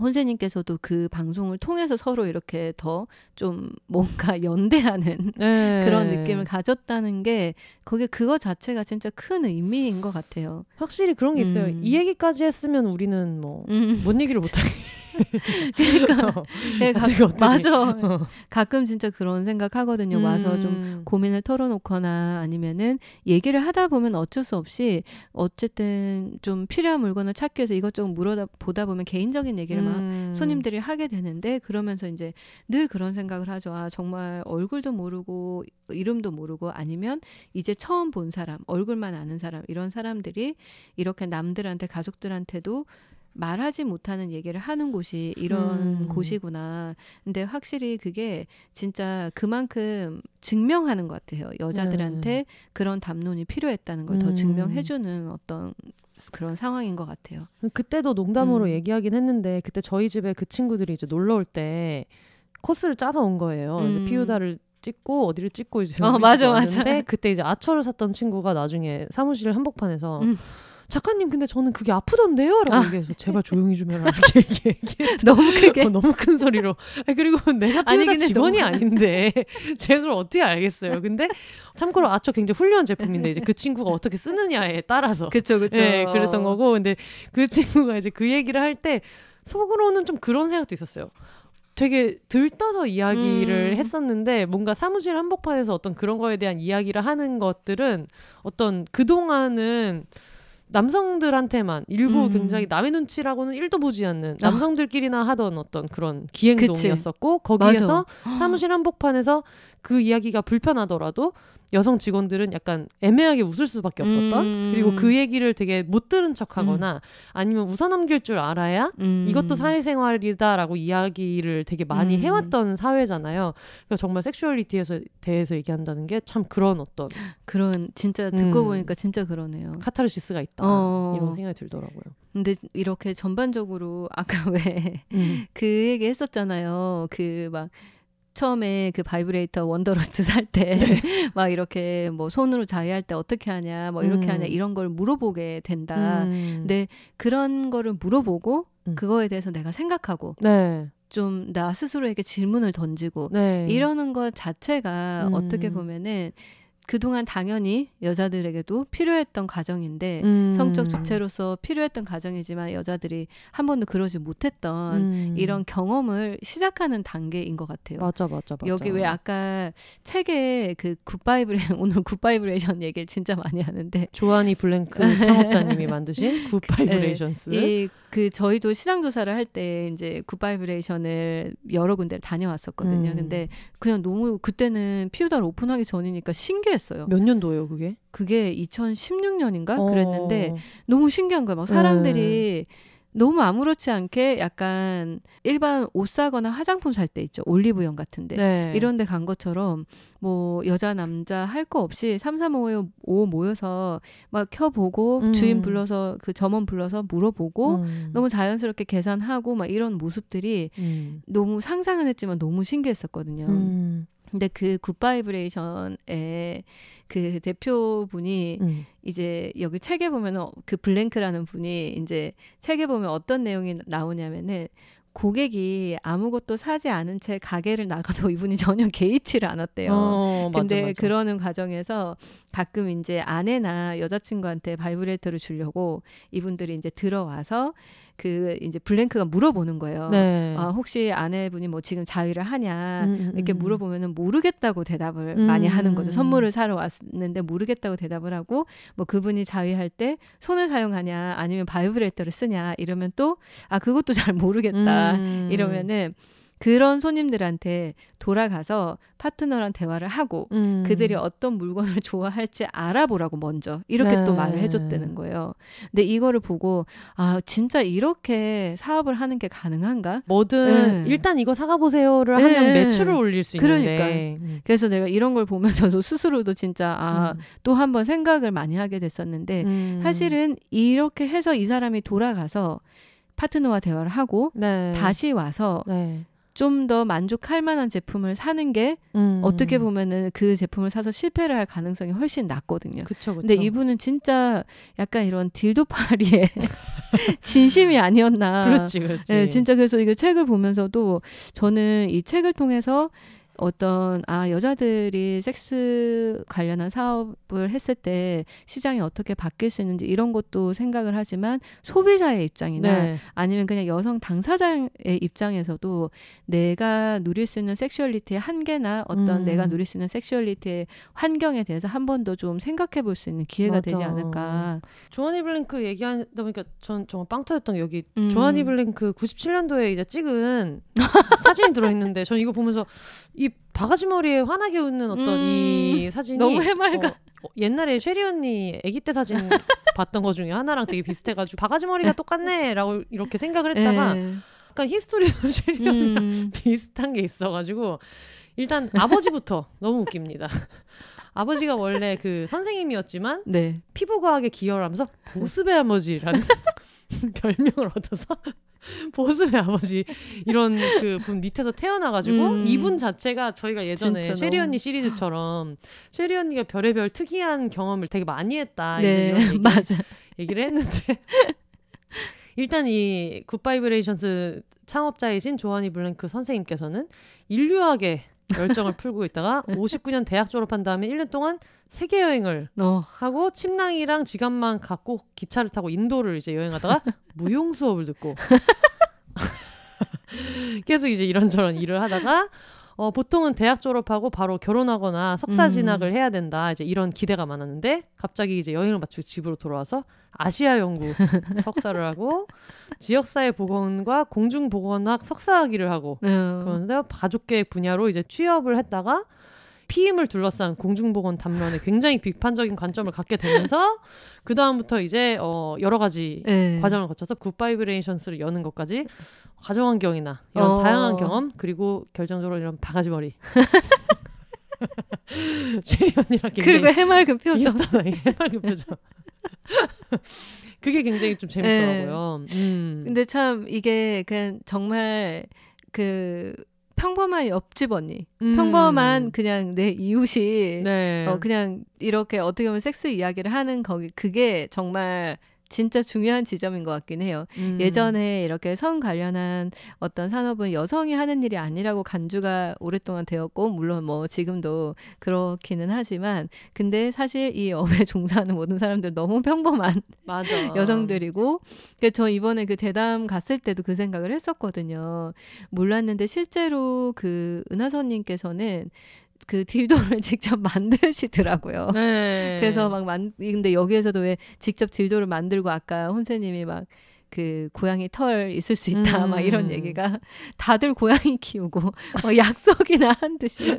혼세님께서도 그 방송을 통해서 서로 이렇게 더 좀 뭔가 연대하는 네. 그런 느낌을 가졌다는 게 거기 그거 자체가 진짜 큰 의미인 것 같아요. 확실히 그런 게 있어요. 음. 이 얘기까지 했으면 우리는 뭐 뭔 음. 얘기를 못하게. 그러니까 어, 예, 가, 어떻게, 어떻게. 맞아. 어. 가끔 진짜 그런 생각하거든요. 음. 와서 좀 고민을 털어놓거나 아니면은 얘기를 하다 보면 어쩔 수 없이 어쨌든 좀 필요한 물건을 찾기 위해서 이것저것 물어보다 보면 개인적인 얘기를 음. 막 손님들이 하게 되는데 그러면서 이제 늘 그런 생각을 하죠. 아 정말 얼굴도 모르고 이름도 모르고 아니면 이제 처음 본 사람 얼굴만 아는 사람 이런 사람들이 이렇게 남들한테 가족들한테도 말하지 못하는 얘기를 하는 곳이 이런 음. 곳이구나. 근데 확실히 그게 진짜 그만큼 증명하는 것 같아요. 여자들한테 음. 그런 담론이 필요했다는 걸 더 음. 증명해주는 어떤 그런 상황인 것 같아요. 그때도 농담으로 음. 얘기하긴 했는데 그때 저희 집에 그 친구들이 이제 놀러 올 때 코스를 짜서 온 거예요. 음. 이제 피우다를 찍고 어디를 찍고 이제 어, 맞아, 맞아. 그때 이제 아처를 샀던 친구가 나중에 사무실 한복판에서 음. 작가님 근데 저는 그게 아프던데요? 라고 아. 얘기해서 제발 조용히 좀 해라 이렇게 얘기해. 너무 크게? 어, 너무 큰 소리로. 아니, 그리고 내가 피우다 직원이 너무... 아닌데 제가 그걸 어떻게 알겠어요. 근데 참고로 아처 굉장히 훌륭한 제품인데 이제 그 친구가 어떻게 쓰느냐에 따라서 그쵸 그쵸 네, 그랬던 거고 근데 그 친구가 이제 그 얘기를 할 때 속으로는 좀 그런 생각도 있었어요. 되게 들떠서 이야기를 음. 했었는데 뭔가 사무실 한복판에서 어떤 그런 거에 대한 이야기를 하는 것들은 어떤 그동안은 남성들한테만 일부 음. 굉장히 남의 눈치라고는 일도 보지 않는 남성들끼리나 하던 어떤 그런 기행동이었었고 거기에서 맞아. 사무실 한복판에서 그 이야기가 불편하더라도 여성 직원들은 약간 애매하게 웃을 수밖에 없었던 음. 그리고 그 얘기를 되게 못 들은 척하거나 음. 아니면 웃어넘길 줄 알아야 음. 이것도 사회생활이다라고 이야기를 되게 많이 음. 해왔던 사회잖아요. 그러니까 정말 섹슈얼리티에서 대해서 얘기한다는 게 참 그런 어떤 그런 진짜 듣고 음. 보니까 진짜 그러네요. 카타르시스가 있다 어. 이런 생각이 들더라고요. 근데 이렇게 전반적으로 아까 왜 그 음. 얘기 했었잖아요. 그 막 처음에 그 바이브레이터 원더러스트 살 때 막 네. 이렇게 뭐 손으로 자위할 때 어떻게 하냐 뭐 이렇게 음. 하냐 이런 걸 물어보게 된다. 음. 근데 그런 거를 물어보고 음. 그거에 대해서 내가 생각하고 네. 좀 나 스스로에게 질문을 던지고 네. 이러는 것 자체가 음. 어떻게 보면은 그동안 당연히 여자들에게도 필요했던 과정인데 음. 성적 주체로서 필요했던 과정이지만 여자들이 한 번도 그러지 못했던 음. 이런 경험을 시작하는 단계인 것 같아요. 맞아, 맞아, 맞아. 여기 왜 아까 책에 그 굿바이브레이션, 오늘 굿바이브레이션 얘기를 진짜 많이 하는데 조하니 블랭크 창업자님이 만드신 굿바이브레이션스. 네, 이 그 저희도 시장 조사를 할 때 이제 굿바이브레이션을 여러 군데를 다녀왔었거든요. 음. 근데 그냥 너무 그때는 피우다를 오픈하기 전이니까 신기했어요. 몇 년도예요 그게? 그게 이천십육 년인가 어. 그랬는데 너무 신기한 거야. 막 사람들이 음. 너무 아무렇지 않게 약간 일반 옷 사거나 화장품 살 때 있죠. 올리브영 같은데 네. 이런 데 간 것처럼 뭐 여자 남자 할 거 없이 삼삼오오 모여서 막 켜보고 음. 주인 불러서 그 점원 불러서 물어보고 음. 너무 자연스럽게 계산하고 막 이런 모습들이 음. 너무 상상은 했지만 너무 신기했었거든요. 음. 근데 그 굿바이브레이션의 그 대표분이 음. 이제 여기 책에 보면 그 블랭크라는 분이 이제 책에 보면 어떤 내용이 나오냐면은 고객이 아무것도 사지 않은 채 가게를 나가도 이분이 전혀 개의치를 않았대요. 어, 근데 맞아, 맞아. 그러는 과정에서 가끔 이제 아내나 여자친구한테 바이브레이터를 주려고 이분들이 이제 들어와서 그 이제 블랭크가 물어보는 거예요. 네. 아, 혹시 아내분이 뭐 지금 자위를 하냐 음, 이렇게 물어보면은 모르겠다고 대답을 음, 많이 하는 거죠. 선물을 사러 왔는데 모르겠다고 대답을 하고 뭐 그분이 자위할 때 손을 사용하냐 아니면 바이브레이터를 쓰냐 이러면 또 아 그것도 잘 모르겠다 음. 이러면은 그런 손님들한테 돌아가서 파트너랑 대화를 하고 음. 그들이 어떤 물건을 좋아할지 알아보라고 먼저 이렇게 네. 또 말을 해줬다는 거예요. 근데 이거를 보고 아 진짜 이렇게 사업을 하는 게 가능한가? 뭐든 네. 일단 이거 사가보세요를 네. 하면 매출을 올릴 수 있는데. 그러니까. 음. 그래서 내가 이런 걸 보면서도 스스로도 진짜 아, 음. 또 한 번 생각을 많이 하게 됐었는데 음. 사실은 이렇게 해서 이 사람이 돌아가서 파트너와 대화를 하고 네. 다시 와서 네. 좀 더 만족할 만한 제품을 사는 게 음. 어떻게 보면은 그 제품을 사서 실패를 할 가능성이 훨씬 낮거든요. 그쵸, 그쵸. 근데 이분은 진짜 약간 이런 딜도 파리의 진심이 아니었나. 그렇지, 그렇지. 네, 진짜 그래서 이 책을 보면서도 저는 이 책을 통해서 어떤 아 여자들이 섹스 관련한 사업을 했을 때 시장이 어떻게 바뀔 수 있는지 이런 것도 생각을 하지만 소비자의 입장이나 네. 아니면 그냥 여성 당사자의 입장에서도 내가 누릴 수 있는 섹슈얼리티의 한계나 어떤 음. 내가 누릴 수 있는 섹슈얼리티의 환경에 대해서 한 번 더 좀 생각해 볼 수 있는 기회가 맞아. 되지 않을까. 조하니 블랭크 얘기하다 보니까 전 정말 빵 터졌던 게 여기 음. 조하니 블랭크 구십칠 년도에 이제 찍은 사진이 들어있는데 전 이거 보면서 이 바가지 머리에 환하게 웃는 어떤 음, 이 사진이 너무 해맑아. 어, 어, 옛날에 쉐리 언니 아기 때 사진 봤던 거 중에 하나랑 되게 비슷해가지고 바가지 머리가 똑같네라고 이렇게 생각을 했다가 에이. 약간 히스토리도 쉐리 언니랑 음. 비슷한 게 있어가지고 일단 아버지부터 너무 웃깁니다. 아버지가 원래 그 선생님이었지만 네. 피부과학에 기여를 하면서 보습의 아버지라는 별명을 얻어서 보수의 아버지 이런 그 분 밑에서 태어나가지고 음. 이분 자체가 저희가 예전에 쉐리 언니 시리즈처럼 쉐리 언니가 별의별 특이한 경험을 되게 많이 했다 네. 이런 얘기, 맞아. 얘기를 했는데 일단 이 굿바이브레이션스 창업자이신 조하니 블랭크 선생님께서는 인류학에 열정을 풀고 있다가 오십구 년 대학 졸업한 다음에 일 년 동안 세계 여행을 어. 하고 침낭이랑 지갑만 갖고 기차를 타고 인도를 이제 여행하다가 무용 수업을 듣고 계속 이제 이런저런 일을 하다가 어, 보통은 대학 졸업하고 바로 결혼하거나 석사 진학을 음. 해야 된다 이제 이런 기대가 많았는데 갑자기 이제 여행을 마치고 집으로 돌아와서 아시아 연구 석사를 하고 지역사회 보건과 공중보건학 석사학위를 하고 음. 그런데 가족계 분야로 이제 취업을 했다가 피임을 둘러싼 공중보건 담론에 굉장히 비판적인 관점을 갖게 되면서 그 다음부터 이제 어, 여러 가지 네. 과정을 거쳐서 굿바이브레이션스를 여는 것까지 가정환경이나 이런 어... 다양한 경험 그리고 결정적으로 이런 바가지머리 체리 언니랑 그리고 해맑은 표정 해맑은 표정 그게 굉장히 좀 재밌더라고요. 네. 음. 근데 참 이게 그냥 정말 그 평범한 옆집 언니, 음. 평범한 그냥 내 이웃이 네. 어 그냥 이렇게 어떻게 보면 섹스 이야기를 하는 거기 그게 정말 진짜 중요한 지점인 것 같긴 해요. 음. 예전에 이렇게 성 관련한 어떤 산업은 여성이 하는 일이 아니라고 간주가 오랫동안 되었고 물론 뭐 지금도 그렇기는 하지만 근데 사실 이 업에 종사하는 모든 사람들 너무 평범한 맞아. 여성들이고 그러니까 저 이번에 그 대담 갔을 때도 그 생각을 했었거든요. 몰랐는데 실제로 그 은하선님께서는 그 딜도를 직접 만드시더라고요. 네. 그래서 막 만, 근데 여기에서도 왜 직접 딜도를 만들고 아까 혼세님이 막 그 고양이 털 있을 수 있다 음. 막 이런 얘기가 다들 고양이 키우고 뭐 약속이나 한 듯이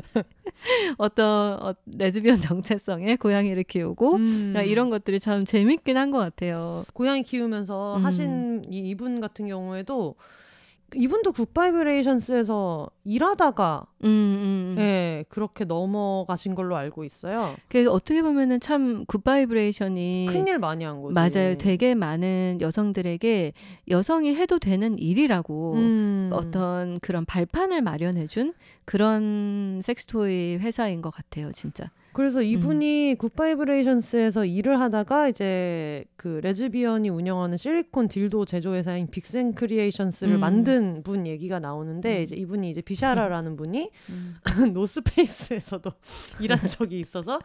어떤 어, 레즈비언 정체성에 고양이를 키우고 음. 이런 것들이 참 재밌긴 한 것 같아요. 고양이 키우면서 음. 하신 이 이분 같은 경우에도 이분도 굿바이브레이션스에서 일하다가 음, 음, 음. 예, 그렇게 넘어가신 걸로 알고 있어요. 그 어떻게 보면은 참 굿바이브레이션이 큰일 많이 한 거죠. 맞아요. 되게 많은 여성들에게 여성이 해도 되는 일이라고 음. 어떤 그런 발판을 마련해준 그런 섹스토이 회사인 것 같아요. 진짜. 그래서 이분이 음. 굿바이브레이션스에서 일을 하다가 이제 그 레즈비언이 운영하는 실리콘 딜도 제조회사인 빅센 크리에이션스를 음. 만든 분 얘기가 나오는데 음. 이제 이분이 이제 비샤라라는 분이 음. 노스페이스에서도 일한 적이 있어서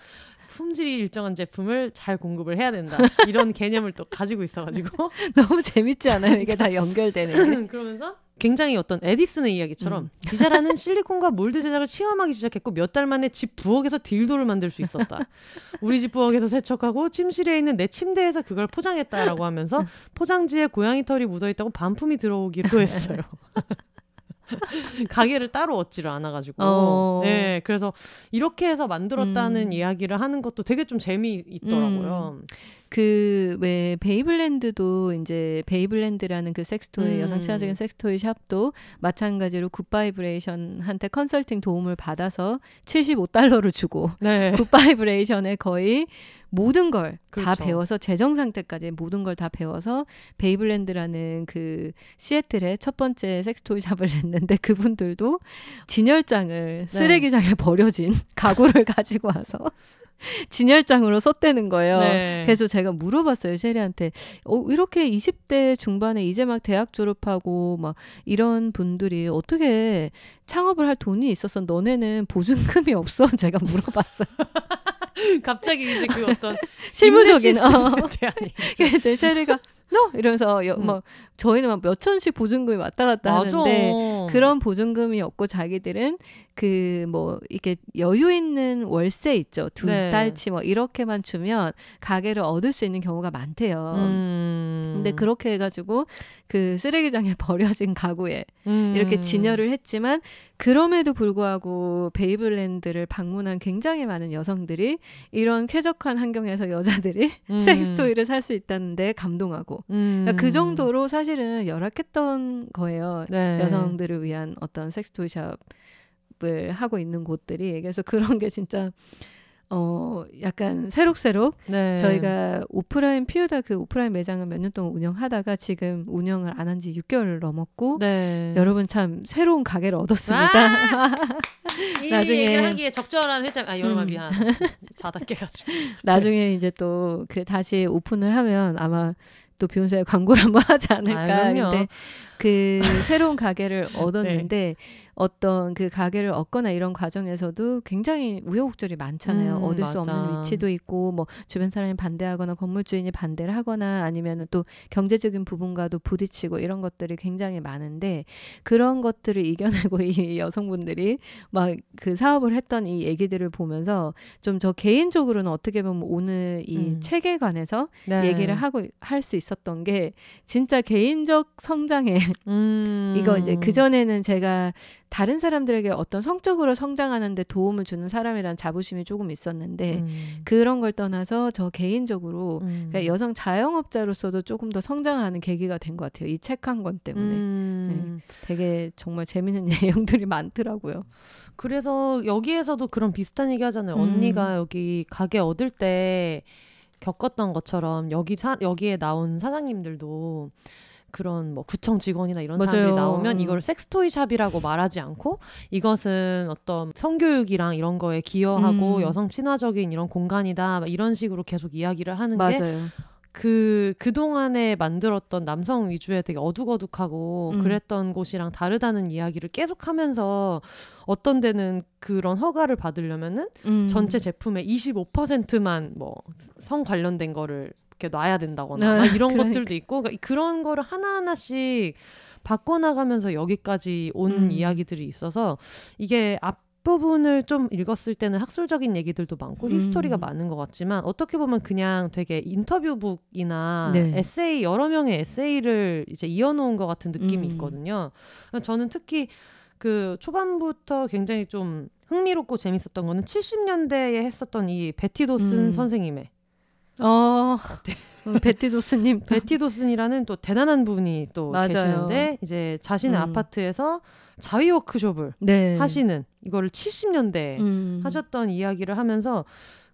품질이 일정한 제품을 잘 공급을 해야 된다. 이런 개념을 또 가지고 있어가지고 너무 재밌지 않아요? 이게 다 연결되는 게. 그러면서 굉장히 어떤 에디슨의 이야기처럼 음. 비자라는 실리콘과 몰드 제작을 체험하기 시작했고 몇 달 만에 집 부엌에서 딜도를 만들 수 있었다. 우리 집 부엌에서 세척하고 침실에 있는 내 침대에서 그걸 포장했다라고 하면서 포장지에 고양이 털이 묻어있다고 반품이 들어오기도 했어요. 가게를 따로 얻지를 않아가지고 어... 네, 그래서 이렇게 해서 만들었다는 음... 이야기를 하는 것도 되게 좀 재미있더라고요. 음... 그 왜 베이블랜드도 이제 베이블랜드라는 그 섹스토이 음. 여성 친화적인 섹스토이 샵도 마찬가지로 굿바이브레이션한테 컨설팅 도움을 받아서 칠십오 달러를 주고 네. 굿바이브레이션에 거의 모든 걸 다 그렇죠. 배워서 재정 상태까지 모든 걸 다 배워서 베이블랜드라는 그 시애틀의 첫 번째 섹스토이 샵을 냈는데 그분들도 진열장을 쓰레기장에 네. 버려진 가구를 가지고 와서 진열장으로 썼다는 거예요. 네. 그래서 제가 물어봤어요. 셰리한테 어, 이렇게 이십 대 중반에 이제 막 대학 졸업하고 막 이런 분들이 어떻게 창업을 할 돈이 있었어? 너네는 보증금이 없어? 제가 물어봤어요. 갑자기 이제 그 어떤 실무적인 어. 그때 셰리가 no 이러면서 여, 음. 막 저희는 막 몇 천씩 보증금이 왔다 갔다 맞아. 하는데 그런 보증금이 없고 자기들은 그 뭐 이렇게 여유 있는 월세 있죠. 두 네. 달치 뭐 이렇게만 주면 가게를 얻을 수 있는 경우가 많대요. 음. 근데 그렇게 해가지고 그 쓰레기장에 버려진 가구에 음. 이렇게 진열을 했지만 그럼에도 불구하고 베이블랜드를 방문한 굉장히 많은 여성들이 이런 쾌적한 환경에서 여자들이 음. 섹스토이를 살 수 있다는데 감동하고 음. 그러니까 그 정도로 사실은 열악했던 거예요. 네. 여성들을 위한 어떤 섹스토이샵 을 하고 있는 곳들이 그래서 그런 게 진짜 어 약간 새록새록 네. 저희가 오프라인 피우다 그 오프라인 매장을 몇 년 동안 운영하다가 지금 운영을 안 한 지 육 개월을 넘었고 네. 여러분 참 새로운 가게를 얻었습니다. 아! 나중에 얘기를 하기에 적절한 회장 아 여러분 미안 자다 깨가지고 나중에 이제 또 그 다시 오픈을 하면 아마 또 비욘세의 광고를 한번 하지 않을까. 근데 그 새로운 가게를 얻었는데 네. 어떤 그 가게를 얻거나 이런 과정에서도 굉장히 우여곡절이 많잖아요. 음, 얻을 맞아. 수 없는 위치도 있고 뭐 주변 사람이 반대하거나 건물주인이 반대를 하거나 아니면 또 경제적인 부분과도 부딪히고 이런 것들이 굉장히 많은데 그런 것들을 이겨내고 이 여성분들이 막 그 사업을 했던 이 얘기들을 보면서 좀 저 개인적으로는 어떻게 보면 오늘 이 음. 책에 관해서 네. 얘기를 하고 할 수 있었던 게 진짜 개인적 성장에 음. 이거 이제 그전에는 제가 다른 사람들에게 어떤 성적으로 성장하는 데 도움을 주는 사람이라는 자부심이 조금 있었는데 음. 그런 걸 떠나서 저 개인적으로 음. 그러니까 여성 자영업자로서도 조금 더 성장하는 계기가 된 것 같아요. 이 책 한 권 때문에. 음. 네. 되게 정말 재밌는 내용들이 많더라고요. 그래서 여기에서도 그런 비슷한 얘기 하잖아요. 음. 언니가 여기 가게 얻을 때 겪었던 것처럼 여기 사, 여기에 나온 사장님들도 그런 뭐 구청 직원이나 이런 맞아요. 사람들이 나오면 이걸 섹스토이 샵이라고 말하지 않고 이것은 어떤 성교육이랑 이런 거에 기여하고 음. 여성 친화적인 이런 공간이다 이런 식으로 계속 이야기를 하는 맞아요. 게 그, 그동안에 만들었던 남성 위주의 되게 어둑어둑하고 음. 그랬던 곳이랑 다르다는 이야기를 계속 하면서 어떤 데는 그런 허가를 받으려면은 음. 전체 제품의 이십오 퍼센트만 뭐 성 관련된 거를 이렇게 놔야 된다거나 네, 이런 그러니까. 것들도 있고 그러니까 그런 거를 하나하나씩 바꿔나가면서 여기까지 온 음. 이야기들이 있어서 이게 앞 부분을 좀 읽었을 때는 학술적인 얘기들도 많고 히스토리가 음. 많은 것 같지만 어떻게 보면 그냥 되게 인터뷰북이나 네. 에세이 여러 명의 에세이를 이제 이어놓은 것 같은 느낌이 음. 있거든요. 저는 특히 그 초반부터 굉장히 좀 흥미롭고 재밌었던 거는 칠십 년대에 했었던 이 베티 도슨 음. 선생님의 어 베티 도슨님 베티 도슨이라는 또 대단한 분이 또 맞아요. 계시는데 이제 자신의 음. 아파트에서 자위 워크숍을 네. 하시는 이거를 칠십 년대에 음. 하셨던 이야기를 하면서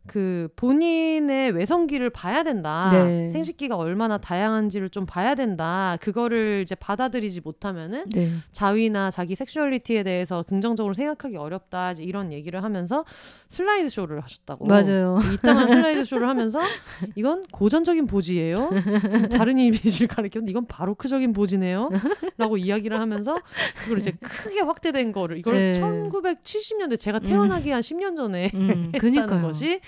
그 본인의 외성기를 봐야 된다. 네. 생식기가 얼마나 다양한지를 좀 봐야 된다. 그거를 이제 받아들이지 못하면은 네. 자위나 자기 섹슈얼리티에 대해서 긍정적으로 생각하기 어렵다. 이제 이런 얘기를 하면서 슬라이드 쇼를 하셨다고. 맞아요. 이따만 슬라이드 쇼를 하면서 이건 고전적인 보지예요. 다른 이미지를 가리키면 이건 바로크적인 보지네요. 라고 이야기를 하면서 그걸 이제 크게 확대된 거를 이걸 네. 천구백칠십 년대 제가 태어나기 음. 한 십 년 전에 음. 했다는 거지.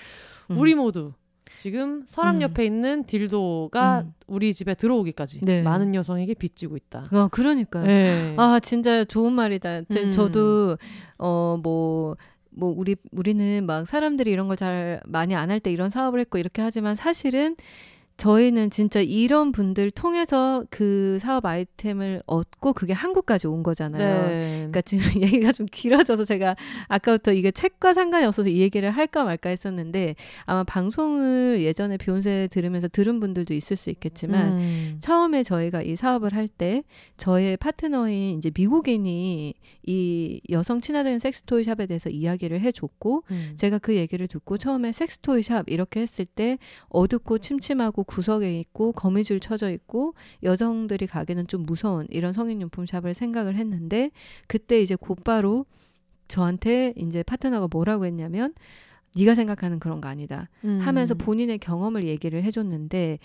음. 우리 모두 지금 서랍 옆에 음. 있는 딜도가 음. 우리 집에 들어오기까지 네. 많은 여성에게 빚지고 있다. 아, 그러니까요. 네. 아 진짜 좋은 말이다. 제, 음. 저도 어, 뭐, 뭐 우리, 우리는 막 사람들이 이런 걸 잘 많이 안 할 때 이런 사업을 했고 이렇게 하지만 사실은 저희는 진짜 이런 분들 통해서 그 사업 아이템을 얻고 그게 한국까지 온 거잖아요. 네. 그러니까 지금 얘기가 좀 길어져서 제가 아까부터 이게 책과 상관이 없어서 이 얘기를 할까 말까 했었는데 아마 방송을 예전에 비욘세 들으면서 들은 분들도 있을 수 있겠지만 음. 처음에 저희가 이 사업을 할 때 저의 파트너인 이제 미국인이 이 여성 친화적인 섹스토이 샵에 대해서 이야기를 해줬고 음. 제가 그 얘기를 듣고 처음에 섹스토이 샵 이렇게 했을 때 어둡고 침침하고 구석에 있고 거미줄 쳐져 있고 여성들이 가기는 좀 무서운 이런 성인용품 샵을 생각을 했는데 그때 이제 곧바로 저한테 이제 파트너가 뭐라고 했냐면 네가 생각하는 그런 거 아니다 음. 하면서 본인의 경험을 얘기를 해줬는데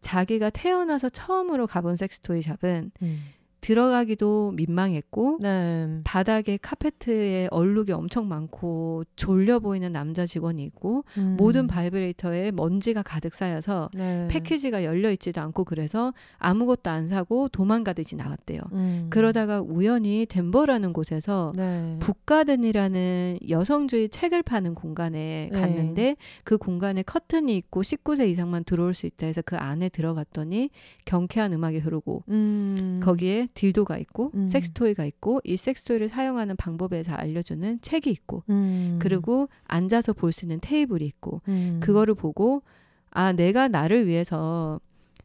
자기가 태어나서 처음으로 가본 섹스토이 샵은 음. 들어가기도 민망했고 네. 바닥에 카페트에 얼룩이 엄청 많고 졸려 보이는 남자 직원이 있고 음. 모든 바이브레이터에 먼지가 가득 쌓여서 네. 패키지가 열려있지도 않고 그래서 아무것도 안 사고 도망가듯이 나갔대요. 음. 그러다가 우연히 덴버라는 곳에서 네. 북가든이라는 여성주의 책을 파는 공간에 네. 갔는데 그 공간에 커튼이 있고 십구 세 이상만 들어올 수 있다 해서 그 안에 들어갔더니 경쾌한 음악이 흐르고 음. 거기에 딜도가 있고 음. 섹스토이가 있고 이 섹스토이를 사용하는 방법에 대해서 알려주는 책이 있고 음. 그리고 앉아서 볼 수 있는 테이블이 있고 음. 그거를 보고 아 내가 나를 위해서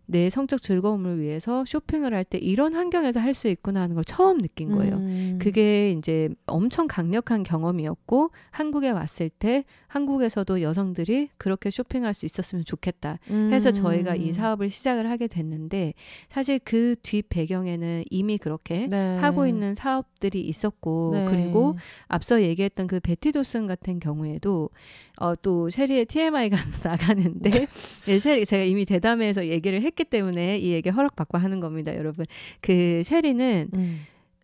내 성적 즐거움을 위해서 쇼핑을 할 때 이런 환경에서 할 수 있구나 하는 걸 처음 느낀 거예요. 음. 그게 이제 엄청 강력한 경험이었고 한국에 왔을 때 한국에서도 여성들이 그렇게 쇼핑할 수 있었으면 좋겠다 해서 음. 저희가 이 사업을 시작을 하게 됐는데 사실 그 뒷 배경에는 이미 그렇게 네. 하고 있는 사업들이 있었고 네. 그리고 앞서 얘기했던 그 베티 도슨 같은 경우에도 어, 또 셰리의 티엠아이가 나가는데 예, 셰리 제가 이미 대담회에서 얘기를 했기 때문에 이 얘기 허락받고 하는 겁니다, 여러분. 그 셰리는 음.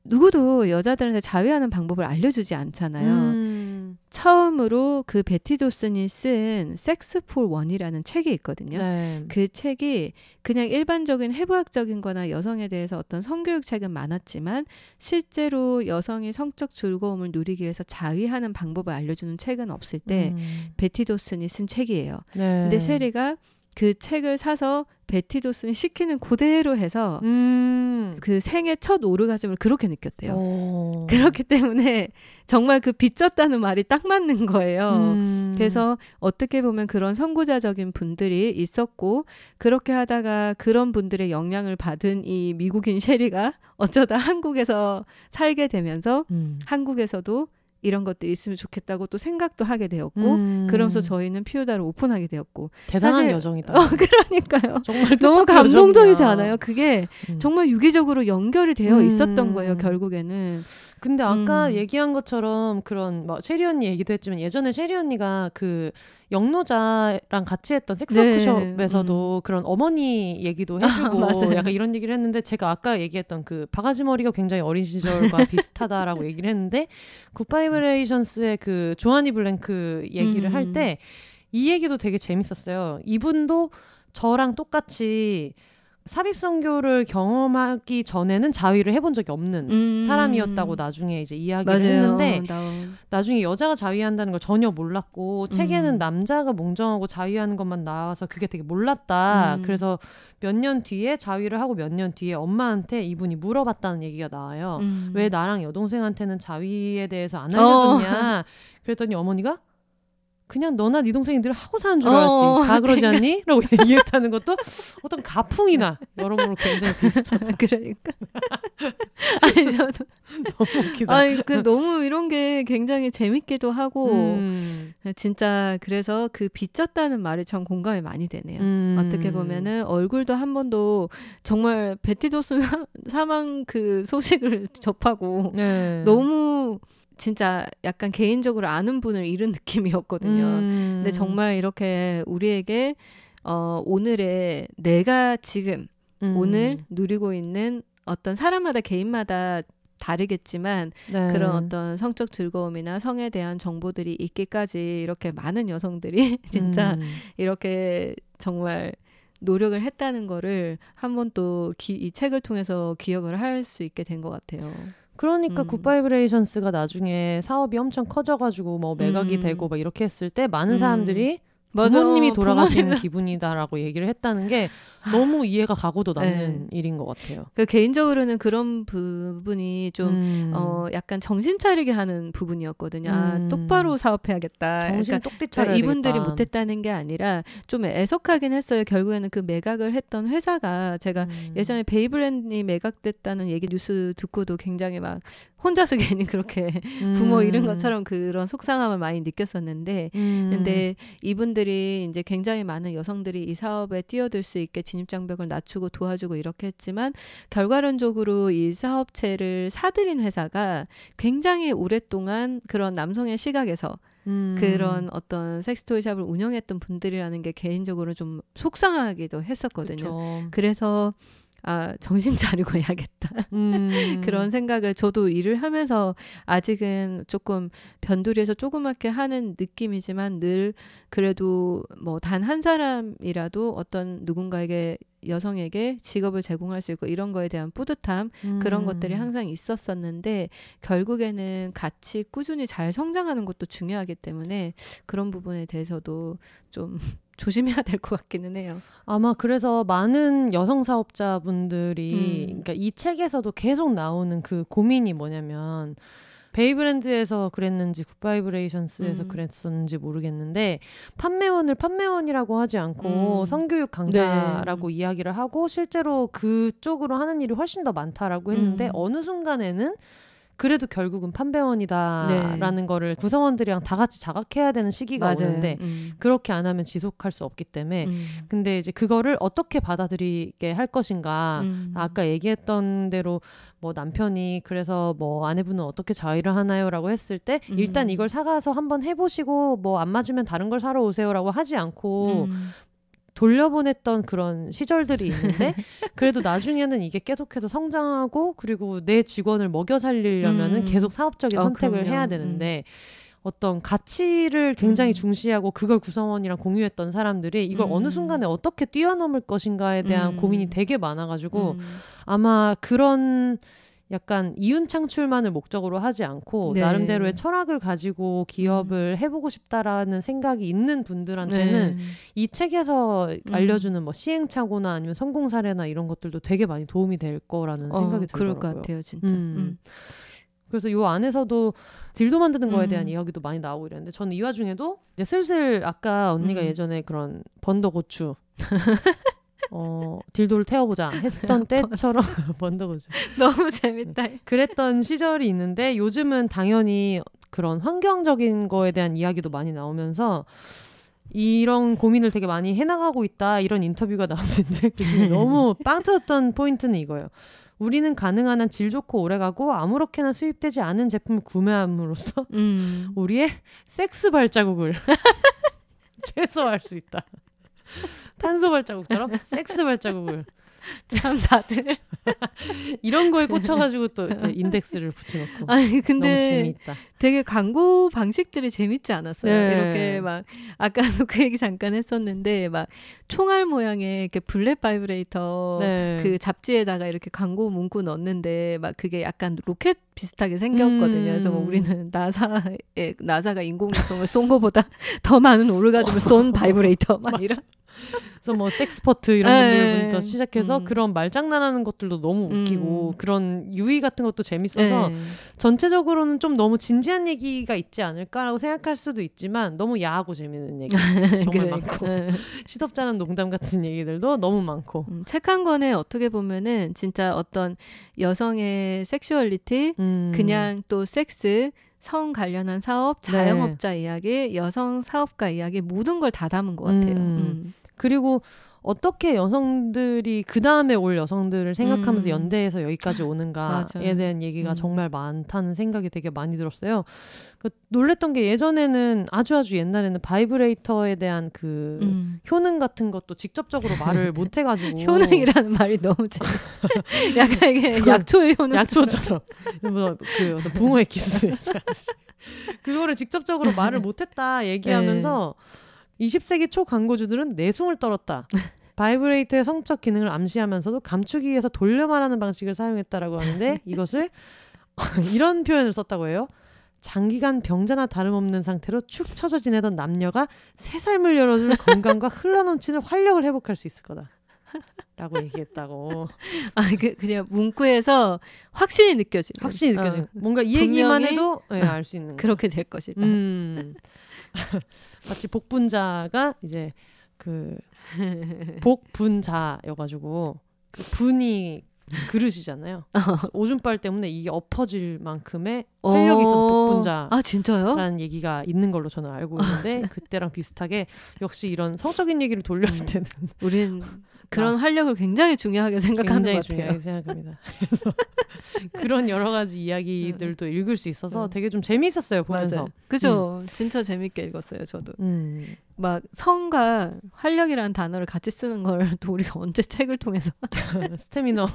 누구도 여자들한테 자위하는 방법을 알려주지 않잖아요. 음. 처음으로 그 베티 도슨이 쓴 섹스 포 원이라는 책이 있거든요. 네. 그 책이 그냥 일반적인 해부학적인 거나 여성에 대해서 어떤 성교육 책은 많았지만 실제로 여성이 성적 즐거움을 누리기 위해서 자위하는 방법을 알려주는 책은 없을 때 음. 베티 도슨이 쓴 책이에요. 네. 근데 셰리가 그 책을 사서 베티 도슨이 시키는 그대로 해서 음. 그 생애 첫 오르가즘을 그렇게 느꼈대요. 오. 그렇기 때문에 정말 그 빚졌다는 말이 딱 맞는 거예요. 음. 그래서 어떻게 보면 그런 선구자적인 분들이 있었고 그렇게 하다가 그런 분들의 영향을 받은 이 미국인 셰리가 어쩌다 한국에서 살게 되면서 음. 한국에서도 이런 것들이 있으면 좋겠다고 또 생각도 하게 되었고 음. 그러면서 저희는 피우다를 오픈하게 되었고 대단한 사실, 여정이다. 어, 그러니까요. 정말 너무 감동적이지 여정이야. 않아요? 그게 음. 정말 유기적으로 연결이 되어 음. 있었던 거예요. 결국에는. 근데 아까 음. 얘기한 것처럼 그런 막 셰리 언니 얘기도 했지만 예전에 셰리 언니가 그 영노자랑 같이 했던 섹스워크숍에서도 네. 음. 그런 어머니 얘기도 해주고 아, 약간 이런 얘기를 했는데 제가 아까 얘기했던 그 바가지 머리가 굉장히 어린 시절과 비슷하다라고 얘기를 했는데 굿바이브레이션스의 그 조하니 블랭크 얘기를 음. 할 때 이 얘기도 되게 재밌었어요. 이분도 저랑 똑같이 삽입선교를 경험하기 전에는 자위를 해본 적이 없는 음. 사람이었다고 나중에 이제 이야기를 맞아요. 했는데 나온. 나중에 여자가 자위한다는 걸 전혀 몰랐고 음. 책에는 남자가 몽정하고 자위하는 것만 나와서 그게 되게 몰랐다. 음. 그래서 몇 년 뒤에 자위를 하고 몇 년 뒤에 엄마한테 이분이 물어봤다는 얘기가 나와요. 음. 왜 나랑 여동생한테는 자위에 대해서 안 알려줬냐. 어. 그랬더니 어머니가 그냥 너나 네 동생이 늘 하고 사는 줄 알았지. 어, 다 그러지 그러니까. 않니? 라고 얘기했다는 것도 어떤 가풍이나 여러모로 굉장히 비슷하다. 그러니까. 아니 저도. 너무 웃기다. 아니, 그 너무 이런 게 굉장히 재밌기도 하고 음. 진짜 그래서 그 빚졌다는 말이 참 공감이 많이 되네요. 음. 어떻게 보면은 얼굴도 한 번도 정말 베티 도슨 사망 그 소식을 접하고 네. 너무 진짜 약간 개인적으로 아는 분을 잃은 느낌이었거든요. 음. 근데 정말 이렇게 우리에게 어, 오늘의 내가 지금 음. 오늘 누리고 있는 어떤 사람마다 개인마다 다르겠지만 네. 그런 어떤 성적 즐거움이나 성에 대한 정보들이 있기까지 이렇게 많은 여성들이 진짜 음. 이렇게 정말 노력을 했다는 거를 한 번 또 이 책을 통해서 기억을 할 수 있게 된 것 같아요. 그러니까 음. 굿바이브레이션스가 나중에 사업이 엄청 커져가지고 뭐 매각이 음. 되고 막 이렇게 했을 때 많은 사람들이 음. 부모님이 맞아. 돌아가시는 부모님은... 기분이다라고 얘기를 했다는 게 너무 이해가 가고도 남는 네. 일인 것 같아요. 그 개인적으로는 그런 부분이 좀 음. 어, 약간 정신 차리게 하는 부분이었거든요. 음. 아, 똑바로 사업해야겠다. 정신 그러니까 똑띠 차려야 되겠다. 이분들이 못했다는 게 아니라 좀 애석하긴 했어요. 결국에는 그 매각을 했던 회사가 제가 음. 예전에 베이브랜이 매각됐다는 얘기 뉴스 듣고도 굉장히 막 혼자서 괜히 그렇게 음. 부모 잃은 것처럼 그런 속상함을 많이 느꼈었는데 음. 근데 이분들이 이제 굉장히 많은 여성들이 이 사업에 뛰어들 수 있게 진입장벽을 낮추고 도와주고 이렇게 했지만 결과론적으로 이 사업체를 사들인 회사가 굉장히 오랫동안 그런 남성의 시각에서 음. 그런 어떤 섹스토이 샵을 운영했던 분들이라는 게 개인적으로 좀 속상하기도 했었거든요. 그쵸. 그래서 아, 정신 차리고 해야겠다. 음. 그런 생각을 저도 일을 하면서 아직은 조금 변두리에서 조그맣게 하는 느낌이지만 늘 그래도 뭐 단 한 사람이라도 어떤 누군가에게 여성에게 직업을 제공할 수 있고 이런 거에 대한 뿌듯함 음. 그런 것들이 항상 있었었는데 결국에는 같이 꾸준히 잘 성장하는 것도 중요하기 때문에 그런 부분에 대해서도 좀 조심해야 될 것 같기는 해요. 아마 그래서 많은 여성 사업자분들이 음. 그러니까 이 책에서도 계속 나오는 그 고민이 뭐냐면 베이브랜드에서 그랬는지 굿바이브레이션스에서 음. 그랬었는지 모르겠는데 판매원을 판매원이라고 하지 않고 음. 성교육 강사라고 네. 이야기를 하고 실제로 그쪽으로 하는 일이 훨씬 더 많다라고 했는데 음. 어느 순간에는 그래도 결국은 판매원이다라는 네. 거를 구성원들이랑 다 같이 자각해야 되는 시기가 맞아요. 오는데 음. 그렇게 안 하면 지속할 수 없기 때문에 음. 근데 이제 그거를 어떻게 받아들이게 할 것인가 음. 아까 얘기했던 대로 뭐 남편이 그래서 뭐 아내분은 어떻게 자위를 하나요라고 했을 때 음. 일단 이걸 사가서 한번 해보시고 뭐 안 맞으면 다른 걸 사러 오세요라고 하지 않고 음. 돌려보냈던 그런 시절들이 있는데 그래도 나중에는 이게 계속해서 성장하고 그리고 내 직원을 먹여 살리려면은 음. 계속 사업적인 어, 선택을 그럼요. 해야 되는데 음. 어떤 가치를 굉장히 음. 중시하고 그걸 구성원이랑 공유했던 사람들이 이걸 음. 어느 순간에 어떻게 뛰어넘을 것인가에 대한 음. 고민이 되게 많아가지고 음. 아마 그런 약간 이윤 창출만을 목적으로 하지 않고 네. 나름대로의 철학을 가지고 기업을 음. 해보고 싶다라는 생각이 있는 분들한테는 네. 이 책에서 음. 알려주는 뭐 시행착오나 아니면 성공 사례나 이런 것들도 되게 많이 도움이 될 거라는 어, 생각이 들더라고요. 그럴 것 같아요, 진짜. 음. 음. 그래서 이 안에서도 딜도 만드는 거에 대한 음. 이야기도 많이 나오고 이랬는데 저는 이 와중에도 이제 슬슬 아까 언니가 음. 예전에 그런 번더 고추 어, 딜도를 태워보자 했던 때처럼 번더 고추 너무 재밌다. 그랬던 시절이 있는데 요즘은 당연히 그런 환경적인 거에 대한 이야기도 많이 나오면서 이런 고민을 되게 많이 해나가고 있다 이런 인터뷰가 나오는데 너무 빵 터졌던 포인트는 이거예요. 우리는 가능한 한 질 좋고 오래가고 아무렇게나 수입되지 않은 제품을 구매함으로써 음. 우리의 섹스 발자국을 최소화할 수 있다. 탄소 발자국처럼 섹스 발자국을. 참 다들 이런 거에 꽂혀가지고 또 인덱스를 붙여놓고. 아니 근데 너무 재미있다. 되게 광고 방식들이 재밌지 않았어요? 네. 이렇게 막 아까도 그 얘기 잠깐 했었는데 막 총알 모양의 이렇게 블랙 바이브레이터 네. 그 잡지에다가 이렇게 광고 문구 넣었는데 막 그게 약간 로켓 비슷하게 생겼거든요. 음. 그래서 뭐 우리는 나사에 나사가 인공위성을 쏜 거보다 더 많은 오르가즘을 쏜 바이브레이터 막 이런. 그래서 뭐 섹스퍼트 이런 분들부터 시작해서 음. 그런 말장난하는 것들도 너무 웃기고 음. 그런 유의 같은 것도 재밌어서 에이. 전체적으로는 좀 너무 진지한 얘기가 있지 않을까라고 생각할 수도 있지만 너무 야하고 재밌는 얘기 정말 그래. 많고 시덥잖은 농담 같은 얘기들도 너무 많고 음, 책 한 권에 어떻게 보면은 진짜 어떤 여성의 섹슈얼리티 음. 그냥 또 섹스 성 관련한 사업, 자영업자 네. 이야기, 여성 사업가 이야기 모든 걸 다 담은 것 같아요. 음. 음. 그리고 어떻게 여성들이 그 다음에 올 여성들을 생각하면서 음. 연대해서 여기까지 오는가에 대한 얘기가 음. 정말 많다는 생각이 되게 많이 들었어요. 그, 놀랬던 게 예전에는 아주 아주 옛날에는 바이브레이터에 대한 그 음. 효능 같은 것도 직접적으로 말을 못 해가지고 효능이라는 말이 너무 재밌어. 약간 이게 약초의 효능 약초처럼 뭐 그 어떤 붕어의 키스 그거를 직접적으로 말을 못했다 얘기하면서 네. 이십 세기 초 광고주들은 내숭을 떨었다. 바이브레이터의 성적 기능을 암시하면서도 감추기 위해서 돌려 말하는 방식을 사용했다라고 하는데 이것을 이런 표현을 썼다고 해요. 장기간 병자나 다름없는 상태로 축 처져 지내던 남녀가 새 삶을 열어줄 건강과 흘러넘치는 활력을 회복할 수 있을 거다. 라고 얘기했다고. 아, 그, 그냥 문구에서 확신이 느껴지는. 확신이 느껴지는. 어. 뭔가 이 얘기만 해도 네, 알 수 있는. 그렇게 거. 될 것이다. 음. 마치 복분자가 이제 그 복분자여가지고 그 분이 그릇이잖아요. 오줌 빨 때문에 이게 엎어질 만큼의 활력이 있어서 복분자. 아 진짜요? 라는 얘기가 있는 걸로 저는 알고 있는데 그때랑 비슷하게 역시 이런 성적인 얘기를 돌려 할 때는 우린 그런 아, 활력을 굉장히 중요하게 생각하는 굉장히 것 같아요. 굉장히 중요하게 생각합니다. 그런 여러 가지 이야기들도 읽을 수 있어서 음. 되게 좀 재미있었어요 보면서. 맞아요. 그죠? 음. 진짜 재밌게 읽었어요 저도. 음. 막 성과 활력이라는 단어를 같이 쓰는 걸 또 우리가 언제 책을 통해서 스태미너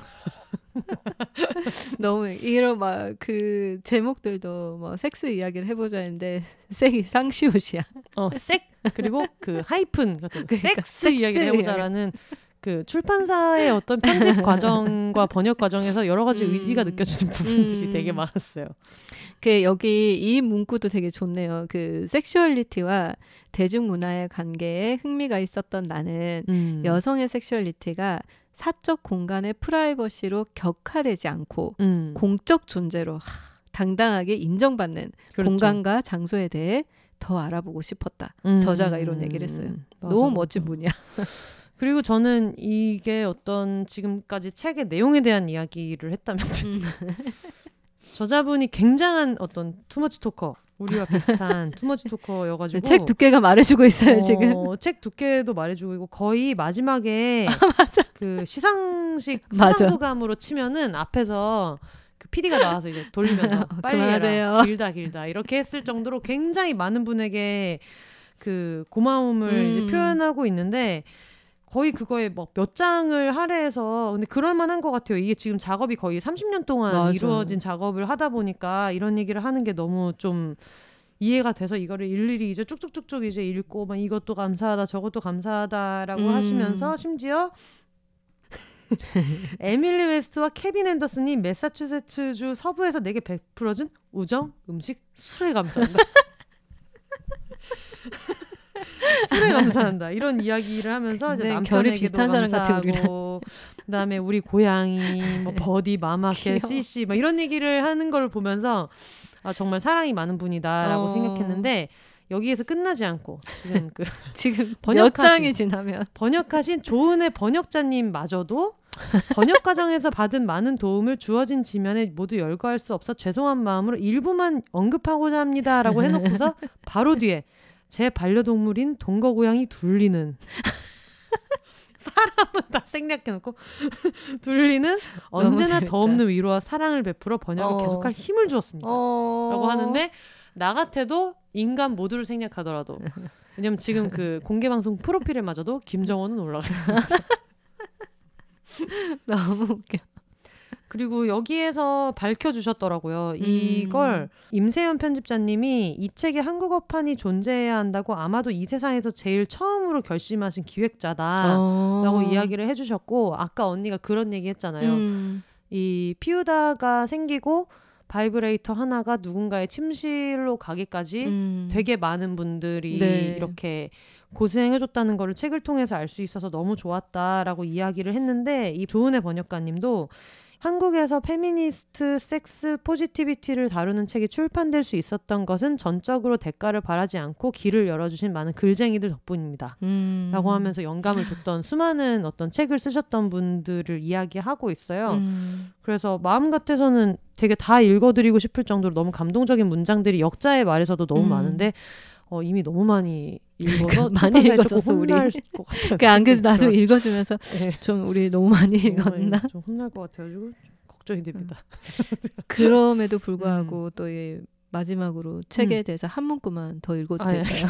너무 이런 막 그 제목들도 뭐 섹스 이야기를 해보자 했는데 섹이 상시옷이야. 어, 섹 그리고 그 하이픈 같은 그러니까, 섹스, 섹스 이야기를 해보자라는. 그 출판사의 어떤 편집 과정과 번역 과정에서 여러 가지 음, 의지가 느껴지는 부분들이 음. 되게 많았어요. 그 여기 이 문구도 되게 좋네요. 그 섹슈얼리티와 대중문화의 관계에 흥미가 있었던 나는 음. 여성의 섹슈얼리티가 사적 공간의 프라이버시로 격화되지 않고 음. 공적 존재로 하, 당당하게 인정받는 그렇죠. 공간과 장소에 대해 더 알아보고 싶었다. 음. 저자가 이런 얘기를 했어요. 음. 너무 멋진 분이야. 그리고 저는 이게 어떤 지금까지 책의 내용에 대한 이야기를 했다면 음. 저자분이 굉장한 어떤 투머치 토커 우리와 비슷한 투머치 토커여가지고 책 두께가 말해주고 있어요 어, 지금 책 두께도 말해주고 있고 거의 마지막에 아, 맞아. 그 시상식 시상소감으로 치면은 앞에서 그 피디가 나와서 이제 돌리면서 빨리 해라 길다 길다 이렇게 했을 정도로 굉장히 많은 분에게 그 고마움을 음. 이제 표현하고 있는데 거의 그거에 뭐 몇 장을 할애해서 근데 그럴만한 것 같아요. 이게 지금 작업이 거의 삼십 년 동안 맞아. 이루어진 작업을 하다 보니까 이런 얘기를 하는 게 너무 좀 이해가 돼서 이거를 일일이 이제 쭉쭉쭉쭉 이제 읽고 막 이것도 감사하다 저것도 감사하다라고 음. 하시면서 심지어 에밀리 웨스트와 케빈 앤더슨이 매사추세츠주 서부에서 내게 베풀어준 우정, 음식, 술에 감사한다. 술에 감사한다. 이런 이야기를 하면서 이제 남편에게도 감사하고 그다음에 우리 고양이, 뭐 버디, 마마께, 씨씨 막 이런 얘기를 하는 걸 보면서 아 정말 사랑이 많은 분이다라고 어... 생각했는데 여기에서 끝나지 않고 지금 그 지금 번역하신, 몇 장이 지나면 번역하신 조은혜 번역자님마저도 번역 과정에서 받은 많은 도움을 주어진 지면에 모두 열거할 수 없어 죄송한 마음으로 일부만 언급하고자 합니다라고 해놓고서 바로 뒤에 제 반려동물인 동거 고양이 둘리는 사람은 다 생략해놓고 둘리는 언제나 더 없는 위로와 사랑을 베풀어 번역을 어... 계속할 힘을 주었습니다. 어... 라고 하는데 나 같아도 인간 모두를 생략하더라도 왜냐면 지금 그 공개방송 프로필에 마저도 김정원은 올라갔습니다. 너무 웃겨. 그리고 여기에서 밝혀주셨더라고요. 음. 이걸 임세연 편집자님이 이 책의 한국어판이 존재해야 한다고 아마도 이 세상에서 제일 처음으로 결심하신 기획자다 어. 라고 이야기를 해주셨고 아까 언니가 그런 얘기 했잖아요. 음. 이 피우다가 생기고 바이브레이터 하나가 누군가의 침실로 가기까지 음. 되게 많은 분들이 네. 이렇게 고생해줬다는 걸 책을 통해서 알 수 있어서 너무 좋았다라고 이야기를 했는데 이 조은혜 번역가님도 한국에서 페미니스트, 섹스, 포지티비티를 다루는 책이 출판될 수 있었던 것은 전적으로 대가를 바라지 않고 길을 열어주신 많은 글쟁이들 덕분입니다. 음. 라고 하면서 영감을 줬던 수많은 어떤 책을 쓰셨던 분들을 이야기하고 있어요. 음. 그래서 마음 같아서는 되게 다 읽어드리고 싶을 정도로 너무 감동적인 문장들이 역자의 말에서도 너무 음. 많은데 어, 이미 너무 많이 읽어서 많이 읽어줬어 우리. 것 같아요. 그 안 그래도 나도 읽어주면서 네. 좀 우리 너무 많이 읽었나? 좀 혼날 것 같아가지고 걱정이 됩니다. 그럼에도 불구하고 음. 또 이 마지막으로 책에 음. 대해서 한 문구만 더 읽어도 아, 될까요?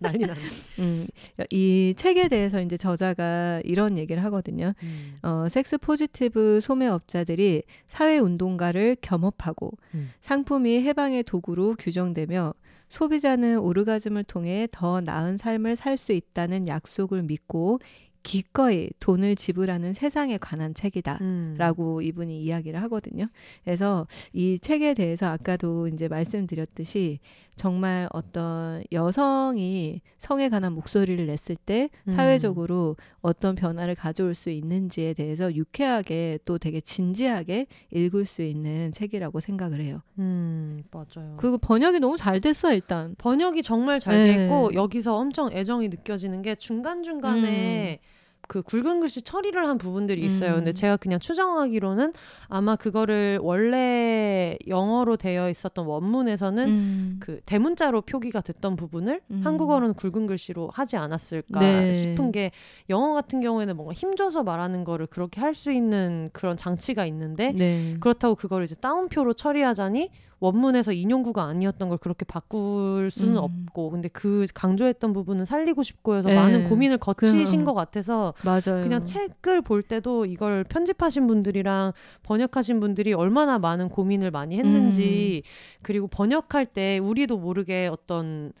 난리 났네. 음, 이 책에 대해서 이제 저자가 이런 얘기를 하거든요. 음. 어, 섹스 포지티브 소매업자들이 사회운동가를 겸업하고 음. 상품이 해방의 도구로 규정되며 소비자는 오르가즘을 통해 더 나은 삶을 살 수 있다는 약속을 믿고 기꺼이 돈을 지불하는 세상에 관한 책이다 음. 라고 이분이 이야기를 하거든요. 그래서 이 책에 대해서 아까도 이제 말씀드렸듯이 정말 어떤 여성이 성에 관한 목소리를 냈을 때 사회적으로 음. 어떤 변화를 가져올 수 있는지에 대해서 유쾌하게 또 되게 진지하게 읽을 수 있는 책이라고 생각을 해요. 음, 맞아요. 그리고 번역이 너무 잘 됐어. 일단 번역이 정말 잘 돼 있고 네. 여기서 엄청 애정이 느껴지는 게 중간중간에 음. 그 굵은 글씨 처리를 한 부분들이 있어요. 음. 근데 제가 그냥 추정하기로는 아마 그거를 원래 영어로 되어 있었던 원문에서는 음. 그 대문자로 표기가 됐던 부분을 음. 한국어로는 굵은 글씨로 하지 않았을까 네. 싶은 게 영어 같은 경우에는 뭔가 힘줘서 말하는 거를 그렇게 할 수 있는 그런 장치가 있는데 네. 그렇다고 그걸 이제 따옴표로 처리하자니 원문에서 인용구가 아니었던 걸 그렇게 바꿀 수는 음. 없고 근데 그 강조했던 부분은 살리고 싶고 해서 네. 많은 고민을 거치신 그... 것 같아서 맞아요. 그냥 책을 볼 때도 이걸 편집하신 분들이랑 번역하신 분들이 얼마나 많은 고민을 많이 했는지 음. 그리고 번역할 때 우리도 모르게 어떤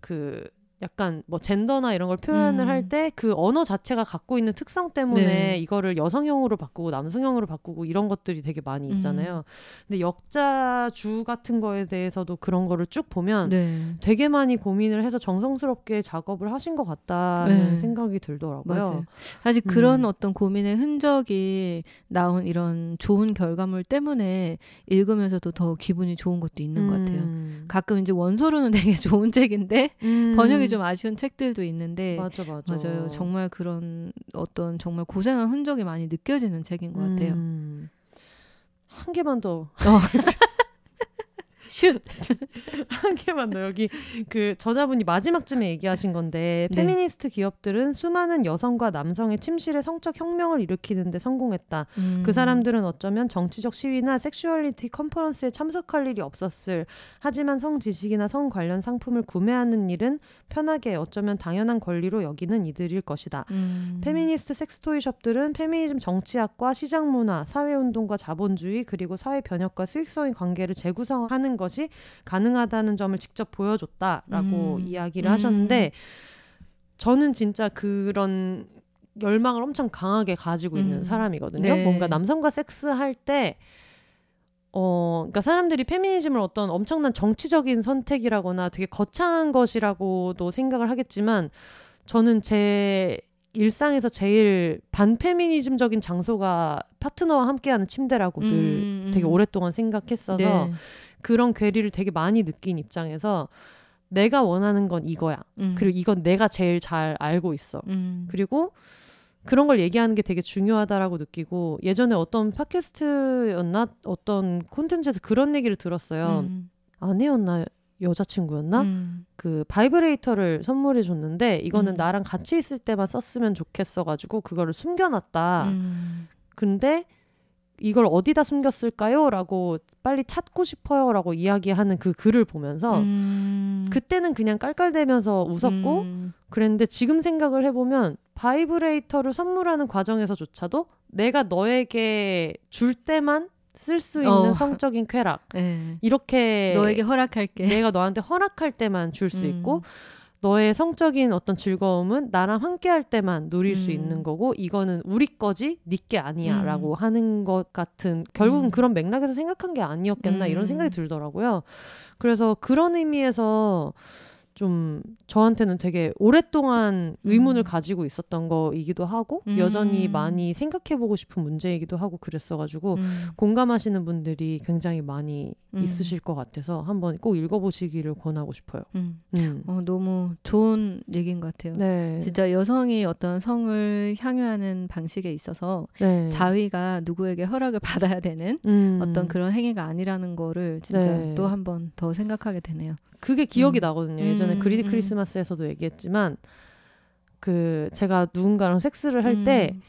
그 약간 뭐 젠더나 이런 걸 표현을 음. 할 때 그 언어 자체가 갖고 있는 특성 때문에 네. 이거를 여성형으로 바꾸고 남성형으로 바꾸고 이런 것들이 되게 많이 있잖아요. 음. 근데 역자주 같은 거에 대해서도 그런 거를 쭉 보면 네. 되게 많이 고민을 해서 정성스럽게 작업을 하신 것 같다는 네. 생각이 들더라고요. 맞아요. 사실 그런 음. 어떤 고민의 흔적이 나온 이런 좋은 결과물 때문에 읽으면서도 더 기분이 좋은 것도 있는 음. 것 같아요. 가끔 이제 원서로는 되게 좋은 책인데 음. 번역이 좀 아쉬운 책들도 있는데 맞아, 맞아. 맞아요. 정말 그런 어떤 정말 고생한 흔적이 많이 느껴지는 책인 것 같아요. 음. 한 개만 더. 어. 슛! 한 개만 더. 여기 그 저자분이 마지막쯤에 얘기하신 건데 네. 페미니스트 기업들은 수많은 여성과 남성의 침실에 성적 혁명을 일으키는 데 성공했다. 음. 그 사람들은 어쩌면 정치적 시위나 섹슈얼리티 컨퍼런스에 참석할 일이 없었을 하지만 성 지식이나 성 관련 상품을 구매하는 일은 편하게 어쩌면 당연한 권리로 여기는 이들일 것이다. 음. 페미니스트 섹스토이숍들은 페미니즘 정치학과 시장문화, 사회운동과 자본주의 그리고 사회변혁과 수익성의 관계를 재구성하는 것이 가능하다는 점을 직접 보여줬다라고 음. 이야기를 음. 하셨는데 저는 진짜 그런 열망을 엄청 강하게 가지고 있는 음. 사람이거든요. 네. 뭔가 남성과 섹스할 때 어, 그러니까 사람들이 페미니즘을 어떤 엄청난 정치적인 선택이라거나 되게 거창한 것이라고도 생각을 하겠지만 저는 제 일상에서 제일 반페미니즘적인 장소가 파트너와 함께하는 침대라고 늘 음. 되게 오랫동안 생각했어서 네. 그런 괴리를 되게 많이 느낀 입장에서 내가 원하는 건 이거야. 음. 그리고 이건 내가 제일 잘 알고 있어. 음. 그리고 그런 걸 얘기하는 게 되게 중요하다라고 느끼고 예전에 어떤 팟캐스트였나 어떤 콘텐츠에서 그런 얘기를 들었어요. 음. 아내였나 여자친구였나 음. 그 바이브레이터를 선물해 줬는데 이거는 음. 나랑 같이 있을 때만 썼으면 좋겠어가지고 그거를 숨겨놨다. 음. 근데 이걸 어디다 숨겼을까요? 라고 빨리 찾고 싶어요 라고 이야기하는 그 글을 보면서 음... 그때는 그냥 깔깔대면서 웃었고 음... 그랬는데 지금 생각을 해보면 바이브레이터를 선물하는 과정에서조차도 내가 너에게 줄 때만 쓸 수 있는 어. 성적인 쾌락 네. 이렇게 너에게 허락할게 내가 너한테 허락할 때만 줄 수 음... 있고 너의 성적인 어떤 즐거움은 나랑 함께할 때만 누릴 음. 수 있는 거고 이거는 우리 거지 네 게 아니야 음. 라고 하는 것 같은 결국은 음. 그런 맥락에서 생각한 게 아니었겠나 음. 이런 생각이 들더라고요. 그래서 그런 의미에서 좀 저한테는 되게 오랫동안 의문을 음. 가지고 있었던 거이기도 하고 음. 여전히 많이 생각해보고 싶은 문제이기도 하고 그랬어가지고 음. 공감하시는 분들이 굉장히 많이 음. 있으실 것 같아서 한번 꼭 읽어보시기를 권하고 싶어요. 음. 음. 어, 너무 좋은 얘기인 것 같아요. 네. 진짜 여성이 어떤 성을 향유하는 방식에 있어서 네. 자위가 누구에게 허락을 받아야 되는 음. 어떤 그런 행위가 아니라는 거를 진짜 네. 또 한 번 더 생각하게 되네요. 그게 기억이 음. 나거든요. 예전에 음. 그리디 크리스마스에서도 얘기했지만 그 제가 누군가랑 섹스를 할 때 음.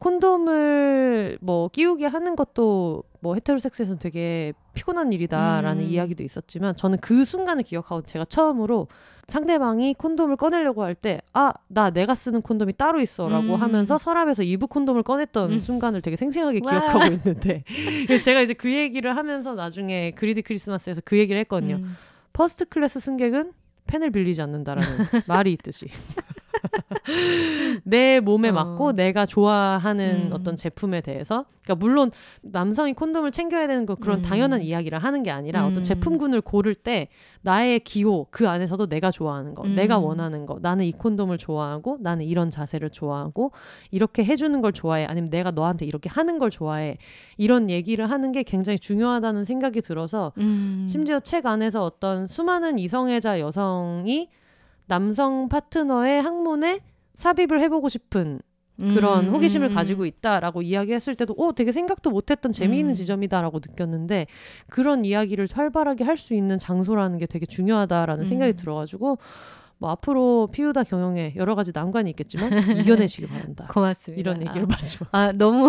콘돔을 뭐 끼우게 하는 것도 뭐 헤테로섹스에서는 되게 피곤한 일이다라는 음. 이야기도 있었지만 저는 그 순간을 기억하고 제가 처음으로 상대방이 콘돔을 꺼내려고 할 때 아, 나 내가 쓰는 콘돔이 따로 있어 라고 음. 하면서 서랍에서 이브 콘돔을 꺼냈던 음. 순간을 되게 생생하게 와. 기억하고 있는데 제가 이제 그 얘기를 하면서 나중에 그리디 크리스마스에서 그 얘기를 했거든요. 음. 퍼스트 클래스 승객은 펜을 빌리지 않는다라는 말이 있듯이 내 몸에 맞고 어. 내가 좋아하는 음. 어떤 제품에 대해서 그러니까 물론 남성이 콘돔을 챙겨야 되는 건 그런 음. 당연한 이야기를 하는 게 아니라 음. 어떤 제품군을 고를 때 나의 기호 그 안에서도 내가 좋아하는 거 음. 내가 원하는 거 나는 이 콘돔을 좋아하고 나는 이런 자세를 좋아하고 이렇게 해주는 걸 좋아해 아니면 내가 너한테 이렇게 하는 걸 좋아해 이런 얘기를 하는 게 굉장히 중요하다는 생각이 들어서 음. 심지어 책 안에서 어떤 수많은 이성애자 여성이 남성 파트너의 항문에 삽입을 해보고 싶은 그런 음. 호기심을 가지고 있다라고 이야기했을 때도 오, 되게 생각도 못했던 재미있는 음. 지점이다라고 느꼈는데 그런 이야기를 활발하게 할 수 있는 장소라는 게 되게 중요하다라는 음. 생각이 들어가지고 뭐 앞으로 피우다 경영에 여러 가지 난관이 있겠지만 이겨내시기 바란다. 고맙습니다. 이런 얘기를 마지막. 아, 아 너무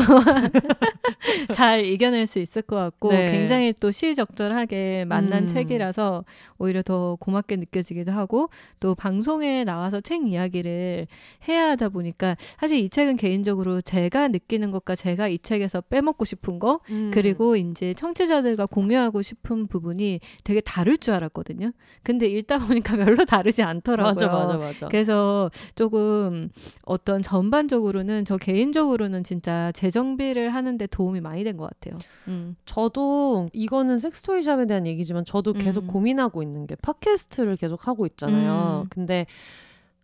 잘 이겨낼 수 있을 것 같고 네. 굉장히 또 시의적절하게 만난 음. 책이라서 오히려 더 고맙게 느껴지기도 하고 또 방송에 나와서 책 이야기를 해야 하다 보니까 사실 이 책은 개인적으로 제가 느끼는 것과 제가 이 책에서 빼먹고 싶은 거 음. 그리고 이제 청취자들과 공유하고 싶은 부분이 되게 다를 줄 알았거든요. 근데 읽다 보니까 별로 다르지 않더라고요. 맞아, 맞아, 맞아. 그래서 조금 어떤 전반적으로는 저 개인적으로는 진짜 재정비를 하는데 도움이 많이 된 것 같아요. 음. 저도 이거는 섹스토이샵에 대한 얘기지만 저도 계속 음. 고민하고 있는 게 팟캐스트를 계속 하고 있잖아요. 음. 근데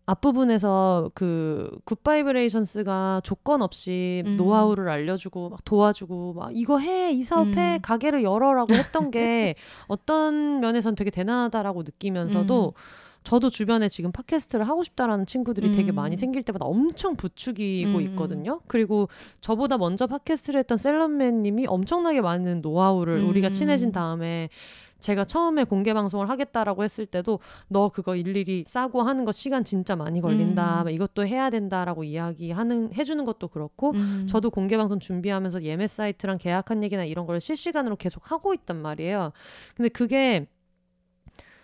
앞부분에서 그 굿바이브레이션스가 조건 없이 음. 노하우를 알려주고 막 도와주고 막 이거 해, 이 사업 음. 해, 가게를 열어라고 했던 게 어떤 면에선 되게 대단하다라고 느끼면서도 음. 저도 주변에 지금 팟캐스트를 하고 싶다라는 친구들이 음. 되게 많이 생길 때마다 엄청 부추기고 음. 있거든요. 그리고 저보다 먼저 팟캐스트를 했던 셀럽맨님이 엄청나게 많은 노하우를 음. 우리가 친해진 다음에 제가 처음에 공개 방송을 하겠다라고 했을 때도 너 그거 일일이 싸고 하는 거 시간 진짜 많이 걸린다. 음. 이것도 해야 된다라고 이야기하는 해주는 것도 그렇고 음. 저도 공개 방송 준비하면서 예매 사이트랑 계약한 얘기나 이런 걸 실시간으로 계속 하고 있단 말이에요. 근데 그게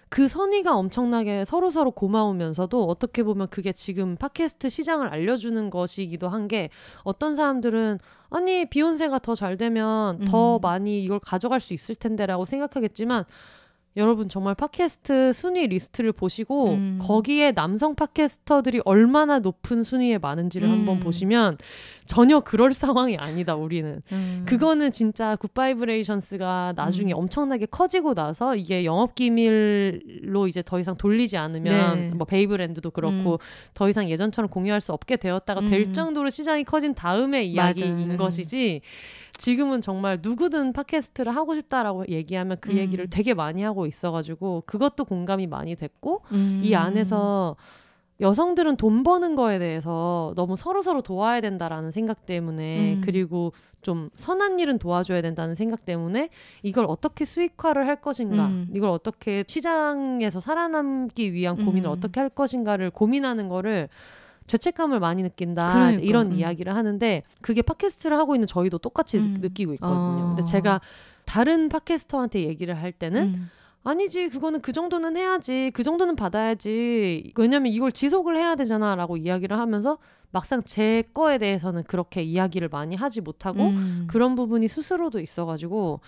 그 선의가 엄청나게 서로서로 고마우면서도 어떻게 보면 그게 지금 팟캐스트 시장을 알려주는 것이기도 한 게 어떤 사람들은 아니 비욘세가 더 잘 되면 음. 더 많이 이걸 가져갈 수 있을 텐데라고 생각하겠지만 여러분 정말 팟캐스트 순위 리스트를 보시고 음. 거기에 남성 팟캐스터들이 얼마나 높은 순위에 많은지를 음. 한번 보시면 전혀 그럴 상황이 아니다 우리는. 음. 그거는 진짜 굿바이브레이션스가 나중에 음. 엄청나게 커지고 나서 이게 영업기밀로 이제 더 이상 돌리지 않으면 네. 뭐 베이브랜드도 그렇고 음. 더 이상 예전처럼 공유할 수 없게 되었다가 음. 될 정도로 시장이 커진 다음의 이야기인 맞아. 것이지 지금은 정말 누구든 팟캐스트를 하고 싶다라고 얘기하면 그 음. 얘기를 되게 많이 하고 있어가지고 그것도 공감이 많이 됐고 음. 이 안에서 여성들은 돈 버는 거에 대해서 너무 서로서로 도와야 된다라는 생각 때문에 음. 그리고 좀 선한 일은 도와줘야 된다는 생각 때문에 이걸 어떻게 수익화를 할 것인가 음. 이걸 어떻게 시장에서 살아남기 위한 고민을 음. 어떻게 할 것인가를 고민하는 거를 죄책감을 많이 느낀다 그러니까. 이런 이야기를 하는데 그게 팟캐스트를 하고 있는 저희도 똑같이 음. 느끼고 있거든요. 어. 근데 제가 다른 팟캐스터한테 얘기를 할 때는 음. 아니지 그거는 그 정도는 해야지 그 정도는 받아야지 왜냐면 이걸 지속을 해야 되잖아 라고 이야기를 하면서 막상 제 거에 대해서는 그렇게 이야기를 많이 하지 못하고 음. 그런 부분이 스스로도 있어가지고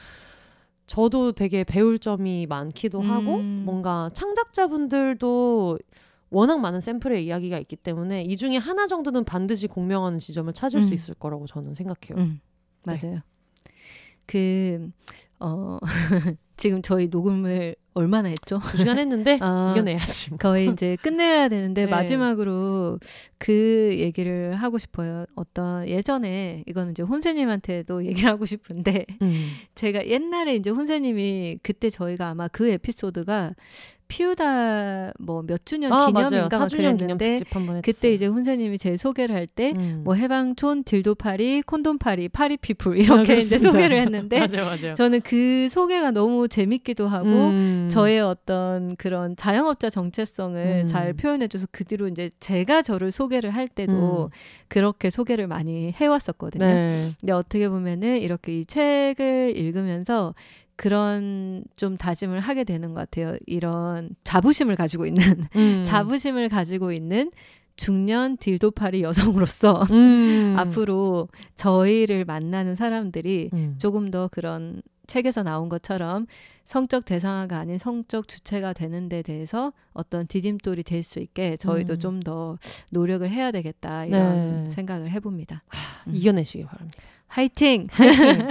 저도 되게 배울 점이 많기도 음. 하고 뭔가 창작자분들도 워낙 많은 샘플의 이야기가 있기 때문에 이 중에 하나 정도는 반드시 공명하는 지점을 찾을 음. 수 있을 거라고 저는 생각해요. 음. 맞아요. 네. 그 어, 지금 저희 녹음을 얼마나 했죠? 두 시간 했는데 어, 이겨내야지. 거의 이제 끝내야 되는데 네. 마지막으로 그 얘기를 하고 싶어요. 어떤 예전에 이거는 이제 혼세님한테도 얘기를 하고 싶은데 음. 제가 옛날에 이제 혼세님이 그때 저희가 아마 그 에피소드가 피우다 뭐 몇 주년 아, 기념인가 그랬는데 기념 그때 이제 혼세님이 제 소개를 할 때 뭐 음. 해방촌, 딜도 파리, 콘돔 파리, 파리 피플 이렇게 이제 소개를 했는데 맞아요, 맞아요. 저는 그 소개가 너무 재밌기도 하고 음. 저의 어떤 그런 자영업자 정체성을 음. 잘 표현해줘서 그 뒤로 이제 제가 저를 소개를 할 때도 음. 그렇게 소개를 많이 해왔었거든요. 네. 근데 어떻게 보면은 이렇게 이 책을 읽으면서 그런 좀 다짐을 하게 되는 것 같아요. 이런 자부심을 가지고 있는 음. 자부심을 가지고 있는 중년 딜도파리 여성으로서 음. 앞으로 저희를 만나는 사람들이 음. 조금 더 그런 책에서 나온 것처럼 성적 대상화가 아닌 성적 주체가 되는 데 대해서 어떤 디딤돌이 될 수 있게 저희도 음. 좀 더 노력을 해야 되겠다 이런 네. 생각을 해봅니다. 하, 이겨내시기 바랍니다. 화이팅! 화이팅!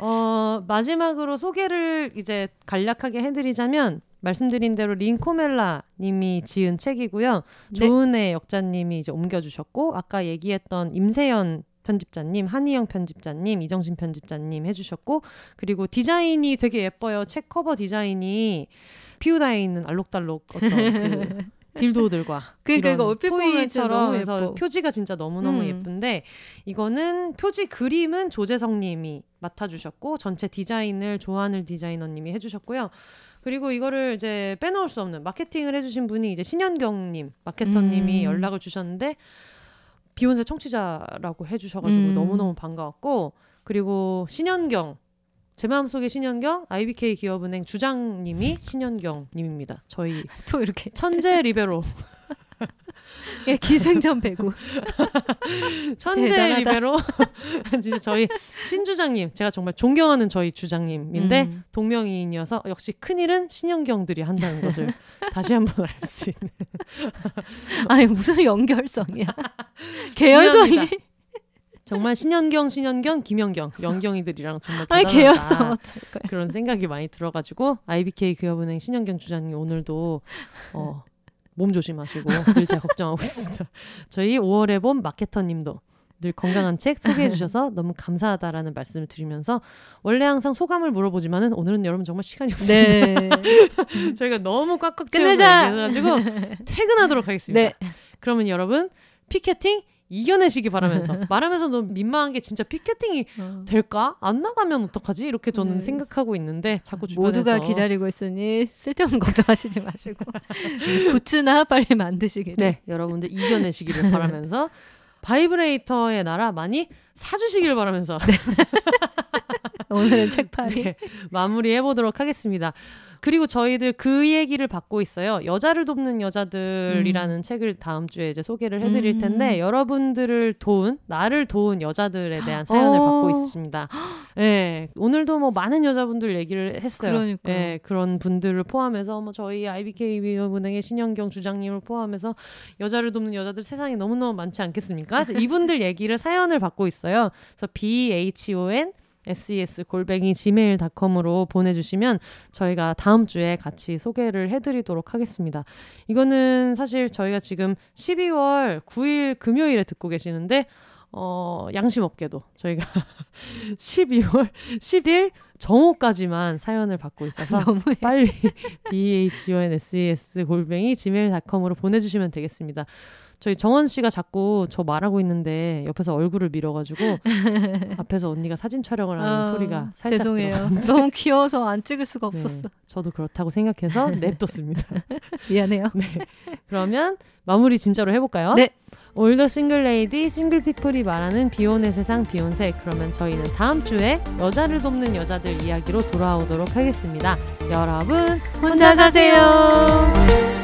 어, 마지막으로 소개를 이제 간략하게 해드리자면 말씀드린 대로 린 코멜라 님이 지은 책이고요. 네. 조은혜 역자님이 이제 옮겨주셨고 아까 얘기했던 임세연 편집자님, 한희영 편집자님, 이정신 편집자님 해주셨고 그리고 디자인이 되게 예뻐요. 책 커버 디자인이 피우다에 있는 알록달록 어떤 그 딜도들과 그러니까 이거 얼핏 보이처럼 해서 표지가 진짜 너무너무 음. 예쁜데 이거는 표지 그림은 조재석 님이 맡아주셨고 전체 디자인을 조하늘 디자이너 님이 해주셨고요. 그리고 이거를 이제 빼놓을 수 없는 마케팅을 해주신 분이 이제 신현경 님, 마케터 음. 님이 연락을 주셨는데 비욘세 청취자라고 해주셔가지고 음. 너무너무 반가웠고 그리고 신현경 제 마음속의 신현경 아이비케이 기업은행 주장님이 신현경 님입니다. 저희 또 이렇게 천재 리베로 예, 기생전 배구 천재 대단하다. 리베로 진짜 저희 신주장님 제가 정말 존경하는 저희 주장님인데 음. 동명이인이어서 역시 큰일은 신현경들이 한다는 것을 다시 한번 알 수 있는 아니 무슨 연결성이야 계열성이 정말 신현경, 신현경, 김현경, 영경이들이랑 정말 대단하다 그런 생각이 많이 들어가지고 아이비케이 기업은행 신현경 주장님 오늘도 어, 몸 조심하시고 늘 제가 걱정하고 있습니다. 저희 오월의 봄 마케터님도 늘 건강한 책 소개해 주셔서 너무 감사하다라는 말씀을 드리면서 원래 항상 소감을 물어보지만은 오늘은 여러분 정말 시간이 없습니다. 네. 저희가 너무 꽉꽉 채우고 가지고 퇴근하도록 하겠습니다. 네. 그러면 여러분 피켓팅 이겨내시기 바라면서 말하면서 너무 민망한 게 진짜 피켓팅이 어. 될까? 안 나가면 어떡하지? 이렇게 저는 네. 생각하고 있는데 자꾸 주변에서 모두가 기다리고 있으니 쓸데없는 걱정하시지 마시고 굿즈나 빨리 만드시길 네, 여러분들 이겨내시기를 바라면서 바이브레이터의 나라 많이 사주시길 바라면서 네. 오늘은 책팔이 네, 마무리해보도록 하겠습니다. 그리고 저희들 그 얘기를 받고 있어요. 여자를 돕는 여자들이라는 음. 책을 다음 주에 이제 소개를 해드릴 텐데 음. 여러분들을 도운, 나를 도운 여자들에 대한 사연을 어. 받고 있습니다. 네, 오늘도 뭐 많은 여자분들 얘기를 했어요. 그러니까 네, 그런 분들을 포함해서 뭐 저희 아이비케이비은행의 신현경 주장님을 포함해서 여자를 돕는 여자들 세상에 너무너무 많지 않겠습니까? 이분들 얘기를 사연을 받고 있어요. 그래서 B-H-O-N ses 골뱅이 지메일 닷컴으로 보내주시면 저희가 다음 주에 같이 소개를 해드리도록 하겠습니다. 이거는 사실 저희가 지금 십이월 구일 금요일에 듣고 계시는데 어, 양심 없게도 저희가 십이월 십일 정오까지만 사연을 받고 있어서 너무해. 빨리 bhonses 골뱅이 지메일 닷컴으로 보내주시면 되겠습니다. 저희 정원 씨가 자꾸 저 말하고 있는데 옆에서 얼굴을 밀어가지고 앞에서 언니가 사진 촬영을 하는 어, 소리가 살짝 죄송해요. 들어갔는데. 너무 귀여워서 안 찍을 수가 없었어. 네, 저도 그렇다고 생각해서 냅뒀습니다. 미안해요. 네, 그러면 마무리 진짜로 해볼까요? 네. 올더 싱글레이디 싱글피플이 말하는 비혼의 세상 비혼세. 그러면 저희는 다음 주에 여자를 돕는 여자들 이야기로 돌아오도록 하겠습니다. 여러분 혼자 사세요.